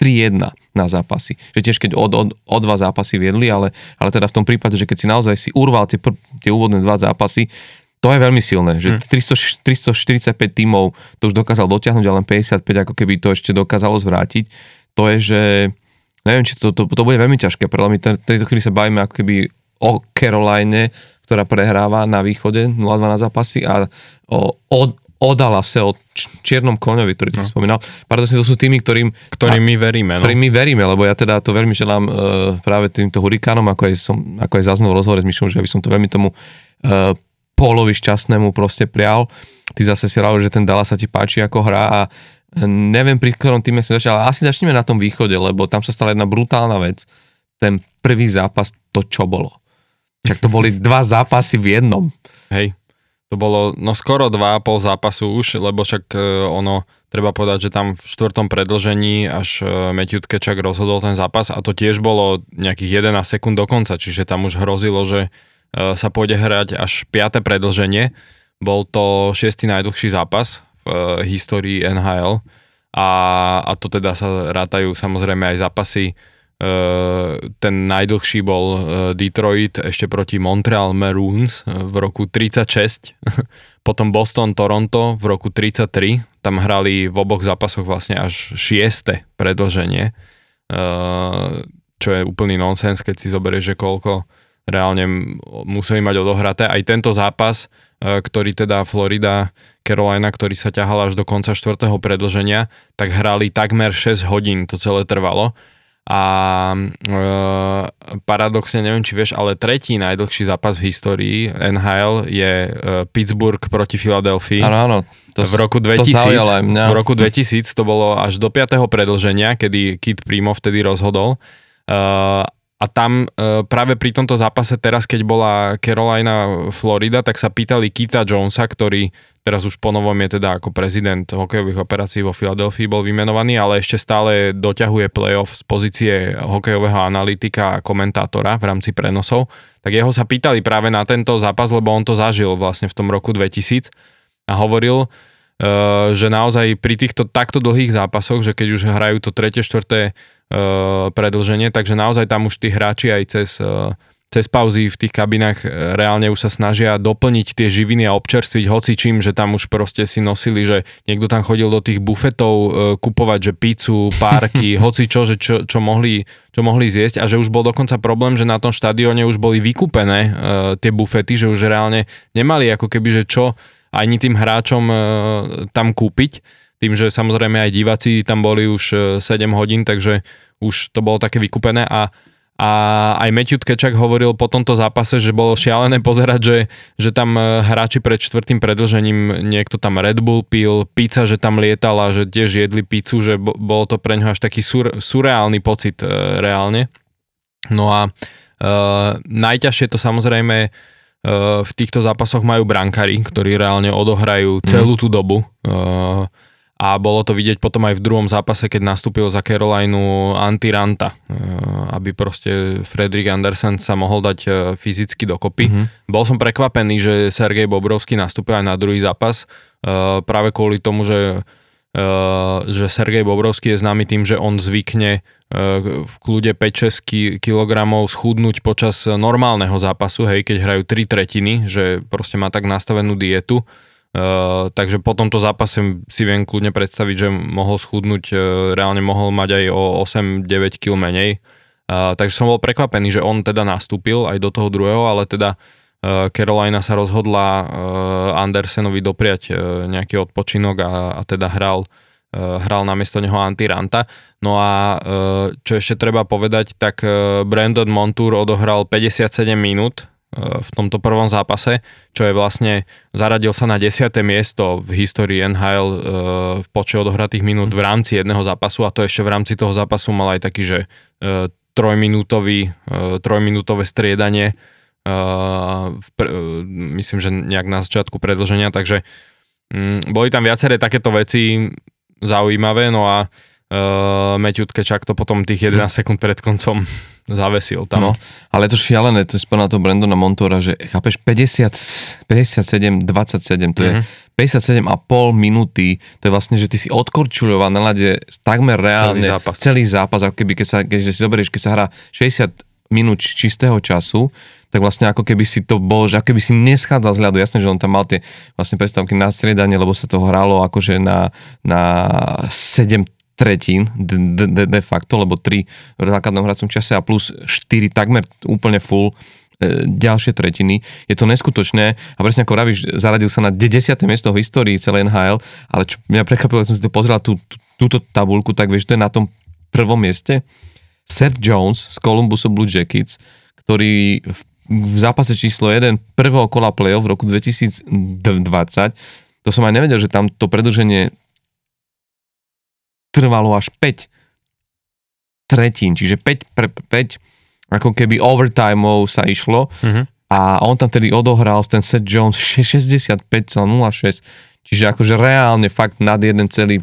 3-1 na zápasy. Že tiež keď o dva zápasy viedli, ale teda v tom prípade, že keď si naozaj si urval tie úvodné dva zápasy, to je veľmi silné, že 345 tímov to už dokázal dotiahnuť, ale len 55 ako keby to ešte dokázalo zvrátiť. To je, že neviem, či to bude veľmi ťažké, pretože my tejto chvíli sa bavíme ako keby o Caroline, ktorá prehráva na východe 0-2 na zápasy a odala sa o čiernom koňovi, ktorý si spomínal. Paradoxne to sú tými, ktorým my veríme. Ktorým my veríme, lebo ja teda to veľmi želám práve týmto hurikánom, ako aj zaznul rozhovor s Mišom, že by som to veľmi tomu Pólovi šťastnému proste prial. Ty zase si rád, že ten Dallas sa ti páči ako hrá a neviem pri ktorom týme sa začal, ale asi začneme na tom východe, lebo tam sa stala jedna brutálna vec. Ten prvý zápas, to čo bolo? Čak to boli 2 zápasy v jednom. Hej, to bolo skoro 2,5 zápasu už, lebo však treba povedať, že tam v 4. predĺžení až Matthew Tkachuk rozhodol ten zápas a to tiež bolo nejakých 11 sekúnd do konca, čiže tam už hrozilo, že sa pôjde hrať až 5. predĺženie. Bol to 6. najdlhší zápas v histórii NHL a to teda sa rátajú samozrejme aj zápasy. Ten najdlhší bol Detroit ešte proti Montreal Maroons v roku 36, potom Boston Toronto v roku 33, tam hrali v oboch zápasoch vlastne až 6. predĺženie, čo je úplný nonsens, keď si zoberieš, že koľko reálne museli mať odohraté. Aj tento zápas, ktorý teda Florida, Carolina, ktorý sa ťahal až do konca 4. predĺženia, tak hrali takmer 6 hodín, to celé trvalo. A paradoxne, neviem či vieš, ale tretí najdlhší zápas v histórii NHL je Pittsburgh proti Philadelphii. Áno, v roku 2000. V roku 2000 to bolo až do 5. predĺženia, kedy Kid Primo vtedy rozhodol. A tam práve pri tomto zápase teraz, keď bola Carolina Florida, tak sa pýtali Kita Jonesa, ktorý teraz už ponovom je teda ako prezident hokejových operácií vo Philadelphii, bol vymenovaný, ale ešte stále doťahuje playoff z pozície hokejového analytika a komentátora v rámci prenosov. Tak jeho sa pýtali práve na tento zápas, lebo on to zažil vlastne v tom roku 2000 a hovoril, že naozaj pri týchto takto dlhých zápasoch, že keď už hrajú to tretie, štvrté predĺženie, takže naozaj tam už tí hráči aj cez pauzy v tých kabinách reálne už sa snažia doplniť tie živiny a občerstviť hocičím, že tam už proste si nosili, že niekto tam chodil do tých bufetov kupovať, že pizzu, párky, hocičo, že čo mohli zjesť, a že už bol dokonca problém, že na tom štadióne už boli vykúpené tie bufety, že už reálne nemali ako keby, že čo ani tým hráčom tam kúpiť, tým, že samozrejme aj diváci tam boli už 7 hodín, takže už to bolo také vykúpené a aj Matthew Tkachuk hovoril po tomto zápase, že bolo šialené pozerať, že tam hráči pred 4. predĺžením niekto tam Red Bull pil, pizza, že tam lietala, že tiež jedli pizzu, že bolo to pre ňo až taký surreálny pocit reálne. No a najťažšie to samozrejme v týchto zápasoch majú brankári, ktorí reálne odohrajú celú tú dobu. A bolo to vidieť potom aj v druhom zápase, keď nastúpil za Carolinu Antti Ranta, aby proste Fredrik Andersen sa mohol dať fyzicky dokopy. Bol som prekvapený, že Sergej Bobrovský nastúpil aj na druhý zápas, práve kvôli tomu, že Sergej Bobrovský je známy tým, že on zvykne v kľude 5-6 kilogramov schudnúť počas normálneho zápasu, hej, keď hrajú 3 tretiny, že proste má tak nastavenú dietu. Takže po tomto zápase si viem kľudne predstaviť, že mohol schudnúť, reálne mohol mať aj o 8-9 kg menej. Takže som bol prekvapený, že on teda nastúpil aj do toho druhého, ale teda Carolina sa rozhodla Andersenovi dopriať nejaký odpočinok a teda hral namiesto neho Antti Ranta. No a čo ešte treba povedať, tak Brandon Montour odohral 57 minút v tomto prvom zápase, čo je vlastne, zaradil sa na 10. miesto v histórii NHL v počte odohratých minút v rámci jedného zápasu, a to ešte v rámci toho zápasu mal aj taký, že trojminútové striedanie, myslím, že nejak na začiatku predĺženia, takže boli tam viaceré takéto veci zaujímavé, no a Matthew Tkachuk to potom tých 11 sekúnd pred koncom zavesil tam. No, ale je to šialené, to je spôr na toho Brandona Montoura, že chápeš, 57, 27, to je 57,5 minúty, to je vlastne, že ty si odkorčuľoval na ľade takmer reálne celý zápas, ako keby, keďže si zoberieš, keď sa hrá 60 minút čistého času, tak vlastne ako keby si to bol, že ako keby si neschádzal z ľadu. Jasné, že on tam mal tie vlastne prestávky na striedanie, lebo sa to hralo akože na 7 tretín de facto, lebo 3 v základnom hracom čase a plus 4 takmer úplne full ďalšie tretiny. Je to neskutočné a presne ako Raviš, zaradil sa na 10. miesto v histórii celé NHL, ale čo mňa prekvapilo, keď som si to pozeral túto tabuľku, tak vieš, to je na tom prvom mieste Seth Jones z Columbusu Blue Jackets, ktorý v zápase číslo 1 prvého kola playoff v roku 2020, to som aj nevedel, že tam to predĺženie trvalo až 5 tretín, čiže 5 ako keby overtimeov sa išlo, a on tam tedy odohral ten Seth Jones 65,06, čiže akože reálne fakt nad jeden celý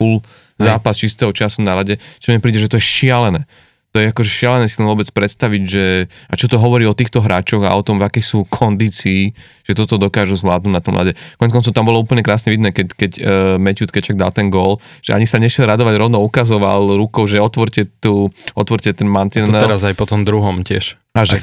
full zápas čistého času na ľade, čo mi príde, že to je šialené. To je akože šialené si len vôbec predstaviť, že a čo to hovorí o týchto hráčoch a o tom, v akej sú kondícii, že toto dokážu zvládnuť na tom ľade. Koniec koncov tam bolo úplne krásne vidné, keď Matthew Tkachuk dal ten gól, že ani sa nešiel radovať, rovno ukazoval rukou, že otvorte ten mantinel. To teraz aj po tom druhom tiež. A že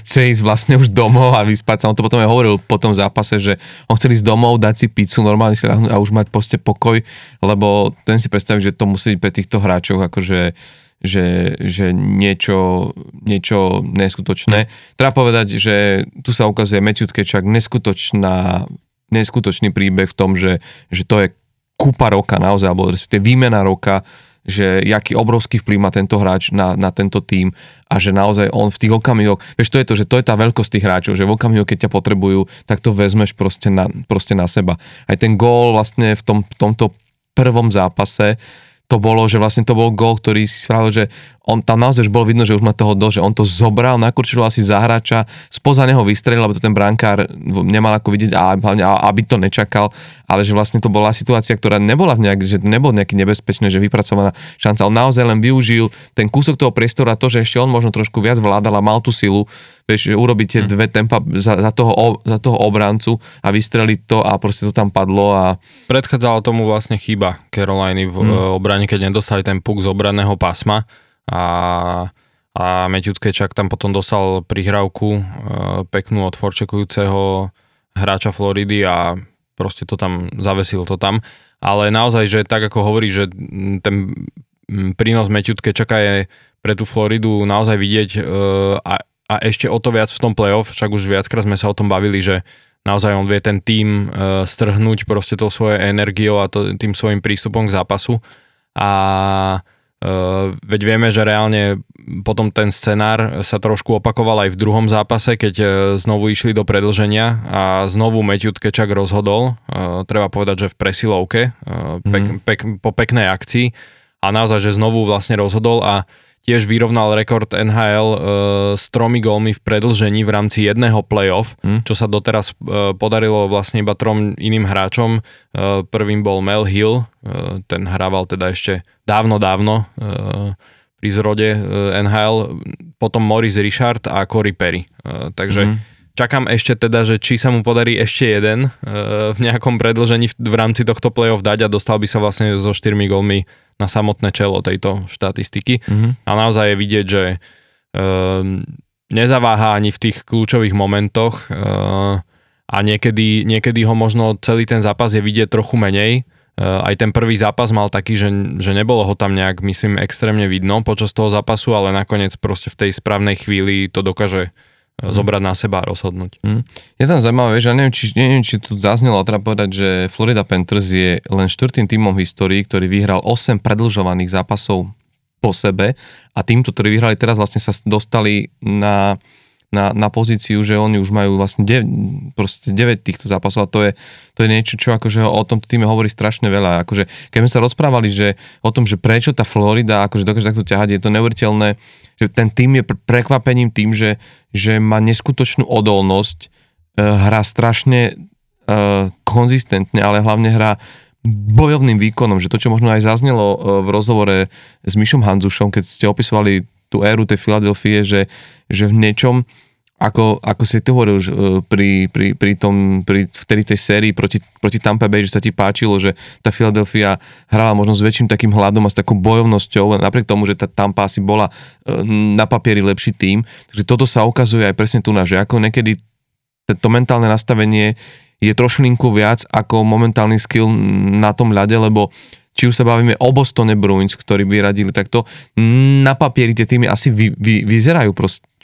chce ísť vlastne už domov a vyspať sa. On to potom aj hovoril po tom zápase, že on chcel ísť domov, dať si pizzu, normálne si ľahnúť a už mať proste pokoj, lebo ten si predstaví, že to musí byť pre týchto hráčov akože že niečo neskutočné. Treba povedať, že tu sa ukazuje Matthew Tkachuk neskutočný príbeh v tom, že to je kúpa roka naozaj, alebo to je výmena roka, že jaký obrovský vplyv má tento hráč na tento tím a že naozaj on v tých okamihoch, vieš, to je to, že to je tá veľkosť tých hráčov, že v okamihoch, keď ťa potrebujú, tak to vezmeš proste na seba. Aj ten gól vlastne v tomto prvom zápase, to bolo, že vlastne to bol gól, ktorý si spravil, že on tam naozaj bolo vidno, že už má toho dosť, že on to zobral, nakurčil asi za hráča, spoza neho vystrelil, aby to ten brankár nemal ako vidieť a hlavne aby to nečakal, ale že vlastne to bola situácia, ktorá nebola že nebol nejaký nebezpečné, že vypracovaná šanca. On naozaj len využil ten kúsok toho priestora, to, že ešte on možno trošku viac vládal a mal tú silu, vieš, urobiť tie dve tempa za toho obrancu a vystreliť to a proste to tam padlo a predchádzala tomu vlastne chyba Caroliny v obrane, keď nedostali ten puk z obranného pásma a Matthew Tkachuk tam potom dostal prihrávku peknú od forčekujúceho hráča Floridy a proste to tam, zavesil to tam. Ale naozaj, že tak ako hovorí, že ten prínos Matthew Tkachuka je pre tú Floridu naozaj vidieť a ešte o to viac v tom playoff, však už viackrát sme sa o tom bavili, že naozaj on vie ten tím strhnúť proste tou svojou energiou a tým svojim prístupom k zápasu. A veď vieme, že reálne potom ten scenár sa trošku opakoval aj v druhom zápase, keď znovu išli do predĺženia a znovu Matthew Tkachuk rozhodol, treba povedať, že v presilovke, po peknej akcii a naozaj, že znovu vlastne rozhodol a tiež vyrovnal rekord NHL s 3 gólmi v predĺžení v rámci jedného playoff, čo sa doteraz podarilo vlastne iba 3 iným hráčom. Prvým bol Mel Hill, ten hrával teda ešte dávno pri zrode NHL, potom Maurice Richard a Corey Perry. Takže čakám ešte teda, že či sa mu podarí ešte jeden v nejakom predĺžení v rámci tohto playoff dať a dostal by sa vlastne so 4 gólmi na samotné čelo tejto štatistiky. A naozaj je vidieť, že nezaváha ani v tých kľúčových momentoch a niekedy ho možno celý ten zápas je vidieť trochu menej. Aj ten prvý zápas mal taký, že nebolo ho tam nejak, myslím, extrémne vidno počas toho zápasu, ale nakoniec proste v tej správnej chvíli to dokáže zobrať na seba a rozhodnúť. Je tam zaujímavé, že ja neviem, či tu zaznelo, treba povedať, že Florida Panthers je len 4. tímom v histórii, ktorý vyhral 8 predĺžovaných zápasov po sebe a týmto, ktorí vyhrali teraz, vlastne sa dostali na pozíciu, že oni už majú vlastne 9 týchto zápasov a to je niečo, čo akože o tomto týme hovorí strašne veľa. Akože, keď sme sa rozprávali že, o tom, že prečo tá Florida akože dokáže takto ťahať, je to neuveriteľné, že ten tým je prekvapením tým, že má neskutočnú odolnosť, hrá strašne konzistentne, ale hlavne hrá bojovným výkonom, že to, čo možno aj zaznelo v rozhovore s Mišom Handzušom, keď ste opisovali tú éru tej Filadelfie, že v niečom, ako si to hovoril vtedy tej sérii proti Tampa Bay, že sa ti páčilo, že tá Filadelfia hrala možno s väčším takým hľadom a s takou bojovnosťou, napriek tomu, že tá Tampa asi bola na papieri lepší tím. Takže toto sa ukazuje aj presne tu na, že ako niekedy to mentálne nastavenie je trošlinku viac ako momentálny skill na tom ľade, lebo či už sa bavíme o Bostone Bruins, ktorí vyradili takto, na papieri tie týmy asi vyzerajú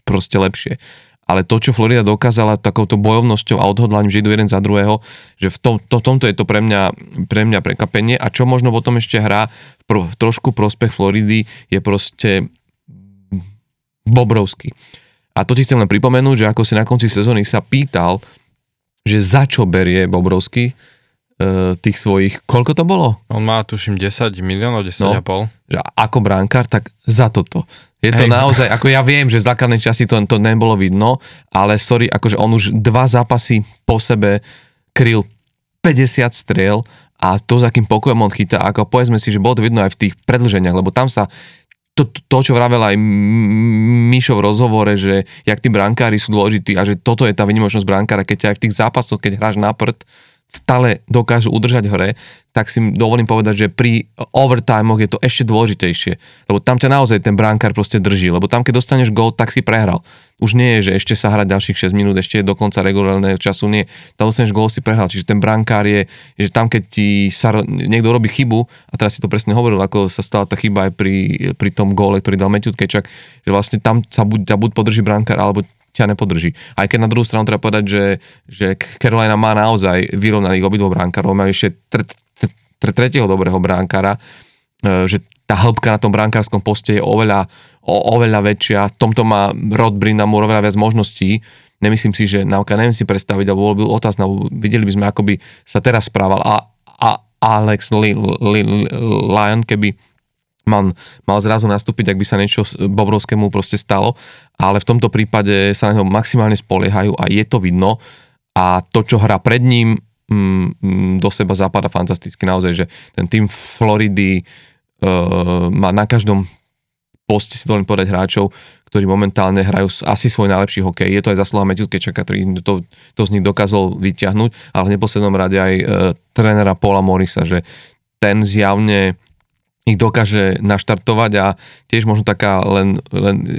proste lepšie. Ale to, čo Florida dokázala takouto bojovnosťou a odhodlaním, že idú jeden za druhého, že v tomto je to pre mňa prekvapenie. A čo možno potom ešte hrá v trošku prospech Floridy, je proste Bobrovský. A to ti chcem len pripomenúť, že ako si na konci sezóny sa pýtal, že za čo berie Bobrovský, tých svojich, koľko to bolo? On má, tuším, 10 miliónov, 10,5. Že ako bránkár, tak za toto. Je to naozaj, ako ja viem, že v základnej časti to nebolo vidno, ale sorry, akože on už 2 zápasy po sebe kryl 50 striel a to, za akým pokojom on chytá, ako povedzme si, že bolo to vidno aj v tých predĺženiach, lebo tam sa to, čo vravel aj Mišo v rozhovore, že jak tí brankári sú dôležití a že toto je tá výnimočnosť brankára, keď aj v tých zápasoch, keď hráš na prd, stále dokážu udržať hore, tak si dovolím povedať, že pri overtime-och je to ešte dôležitejšie. Lebo tam ťa naozaj ten brankár proste drží, lebo tam, keď dostaneš gól, tak si prehral. Už nie je, že ešte sa hrať ďalších 6 minút, ešte do konca regulárneho času nie. Tam dostaneš gól, si prehral. Čiže ten brankár je, že tam, keď ti sa niekto robí chybu, a teraz si to presne hovoril, ako sa stala tá chyba aj pri tom góle, ktorý dal Matthew Tkachuk, že vlastne tam sa buď podrží brankár, alebo ťa nepodrží. Aj keď na druhú stranu treba povedať, že Carolina má naozaj vyrovnaných obidvoch brankárov, má ešte tretieho dobrého brankára, že tá hĺbka na tom brankárskom poste je oveľa väčšia, v tomto má Rod Brindamour oveľa viac možností. Nemyslím si, že naopak neviem si predstaviť, alebo bol otázna, videli by sme, ako by sa teraz správal a Alex Lyon, keby mal zrazu nastúpiť, ak by sa niečo Bobrovskému proste stalo, ale v tomto prípade sa na ňo maximálne spoliehajú a je to vidno a to, čo hrá pred ním, do seba zapadá fantasticky. Naozaj, že ten tým Floridy má na každom poste, si dovolím povedať, hráčov, ktorí momentálne hrajú asi svoj najlepší hokej. Je to aj zasluha Matthew Tkachuka, ktorý to z nich dokázal vyťahnuť, ale v neposlednom rade aj trénera Paula Morrisa, že ten zjavne ich dokáže naštartovať a tiež možno taká len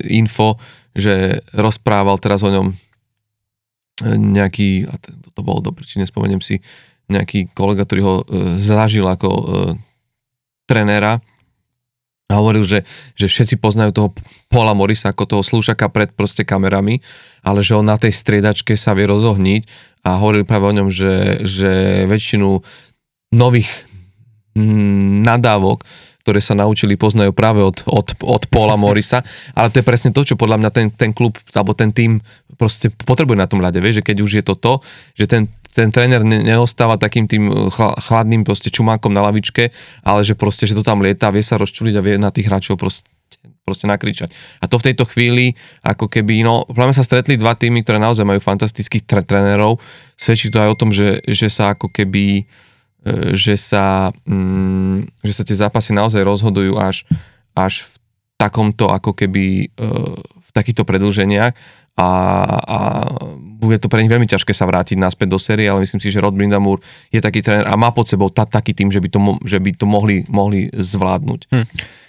info, že rozprával teraz o ňom nejaký, a to bolo dobre, či nespomeniem si, nejaký kolega, ktorý ho zažil ako trenéra a hovoril, že všetci poznajú toho Paula Morrisa ako toho slúšaka pred proste kamerami, ale že on na tej striedačke sa vie rozohniť a hovoril práve o ňom, že väčšinu nových nadávok, ktoré sa naučili, poznajú práve od Paula Morrisa, ale to je presne to, čo podľa mňa ten klub, alebo ten tým proste potrebuje na tom ľade, vieš, že keď už je to, že ten tréner neostáva takým tým chladným proste čumákom na lavičke, ale že proste, že to tam lieta, vie sa rozčuliť a vie na tých hráčov proste nakričať. A to v tejto chvíli, ako keby, práve sa stretli dva týmy, ktoré naozaj majú fantastických trénerov, svedčí to aj o tom, že sa ako keby že sa tie zápasy naozaj rozhodujú až v takomto, ako keby v takýchto predĺženiach a bude to pre nich veľmi ťažké sa vrátiť naspäť do série, ale myslím si, že Rod Brind'Amour je taký tréner a má pod sebou taký tým, že by to mohli zvládnuť.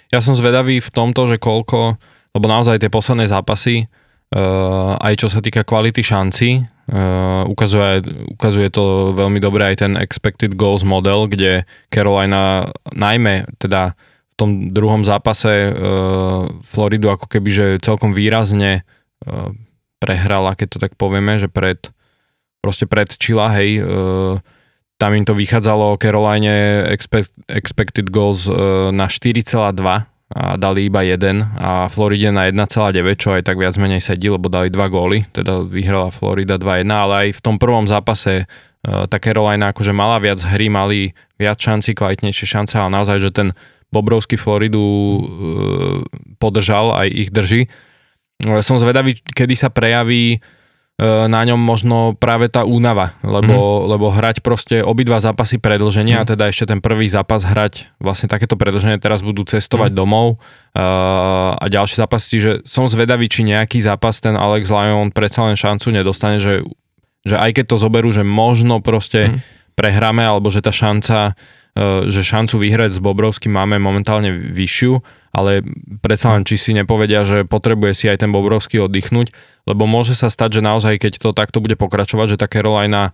Ja som zvedavý v tomto, že koľko, lebo naozaj tie posledné zápasy, aj čo sa týka kvality šanci, ukazuje to veľmi dobre aj ten expected goals model, kde Carolina najmä teda v tom druhom zápase Floridu ako keby že celkom výrazne prehrala, keď to tak povieme, že predčila, hej, tam im to vychádzalo Caroline expected goals na 4,2 a dali iba 1 a Floride na 1,9, čo aj tak viac menej sedí, lebo dali 2 góly, teda vyhrala Florida 2-1, ale aj v tom prvom zápase tá Carolina akože mala viac hry, mali viac šanci, kvalitnejšie šance, ale naozaj, že ten Bobrovský Floridu podržal, aj ich drží. Som zvedavý, kedy sa prejaví na ňom možno práve tá únava, lebo hrať proste obidva zápasy predĺženia, a teda ešte ten prvý zápas hrať vlastne takéto predĺženie, teraz budú cestovať domov a ďalšie zápasy, že som zvedavý, či nejaký zápas ten Alex Lyon predsa len šancu nedostane, že aj keď to zoberú, že možno proste prehráme, alebo že tá šanca, že šancu vyhrať s Bobrovským máme momentálne vyššiu, ale predsa len, či si nepovedia, že potrebuje si aj ten Bobrovský oddychnúť, lebo môže sa stať, že naozaj, keď to takto bude pokračovať, že tá Carolina,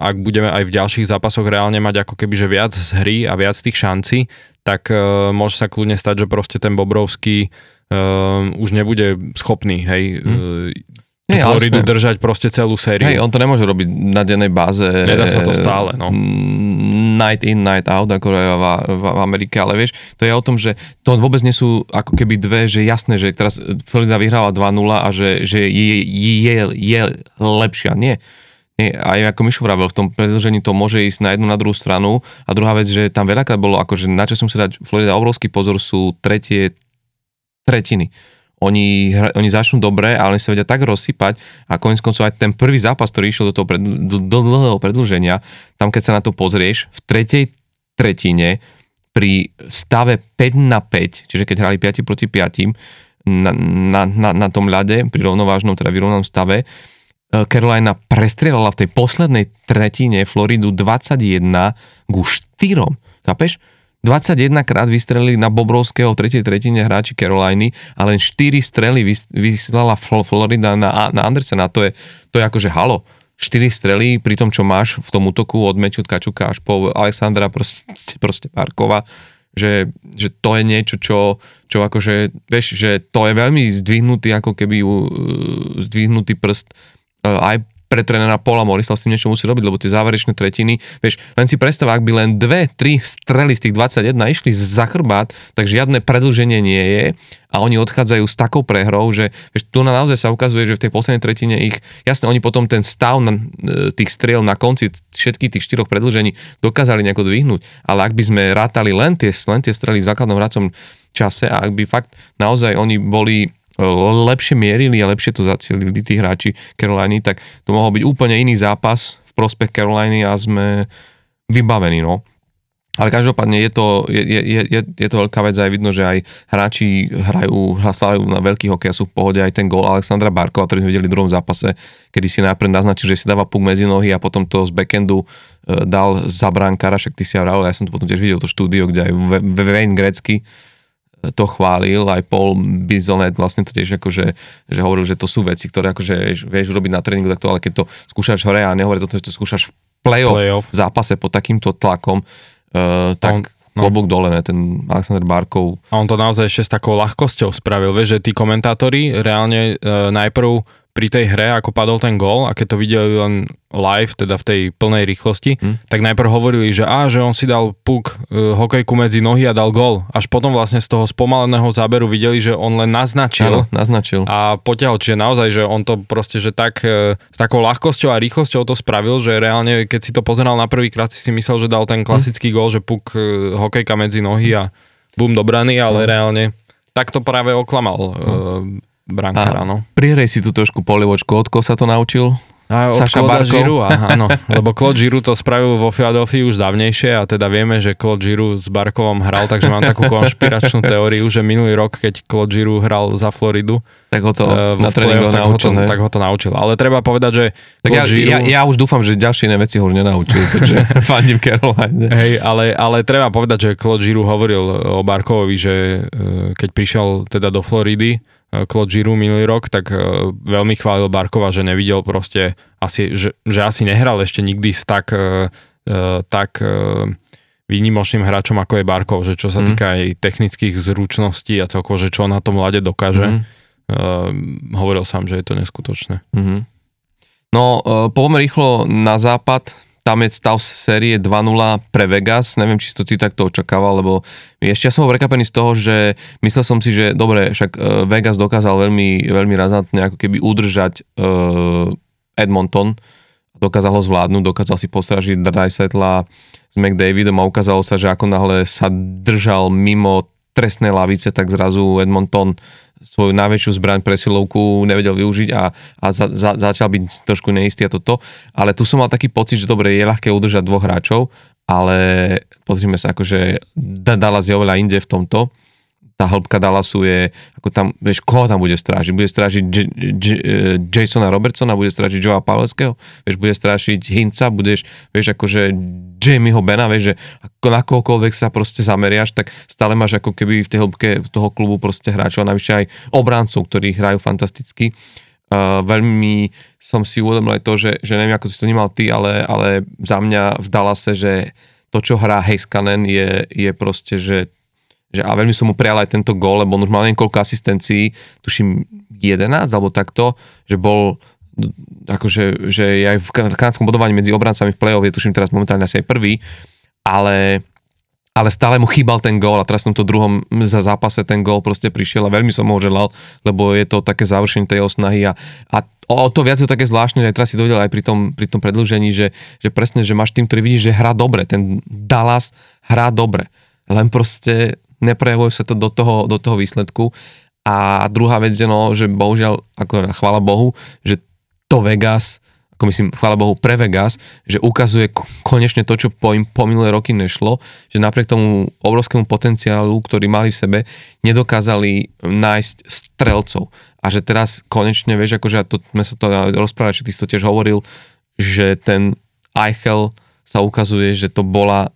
ak budeme aj v ďalších zápasoch reálne mať ako keby že viac z hry a viac tých šancí, tak môže sa kľudne stať, že proste ten Bobrovský už nebude schopný, hej, Floridu držať proste celú sériu. Hej, on to nemôže robiť na dennej báze. Nedá sa to stále, Night in, night out, ako v Amerike, ale vieš, to je o tom, že to vôbec nie sú ako keby dve, že jasné, že teraz Florida vyhrala 2-0 a že je lepšia. Nie. Aj ako Mišo vravel, v tom predĺžení to môže ísť na jednu, na druhú stranu. A druhá vec, že tam veľakrát bolo, akože na čo som si dať Florida obrovský pozor, sú tretiny. Oni začnú dobre, ale oni sa vedia tak rozsypať a koniec koncov aj ten prvý zápas, ktorý išiel do toho do dlhého predĺženia, tam keď sa na to pozrieš, v tretej tretine pri stave 5-5, čiže keď hrali 5-5 na tom ľade, pri rovnovážnom, teda vyrovnanom stave, Carolina prestrelala v tej poslednej tretine Floridu 21-4. Chápeš? 21 krát vystrelili na Bobrovského v tretej tretine hráči Caroliny a len 4 strely vyslala Florida na Andersena. To je akože halo. 4 strely pri tom, čo máš v tom útoku od Matthew Tkačuka až po Alexandra proste Parkova, že to je niečo, čo akože, vieš, že to je veľmi zdvihnutý, ako keby zdvihnutý prst aj pretrenená Paula Morrisla s tým niečo musí robiť, lebo tie záverečné tretiny, vieš, len si predstav, ak by len 2-3 strely z tých 21 išli za chrbát, tak žiadne predĺženie nie je a oni odchádzajú s takou prehrou, že vieš, tu naozaj sa ukazuje, že v tej poslednej tretine ich, jasne, oni potom ten stav tých striel na konci všetkých tých 4 predĺžení dokázali nejako dvihnúť, ale ak by sme rátali len tie strely v základnom hracom čase a ak by fakt naozaj oni boli lepšie mierili a lepšie to zacielili tí hráči Caroliny, tak to mohol byť úplne iný zápas v prospech Caroliny a sme vybavení, no. Ale každopádne je to veľká vec a je vidno, že aj hráči hrajú na veľký hokej a sú v pohode. Aj ten gól Alexandra Barkova, ktorý sme videli v druhom zápase, kedy si najprv naznačil, že si dáva puk medzi nohy a potom to z backendu dal za brankára, však ty si ho hral, ja som to potom tiež videl to štúdio, kde aj Wayne Gretzky to chválil, aj Paul Bizonet vlastne to tiež akože, že hovoril, že to sú veci, ktoré akože vieš robiť na tréningu takto, ale keď to skúšaš hore a nehovorí to, že to skúšaš v play-off zápase pod takýmto tlakom, tak klobúk dole, ne, ten Alexander Barkov. A on to naozaj ešte s takou ľahkosťou spravil, vieš, že tí komentátori reálne najprv pri tej hre, ako padol ten gól a keď to videli len live, teda v tej plnej rýchlosti, tak najprv hovorili, že on si dal puk hokejku medzi nohy a dal gól. Až potom vlastne z toho spomaleného záberu videli, že on len naznačil a potiahol. Čiže naozaj, že on to proste, že tak s takou ľahkosťou a rýchlosťou to spravil, že reálne, keď si to pozeral na prvýkrát, si myslel, že dal ten klasický gól, že puk hokejka medzi nohy a bum, dobraný, ale reálne tak to práve oklamal brankára, no. Prihraj si tu trošku polievočku, od koho sa to naučil? Od Saša Barkov. Giroux, áno, lebo Claude Giroux to spravil vo Philadelphii už dávnejšie a teda vieme, že Claude Giroux s Barkovom hral, takže mám takú konšpiračnú teóriu, že minulý rok, keď Claude Giroux hral za Floridu, tak ho to na tréningu naučil. Tak ho to naučil, ale treba povedať, že Claude Giroux... Ja už dúfam, že ďalšie iné veci ho už nenaučil, takže fandím Caroline. Hej, ale treba povedať, že Claude Giroux hovoril o Barkovovi, že keď prišiel teda do Floridy, Claude Giroux minulý rok, tak veľmi chválil Barkova, že nevidel proste asi, že asi nehral ešte nikdy s tak výnimočným hráčom, ako je Barkov, že čo sa týka aj technických zručností a celkovo, že čo na tom ľade dokáže. Hovoril sám, že je to neskutočné. No, poďme rýchlo na západ. Tam je stav série 2-0 pre Vegas. Neviem, či si to ty takto očakával, lebo ešte ja som bol prekapený z toho, že myslel som si, že dobre, však Vegas dokázal veľmi, veľmi razantne ako keby udržať Edmonton. Dokázal ho zvládnuť, dokázal si postražiť Draisaitla s McDavidom a ukázalo sa, že ako náhle sa držal mimo trestnej lavice, tak zrazu Edmonton svoju najväčšiu zbraň presilovku nevedel využiť a začal byť trošku neistý a toto. Ale tu som mal taký pocit, že dobre, je ľahké udržať dvoch hráčov, ale pozrime sa, akože Dallas je oveľa inde v tomto. Tá hĺbka Dallasu je, ako tam, vieš, koho tam bude strážiť? Bude strážiť Jasona Robertsona, bude strážiť Joea Pavelského, vieš, bude strážiť Hinca, budeš, vieš, akože Jamieho Bena, vieš, že na kohokoľvek sa proste zameriaš, tak stále máš ako keby v tej hĺbke toho klubu proste hráčov a navyše aj obráncov, ktorí hrajú fantasticky. Veľmi som si uvedomil aj to, že neviem, ako si to nemal ty, ale za mňa v Dallase, že to, čo hrá Heiskanen, je proste, že a veľmi som mu prijal aj tento gól, lebo on už mal niekoľko asistencií, tuším 11 alebo takto, že bol akože, že aj v kanadskom bodovaní medzi obrancami v play-off je tuším teraz momentálne asi aj prvý, ale stále mu chýbal ten gól a teraz v tomto druhom za zápase ten gól proste prišiel a veľmi som ho želal, lebo je to také završenie tej snahy a o to viac je to také zvláštne, že aj teraz si dovedel aj pri tom predĺžení, že presne, že máš tým, ktorý vidíš, že hrá dobre, ten Dallas hrá dobre, len proste neprejavujú sa to do toho výsledku. A druhá vec, že bohužiaľ, ako chvála Bohu, že to Vegas ako myslím, chvála Bohu, pre Vegas, že ukazuje konečne to, čo po minulé roky nešlo, že napriek tomu obrovskému potenciálu, ktorý mali v sebe, nedokázali nájsť strelcov. A že teraz konečne, vieš, akože to, sme sa to rozprávali, že ty si to tiež hovoril, že ten Eichel sa ukazuje, že to bolo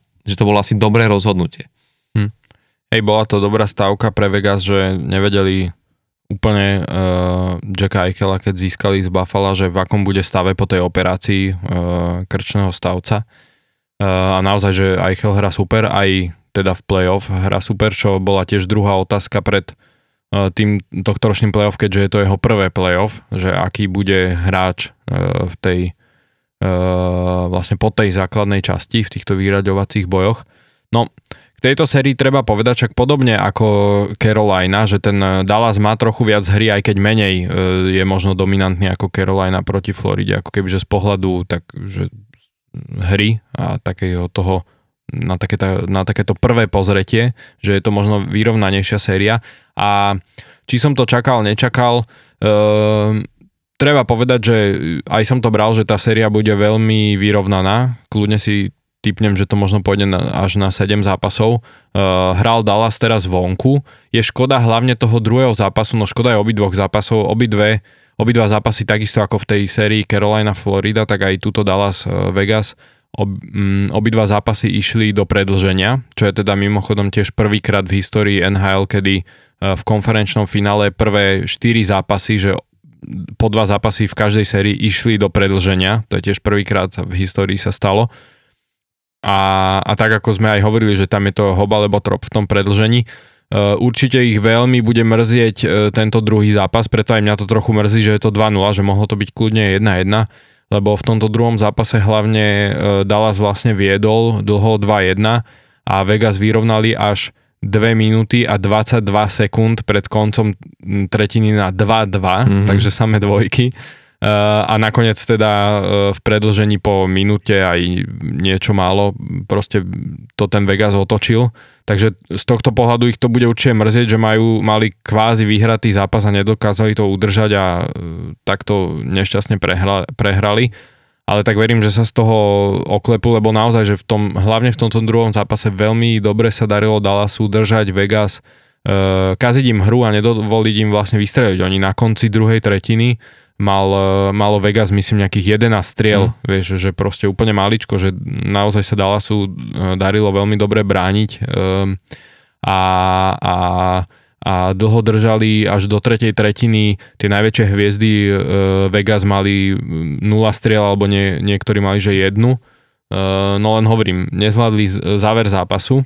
asi dobré rozhodnutie. Hej, bola to dobrá stávka pre Vegas, že nevedeli úplne Jacka Eichela, keď získali z Buffalo, že v akom bude stave po tej operácii krčného stavca. A naozaj, že Eichel hra super, aj teda v playoff hra super, čo bola tiež druhá otázka pred tým tohtoročným playoff, keďže je to jeho prvé playoff, že aký bude hráč v tej vlastne po tej základnej časti v týchto vyraďovacích bojoch. No, v tejto sérii treba povedať však podobne ako Carolina, že ten Dallas má trochu viac hry, aj keď menej je možno dominantný ako Carolina proti Floride, ako kebyže z pohľadu tak, že hry a takého toho na takéto prvé pozretie, že je to možno vyrovnanejšia séria. A či som to čakal, nečakal, treba povedať, že aj som to bral, že tá séria bude veľmi vyrovnaná, kľudne si typnem, že to možno pôjde až na 7 zápasov. Hral Dallas teraz vonku. Je škoda hlavne toho druhého zápasu, no škoda je obidvoch zápasov. Obidva zápasy takisto ako v tej sérii Carolina Florida, tak aj túto Dallas Vegas. Obidva zápasy išli do predĺženia, čo je teda mimochodom tiež prvýkrát v histórii NHL, kedy v konferenčnom finále prvé 4 zápasy, že po 2 zápasy v každej sérii išli do predĺženia. To je tiež prvýkrát v histórii sa stalo. A tak ako sme aj hovorili, že tam je to hob alebo trop v tom predĺžení, určite ich veľmi bude mrzieť tento druhý zápas, preto aj mňa to trochu mrzí, že je to 2-0, že mohlo to byť kľudne 1-1, lebo v tomto druhom zápase hlavne Dallas vlastne viedol dlho 2-1 a Vegas vyrovnali až 2 minúty a 22 sekúnd pred koncom tretiny na 2-2, takže samé dvojky. A nakoniec teda v predĺžení po minúte aj niečo málo, proste to ten Vegas otočil, takže z tohto pohľadu ich to bude určite mrzieť, že mali kvázi vyhratý zápas a nedokázali to udržať a takto nešťastne prehrali, ale tak verím, že sa z toho oklepu, lebo naozaj, že hlavne v tomto druhom zápase veľmi dobre sa darilo Dallasu držať Vegas, kaziť im hru a nedovoliť im vlastne vystreliť. Oni na konci druhej tretiny malo Vegas, myslím, nejakých 11 striel, vieš, že proste úplne maličko, že naozaj sa Dallasu darilo veľmi dobre brániť a dlho držali až do tretej tretiny. Tie najväčšie hviezdy Vegas mali 0 striel, alebo niektorí mali, že 1. No len hovorím, nezvládli záver zápasu,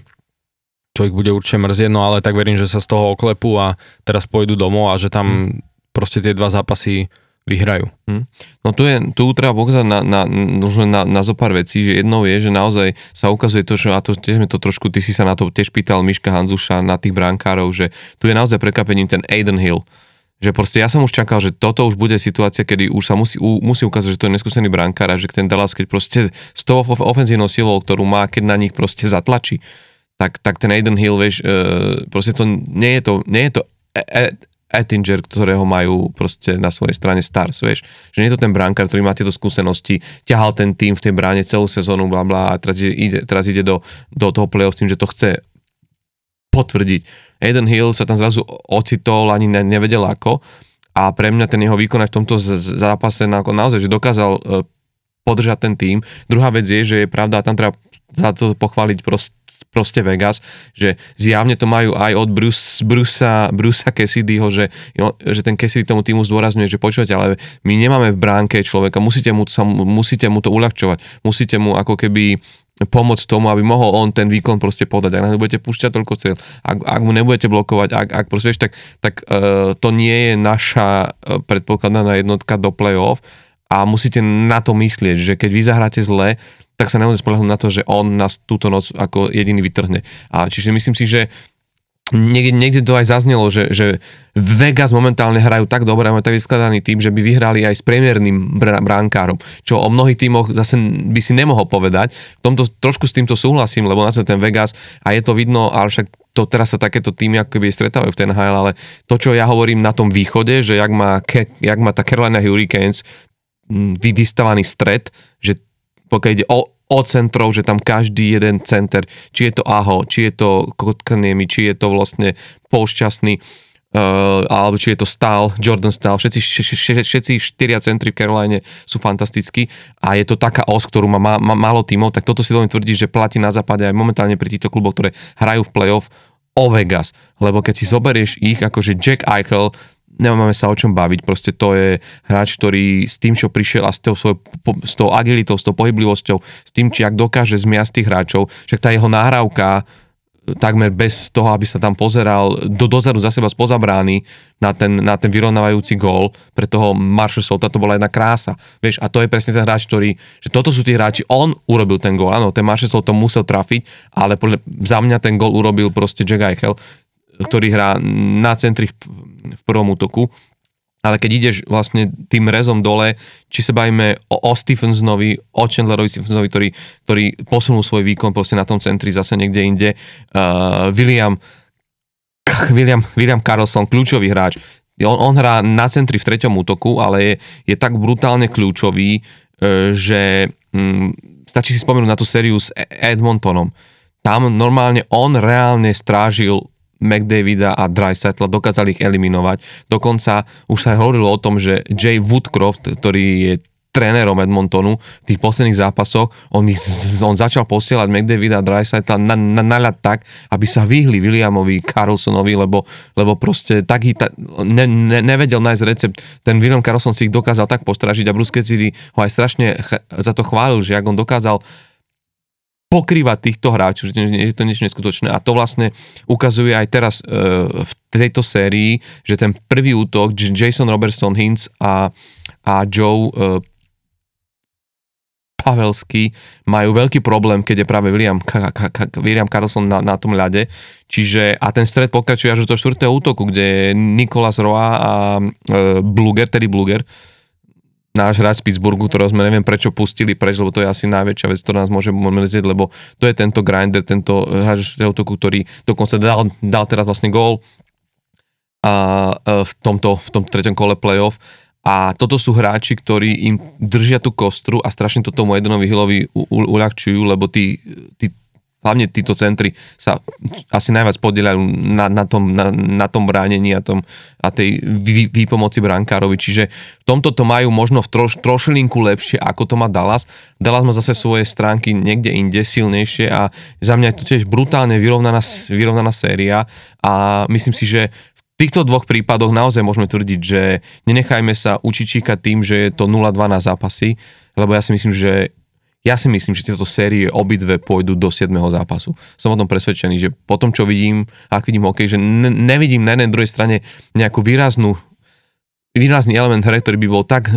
čo ich bude určite mrzieť, no ale tak verím, že sa z toho oklepú a teraz pôjdu domov a že tam proste tie dva zápasy vyhrajú. No tu treba pokazať na zo pár vecí, že jednou je, že naozaj sa ukazuje to, že, a to tiež mi to trošku, ty si sa na to tiež pýtal Miška Handzuša, na tých brankárov, že tu je naozaj prekapením ten Aiden Hill, že proste ja som už čakal, že toto už bude situácia, kedy už sa musí ukázať, že to je neskúsený brankár a že ten Dallas, keď proste s tou ofenzívnou silou, ktorú má, keď na nich proste zatlačí, tak ten Aiden Hill, vieš, proste to nie je to Ettinger, ktorého majú proste na svojej strane Stars, vieš. Že nie je to ten brankár, ktorý má tieto skúsenosti, ťahal ten tým v tej bráne celú sezónu, blablá, a teraz ide do toho play-off s tým, že to chce potvrdiť. Aiden Hill sa tam zrazu ocitol, ani nevedel ako, a pre mňa ten jeho výkon aj v tomto zápase naozaj, že dokázal podržať ten tým. Druhá vec je, že je pravda, tam treba za to pochváliť proste Vegas, že zjavne to majú aj od Brucea Cassidyho, že ten Cassidy tomu týmu zdôrazňuje, že počúvate, ale my nemáme v bránke človeka, musíte mu to uľahčovať, musíte mu ako keby pomôcť tomu, aby mohol on ten výkon proste podať. Ak nebudete púšťať toľko cieľ, ak mu nebudete blokovať, ak proste, vieš, tak to nie je naša predpokladaná jednotka do play-off a musíte na to myslieť, že keď vy zahráte zle, tak sa nemôžem spoľahnúť na to, že on nás túto noc ako jediný vytrhne. A čiže myslím si, že niekde to aj zaznelo, že Vegas momentálne hrajú tak dobre a majú tak vyskladaný tým, že by vyhrali aj s premiérnym bránkárom, čo o mnohých tímoch zase by si nemohol povedať. Trošku s týmto súhlasím, lebo na to ten Vegas a je to vidno, ale však to teraz sa takéto týmy ako keby stretávajú v ten NHL, ale to, čo ja hovorím na tom východe, že jak má tá Carolina Hurricanes vydistovaný stred, že pokiaľ ide o centrov, že tam každý jeden center, či je to Aho, či je to Kotkaniemi, či je to vlastne Polšťastný, alebo či je to Staal, Jordan Staal, všetci štyria centri v Caroline sú fantastickí a je to taká os, ktorú má málo tímov, tak toto si veľmi tvrdí, že platí na západe aj momentálne pri týchto kluboch, ktoré hrajú v playoff o Vegas, lebo keď si zoberieš ich, akože Jack Eichel, nemáme sa o čom baviť, proste to je hráč, ktorý s tým, čo prišiel a s tou agilitou, s tou pohyblivosťou, s tým, či ak dokáže zmiasť tých hráčov, však tá jeho nahrávka takmer bez toho, aby sa tam pozeral dozadu za seba spoza brány na ten vyrovnávajúci gól pre toho Marshallta, to bola jedna krása, vieš, a to je presne ten hráč, ktorý, že toto sú tí hráči, on urobil ten gól, áno, ten Marshall to musel trafiť, ale za mňa ten gól urobil proste Jack Eichel, ktorý hrá na centri v prvom útoku, ale keď ideš vlastne tým rezom dole, či sa bavíme o Stephensonovi, o Chandlerovi Stephensonovi, ktorý posunul svoj výkon proste na tom centri zase niekde inde, William Karlsson, kľúčový hráč, on hrá na centri v treťom útoku, ale je tak brutálne kľúčový, že stačí si spomenúť na tú sériu s Edmontonom, tam normálne on reálne strážil McDavida a Draisaitla, dokázali ich eliminovať. Dokonca už sa hovorilo o tom, že Jay Woodcroft, ktorý je trénerom Edmontonu v tých posledných zápasoch, on začal posielať McDavida a Draisaitla na ľad tak, aby sa vyhli Williamovi, Karlssonovi, lebo proste taký nevedel nájsť recept. Ten William Karlsson si ich dokázal tak postražiť a Bruce Cassidy ho aj strašne za to chválil, že ak on dokázal pokrývať týchto hráčov, že je to niečo neskutočné a to vlastne ukazuje aj teraz v tejto sérii, že ten prvý útok Jason Robertson Hintz a Joe Pavelský majú veľký problém, keď je práve William Karlsson na tom ľade, čiže a ten stred pokračuje až do 4. útoku, kde je Nicolas Roy a Terry Bluger, náš hráč z Pittsburghu, ktorého sme neviem prečo pustili preč, lebo to je asi najväčšia vec, ktorá nás môže mrzieť, lebo to je tento grinder, tento hráč z útoku, ktorý dokonca dal teraz vlastne gól a v tom treťom kole playoff. A toto sú hráči, ktorí im držia tú kostru a strašne to tomu Edenovi Hillovi uľahčujú, lebo hlavne títo centri sa asi najviac podieľajú na tom bránení a tej výpomoci brankárovi. Čiže v tomto to majú možno v trošilinku lepšie, ako to má Dallas. Dallas má zase svoje stránky niekde inde silnejšie a za mňa je to tiež brutálne vyrovnaná séria a myslím si, že v týchto dvoch prípadoch naozaj môžeme tvrdiť, že nenechajme sa učičíkať tým, že je to 0-2 na zápasy, lebo ja si myslím, že tieto série obidve pôjdu do 7. zápasu. Som o tom presvedčený, že po tom, čo vidím, ak vidím hokej, že nevidím na jednej druhej strane nejakú výrazný element hry, ktorý by bol tak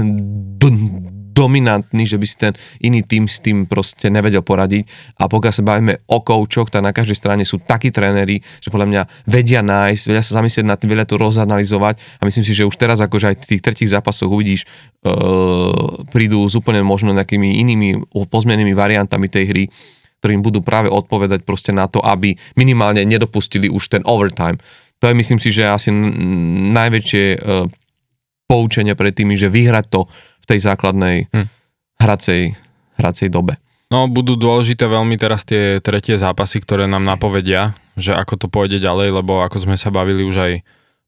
dominantný, že by si ten iný tým s tým proste nevedel poradiť. A pokiaľ sa bavíme o koučoch, tak na každej strane sú takí tréneri, že podľa mňa vedia nájsť, vedia sa zamyslieť nad tým, vedia to rozanalizovať a myslím si, že už teraz akože aj v tých tretích zápasoch uvidíš, prídu s úplne možno nejakými inými pozmenými variantami tej hry, ktorým budú práve odpovedať proste na to, aby minimálne nedopustili už ten overtime. To je, myslím si, že asi najväčšie poučenie pre tými, že vyhrať to v tej základnej hracej dobe. No, budú dôležité veľmi teraz tie tretie zápasy, ktoré nám napovedia, že ako to pôjde ďalej, lebo ako sme sa bavili už aj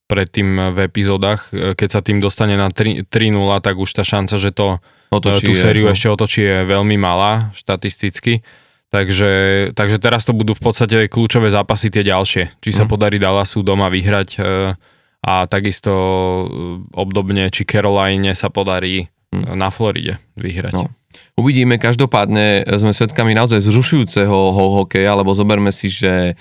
predtým v epizódach, keď sa tým dostane na 3-0, tak už tá šanca, že to otočí, tú sériu ešte otočí, je veľmi malá štatisticky. Takže teraz to budú v podstate kľúčové zápasy tie ďalšie. Či sa podarí Dallasu doma vyhrať a takisto obdobne, či Caroline sa podarí na Floride vyhrať. No. Uvidíme, každopádne sme svedkami naozaj zrušujúceho hokeja, lebo zoberme si, že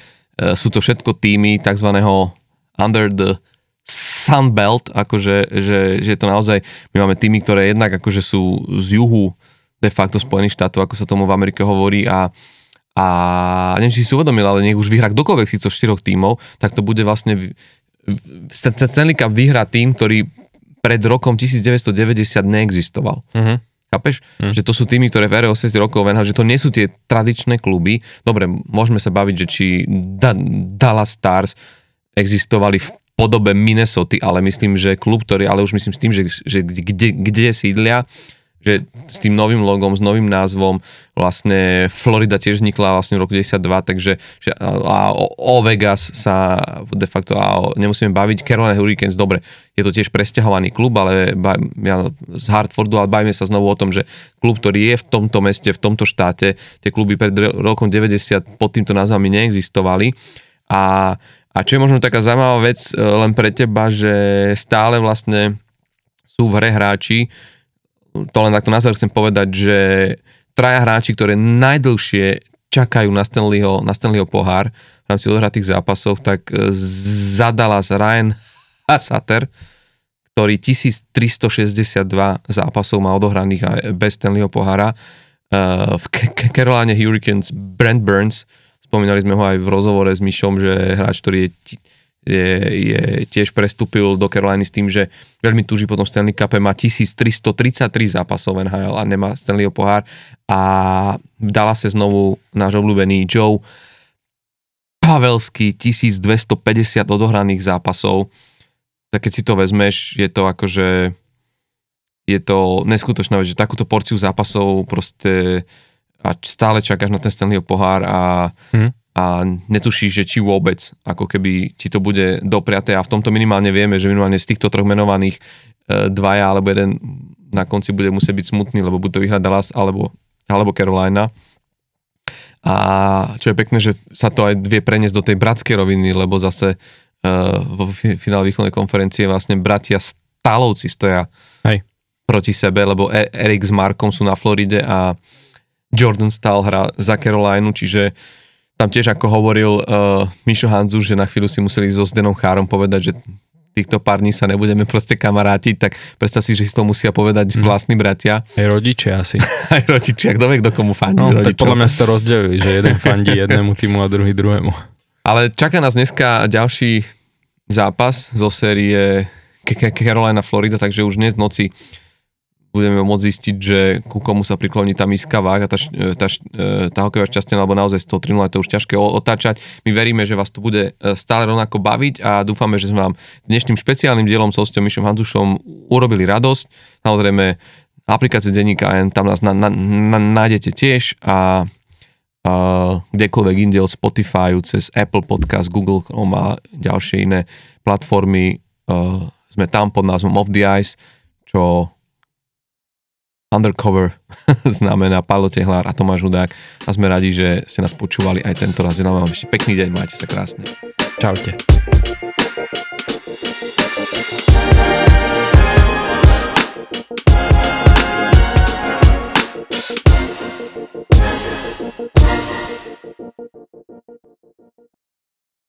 sú to všetko týmy takzvaného under the Sunbelt, akože že je to naozaj, my máme týmy, ktoré jednak akože sú z juhu de facto Spojených štátov, ako sa tomu v Amerike hovorí a neviem, či si uvedomil, ale nech už vyhrá kdokoľvek si to 4 tímov, tak to bude vlastne Stanley Cup vyhrá tým, ktorý pred rokom 1990 neexistoval. Uh-huh. Chápeš? Že to sú týmy, ktoré v 80 rokov venha, že to nie sú tie tradičné kluby. Dobre, môžeme sa baviť, že či Dallas Stars existovali v podobe Minnesoty, ale myslím, že klub, ktorý, ale už myslím s tým, že kde sídlia, že s tým novým logom, s novým názvom vlastne Florida tiež vznikla vlastne v roku 92, takže a o Vegas sa de facto nemusíme baviť. Carolina Hurricanes, dobre, je to tiež presťahovaný klub, ale z Hartfordu, ale bavíme sa znovu o tom, že klub, ktorý je v tomto meste, v tomto štáte, tie kluby pred rokom 90 pod týmto názvami neexistovali. A čo je možno taká zaujímavá vec len pre teba, že stále vlastne sú v hre hráči, to len takto na záver chcem povedať, že traja hráči, ktoré najdlhšie čakajú na Stanleyho pohár v rámci odohratých zápasov, tak zadala z Ryan Hasater, ktorý 1362 zápasov má odohraných bez Stanleyho pohára. V Caroline Hurricanes Brent Burns, spomínali sme ho aj v rozhovore s Mišom, že hráč, ktorý je tiež prestúpil do Caroliny s tým, že veľmi túži potom Stanley Cup, má 1333 zápasov NHL a nemá Stanleyho pohár. A v Dallase znovu náš obľúbený Joe Pavelský, 1250 odohraných zápasov. Tak keď si to vezmeš, je to akože je to neskutočná vec, že takúto porciu zápasov proste a stále čakáš na ten Stanleyho pohár a netušíš, že či vôbec, ako keby ti to bude dopriaté a v tomto minimálne vieme, že minimálne z týchto troch menovaných dvaja alebo jeden na konci bude musieť byť smutný, lebo buď to vyhrá Dallas alebo Carolina. A čo je pekné, že sa to aj vie preniesť do tej bratskej roviny, lebo zase vo finále východnej konferencie vlastne bratia Stálovci stoja proti sebe, lebo Erik s Markom sú na Floride a Jordan Staal hrá za Carolinu, čiže tam tiež, ako hovoril Mišo Handzuš, že na chvíľu si museli so Zdenom Chárom povedať, že týchto pár dní sa nebudeme proste kamarátiť, tak predstav si, že si to musia povedať vlastní bratia. Aj rodičia asi. Aj rodičia, kto vie, kto komu fandí z rodičov. Tak podľa mňa sa to rozdelili, že jeden fandí jednému týmu a druhý druhému. Ale čaká nás dneska ďalší zápas zo série Carolina Florida, takže už dnes v noci budeme môcť zistiť, že ku komu sa prikloní tá miska váh a tá hokejová šťastná, alebo naozaj 103, ale to už ťažké otáčať. My veríme, že vás to bude stále rovnako baviť a dúfame, že sme vám dnešným špeciálnym dielom s hosťom Mišom Handzušom urobili radosť. Samozrejme, aplikácie denníka AN, tam nás nájdete tiež a kdekoľvek inde od Spotify, cez Apple Podcast, Google Chrome a ďalšie iné platformy. Sme tam pod názvom Off the Ice, čo Undercover znamená Pálo Tehlár a Tomáš Hudák a sme radi, že ste nás počúvali aj tento raz. Želám vám ešte pekný deň, majte sa krásne. Čaute.